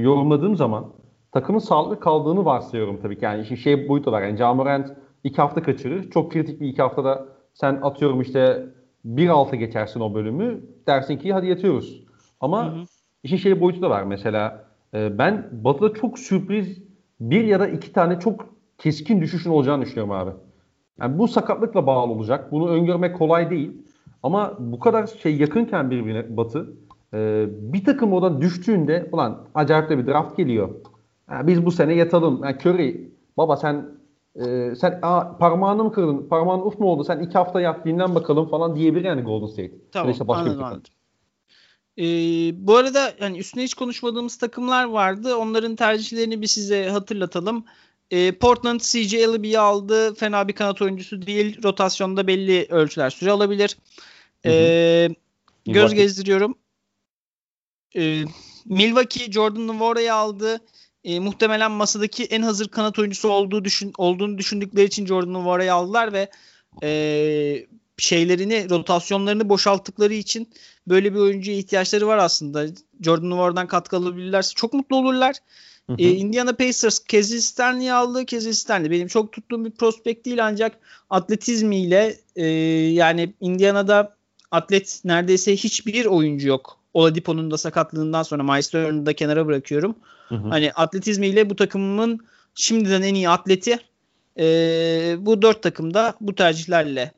yorumladığım zaman takımın sağlıklı kaldığını varsayıyorum tabii ki. Yani şey boyutu var yani Ja Morant iki hafta kaçırır. Çok kritik bir iki haftada sen atıyorum işte bir altı geçersin o bölümü dersin ki hadi yatıyoruz. Ama hı hı. işin şey boyutu da var mesela. Ben Batı'da çok sürpriz bir ya da iki tane çok keskin düşüşün olacağını düşünüyorum abi. Yani bu sakatlıkla bağlı olacak. Bunu öngörmek kolay değil. Ama bu kadar şey yakınken birbirine Batı Ee, bir takım oradan düştüğünde ulan acayip de bir draft geliyor. Yani biz bu sene yatalım. Yani Curry baba sen e, sen a, parmağını mı kırdın? Parmağın uf mu oldu? Sen iki hafta yat dinlen bakalım falan diyebilir yani Golden State. Tamam, işte başka anladım, bir anladım. Ee, bu arada yani üstüne hiç konuşmadığımız takımlar vardı. Onların tercihlerini bir size hatırlatalım. Ee, Portland C J Elbe'yi aldı. Fena bir kanat oyuncusu değil. Rotasyonda belli ölçüler süre alabilir. Ee, göz gezdiriyorum. Ee, Milwaukee Jordan Nwora'yı aldı. Ee, muhtemelen masadaki en hazır kanat oyuncusu olduğu düşün, olduğunu düşündükleri için Jordan Nwora'yı aldılar ve e, şeylerini, rotasyonlarını boşalttıkları için böyle bir oyuncuya ihtiyaçları var aslında. Jordan Nwora'dan katkı alabilirlerse çok mutlu olurlar. Hı hı. Ee, Indiana Pacers Kezi Stanley'i aldı. Kezi Stanley benim çok tuttuğum bir prospekt değil ancak atletizmiyle e, yani Indiana'da atlet neredeyse hiçbir oyuncu yok. Oladipo'nun da sakatlığından sonra Miles Turner'ı da kenara bırakıyorum. Hı hı. Hani atletizmiyle bu takımın şimdiden en iyi atleti. Ee, bu dört takım da bu tercihlerle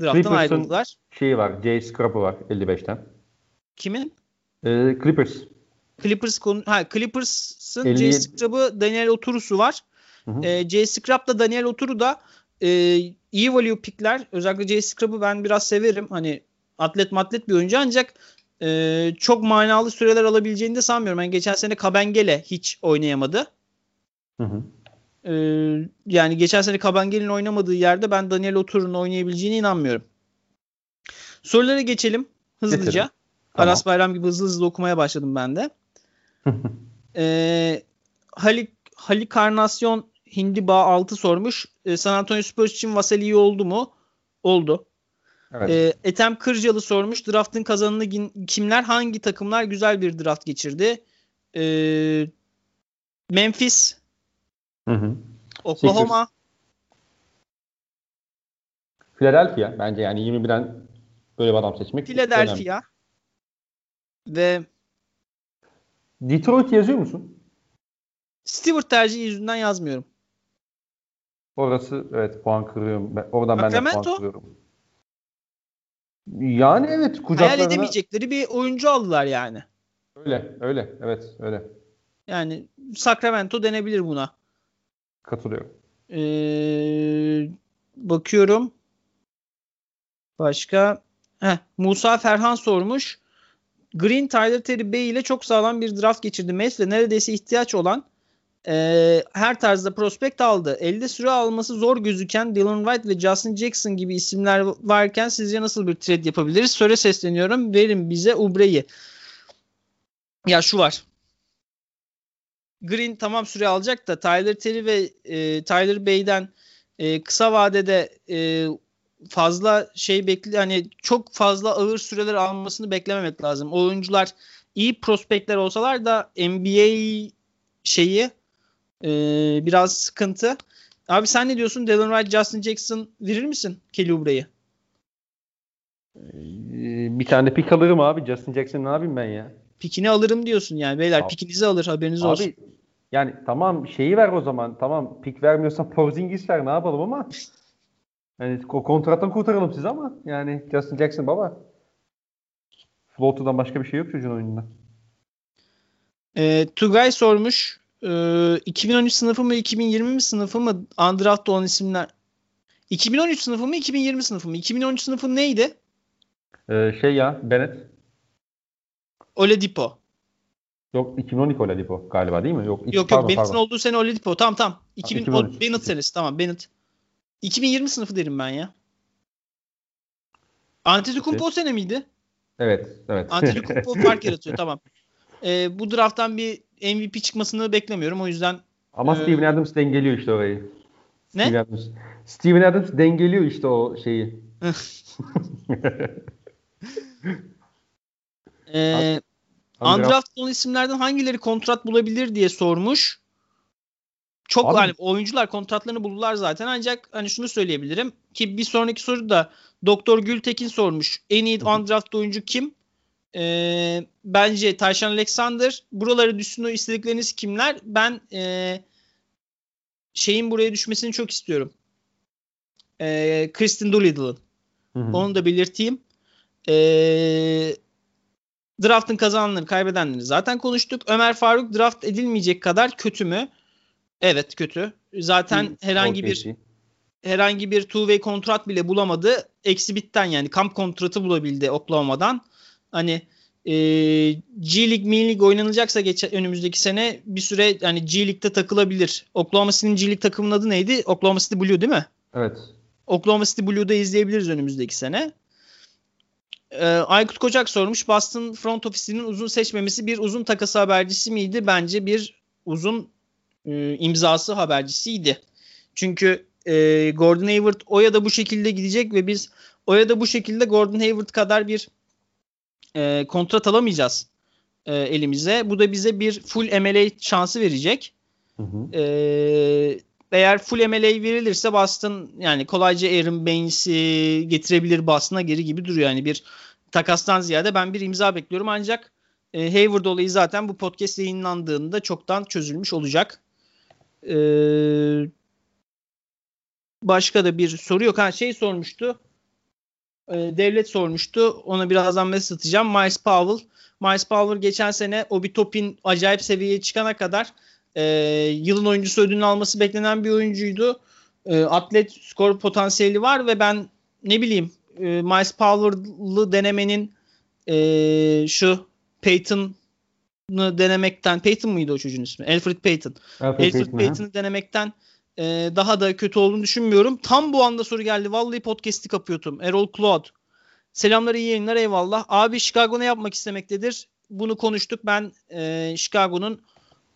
draft'tan ayrıldılar. Şeyi var, Jay Scrapp'ı var elli beşten. Kimin? Ee, Clippers. Clippers konu- ha, Clippers'ın elli yedi Jay Scrapp'ı, Daniel Oturu'su var. Hı hı. Ee, Jay Scrapp'la Daniel Oturu da e, iyi value pickler. Özellikle Jay Scrapp'ı ben biraz severim. Hani atlet matlet bir oyuncu ancak Ee, çok manalı süreler alabileceğini de sanmıyorum. Yani geçen sene Kabengele hiç oynayamadı. Hı hı. Ee, yani geçen sene Kabengele'nin oynamadığı yerde ben Daniel Otur'un oynayabileceğine inanmıyorum. Sorulara geçelim hızlıca. Geçelim. Aras tamam. Bayram gibi hızlı hızlı okumaya başladım ben de. ee, Halik, Halikarnasyon Hindiba altı sormuş. Ee, San Antonio Spurs için Vaseli iyi oldu mu? Oldu. Evet. E, Ethem Kırcalı sormuş. Draft'ın kazananı kimler? Hangi takımlar güzel bir draft geçirdi? E, Memphis. Hı hı. Oklahoma. Philadelphia. Bence yani yirmi birden böyle bir adam seçmek. Philadelphia. Ve Detroit yazıyor musun? Stewart tercihi yüzünden yazmıyorum. Orası evet puan kırıyorum. Oradan Akramento. Ben de puan kırıyorum. Yani evet kucaklarına... Hayal edemeyecekleri bir oyuncu aldılar yani. Öyle öyle evet öyle. Yani Sacramento denebilir buna. Katılıyorum. Ee, bakıyorum. Başka. Heh, Musa Ferhan sormuş. Green Tyler Terry Bey ile çok sağlam bir draft geçirdi. Mavs'le neredeyse ihtiyaç olan e, her tarzda prospekt aldı. Elde süre alması zor gözüken Dylan White ve Justin Jackson gibi isimler varken sizce nasıl bir trade yapabiliriz? Söyle sesleniyorum. Verin bize Ubre'yi. Ya şu var. Green tamam süre alacak da Tyler Terry ve e, Tyler Bey'den e, kısa vadede e, fazla şey bekli hani çok fazla ağır süreler almasını beklememek lazım. O oyuncular iyi prospektler olsalar da N B A şeyi Ee, biraz sıkıntı. Abi sen ne diyorsun? Dylan Wright, Justin Jackson verir misin Kelly Oubre'yi? Ee, bir tane de pik alırım abi. Justin Jackson ne yapayım ben ya? Pikini alırım diyorsun yani. Beyler abi, pikinizi alır haberiniz abi, olsun. Abi yani tamam şeyi ver o zaman. Tamam pik vermiyorsan Porzingis ver ne yapalım ama yani kontrattan kurtaralım siz ama yani Justin Jackson baba. Float'tan başka bir şey yok çocuğun oyununda. E, Tugay sormuş. iki bin on üç sınıfı mı iki bin yirmi mi sınıfı mı undraft'ta olan isimler iki bin on üç sınıfı mı iki bin yirmi sınıfı mı iki bin on üç sınıfı neydi? Ee, şey ya Bennett Oladipo yok iki bin on iki Oladipo galiba değil mi? Yok yok, yok Bennett'in olduğu sene Oladipo tamam tamam iki bin on üç Bennett serisi tamam Bennett iki bin yirmi sınıfı derim ben ya. Antetokounmpo evet. Sene miydi? Evet evet. Antetokounmpo fark yaratıyor tamam. Ee, bu draft'tan bir M V P çıkmasını beklemiyorum o yüzden. Ama e... Steven Adams dengeliyor işte orayı. Ne? Steven Adams, Steven Adams dengeliyor işte o şeyi. ee, Undraft olan isimlerden hangileri kontrat bulabilir diye sormuş. Çok hani oyuncular kontratlarını buldular zaten ancak hani şunu söyleyebilirim ki bir sonraki soru da Doktor Gültekin sormuş. En iyi undraft oyuncu kim? E, bence Tayshon Alexander buralara düşsün o istedikleriniz kimler ben e, şeyin buraya düşmesini çok istiyorum e, Kristin Doolittle'ın onu da belirteyim e, draft'ın kazananları, kaybedenleri zaten konuştuk. Ömer Faruk draft edilmeyecek kadar kötü mü? Evet, kötü. Zaten Hı, herhangi bir şey. herhangi bir two-way kontrat bile bulamadı. Exhibit'ten yani kamp kontratı bulabildi Oklahoma'dan. Hani e, G League, Mini League oynanacaksa geçen, önümüzdeki sene bir süre yani G League'de takılabilir. Oklahoma City'nin G League takımının adı neydi? Oklahoma City Blue değil mi? Evet. Oklahoma City Blue'da izleyebiliriz önümüzdeki sene. Ee, Aykut Kocak sormuş. Boston front ofisinin uzun seçmemesi bir uzun takası habercisi miydi? Bence bir uzun e, imzası habercisiydi. Çünkü e, Gordon Hayward o ya da bu şekilde gidecek ve biz o ya da bu şekilde Gordon Hayward kadar bir e, kontrat alamayacağız e, elimize. Bu da bize bir full M L A şansı verecek. Hı hı. E, Eğer full M L A verilirse Boston yani kolayca Aaron Baines'i getirebilir Boston'a geri gibi duruyor. Yani bir takastan ziyade ben bir imza bekliyorum. Ancak e, Hayward olayı zaten bu podcast yayınlandığında çoktan çözülmüş olacak. Ee, başka da bir soru yok. Ha, şey sormuştu. E, Devlet sormuştu. Ona birazdan mesaj atacağım. Miles Powell. Miles Powell geçen sene Obi Toppin acayip seviyeye çıkana kadar Ee, yılın oyuncusu ödülünü alması beklenen bir oyuncuydu. Ee, atlet, skor potansiyeli var ve ben ne bileyim e, Miles Powell'lı denemenin e, şu Peyton'ı denemekten, Peyton mıydı o çocuğun ismi? Elfrid Peyton. Elfrid, Elfrid Peyton, Peyton'ı denemekten e, daha da kötü olduğunu düşünmüyorum. Tam bu anda soru geldi. Vallahi podcast'i kapıyordum. Erol Claude. Selamlar, iyi yayınlar, eyvallah. Abi Chicago ne yapmak istemektedir? Bunu konuştuk. Ben e, Chicago'nun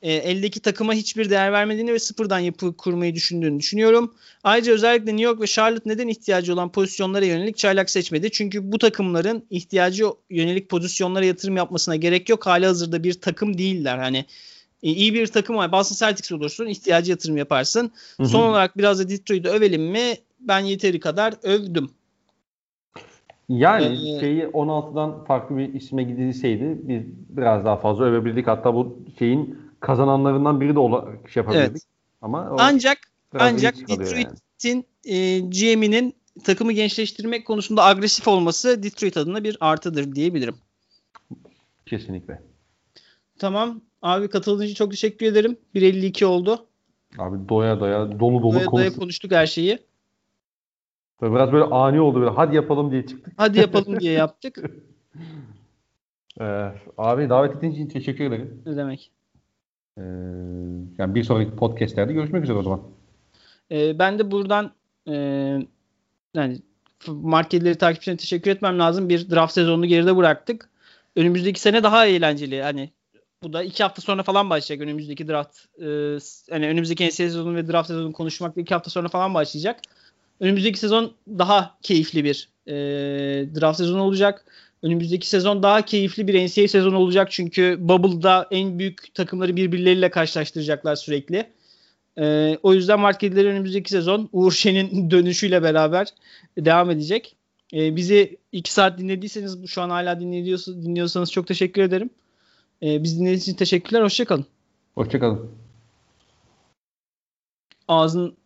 E, eldeki takıma hiçbir değer vermediğini ve sıfırdan yapı kurmayı düşündüğünü düşünüyorum. Ayrıca özellikle New York ve Charlotte neden ihtiyacı olan pozisyonlara yönelik çaylak seçmedi? Çünkü bu takımların ihtiyacı yönelik pozisyonlara yatırım yapmasına gerek yok. Halihazırda bir takım değiller. Hani e, iyi bir takım var. Boston Celtics olursun, ihtiyacı yatırım yaparsın. Hı hı. Son olarak biraz da Detroit'i övelim mi? Ben yeteri kadar övdüm. Yani ee, şeyi on altıdan farklı bir isme gidilseydi biz biraz daha fazla övebildik. Hatta bu şeyin kazananlarından biri de olarak şey yapabildik. Evet. Ama ancak ancak Detroit'in yani. e, G M'nin takımı gençleştirmek konusunda agresif olması Detroit adına bir artıdır diyebilirim. Kesinlikle. Tamam. Abi katıldığın için çok teşekkür ederim. bir elli iki oldu. Abi doya doya dolu dolu doya konuştuk. Doya konuştuk her şeyi. Böyle biraz böyle ani oldu. Böyle hadi yapalım diye çıktık. Hadi yapalım diye yaptık. ee, abi davet ettiğin için teşekkür ederim. Ne demek. Ee, yani bir sonraki podcastlerde görüşmek üzere o zaman. Ee, ben de buradan e, yani marketleri takipçilerine teşekkür etmem lazım. Bir draft sezonunu geride bıraktık. Önümüzdeki sene daha eğlenceli. Hani bu da iki hafta sonra falan başlayacak. Önümüzdeki draft e, yani önümüzdeki N B A sezonu ve draft sezonu konuşmakla iki hafta sonra falan başlayacak. Önümüzdeki sezon daha keyifli bir e, draft sezonu olacak. Önümüzdeki sezon daha keyifli bir N C A A sezonu olacak. Çünkü Bubble'da en büyük takımları birbirleriyle karşılaştıracaklar sürekli. Ee, o yüzden marketleri önümüzdeki sezon Uğur Şen'in dönüşüyle beraber devam edecek. Ee, bizi iki saat dinlediyseniz, şu an hala dinliyorsanız çok teşekkür ederim. Ee, bizi dinlediğiniz için teşekkürler. Hoşçakalın. Hoşçakalın. Ağzın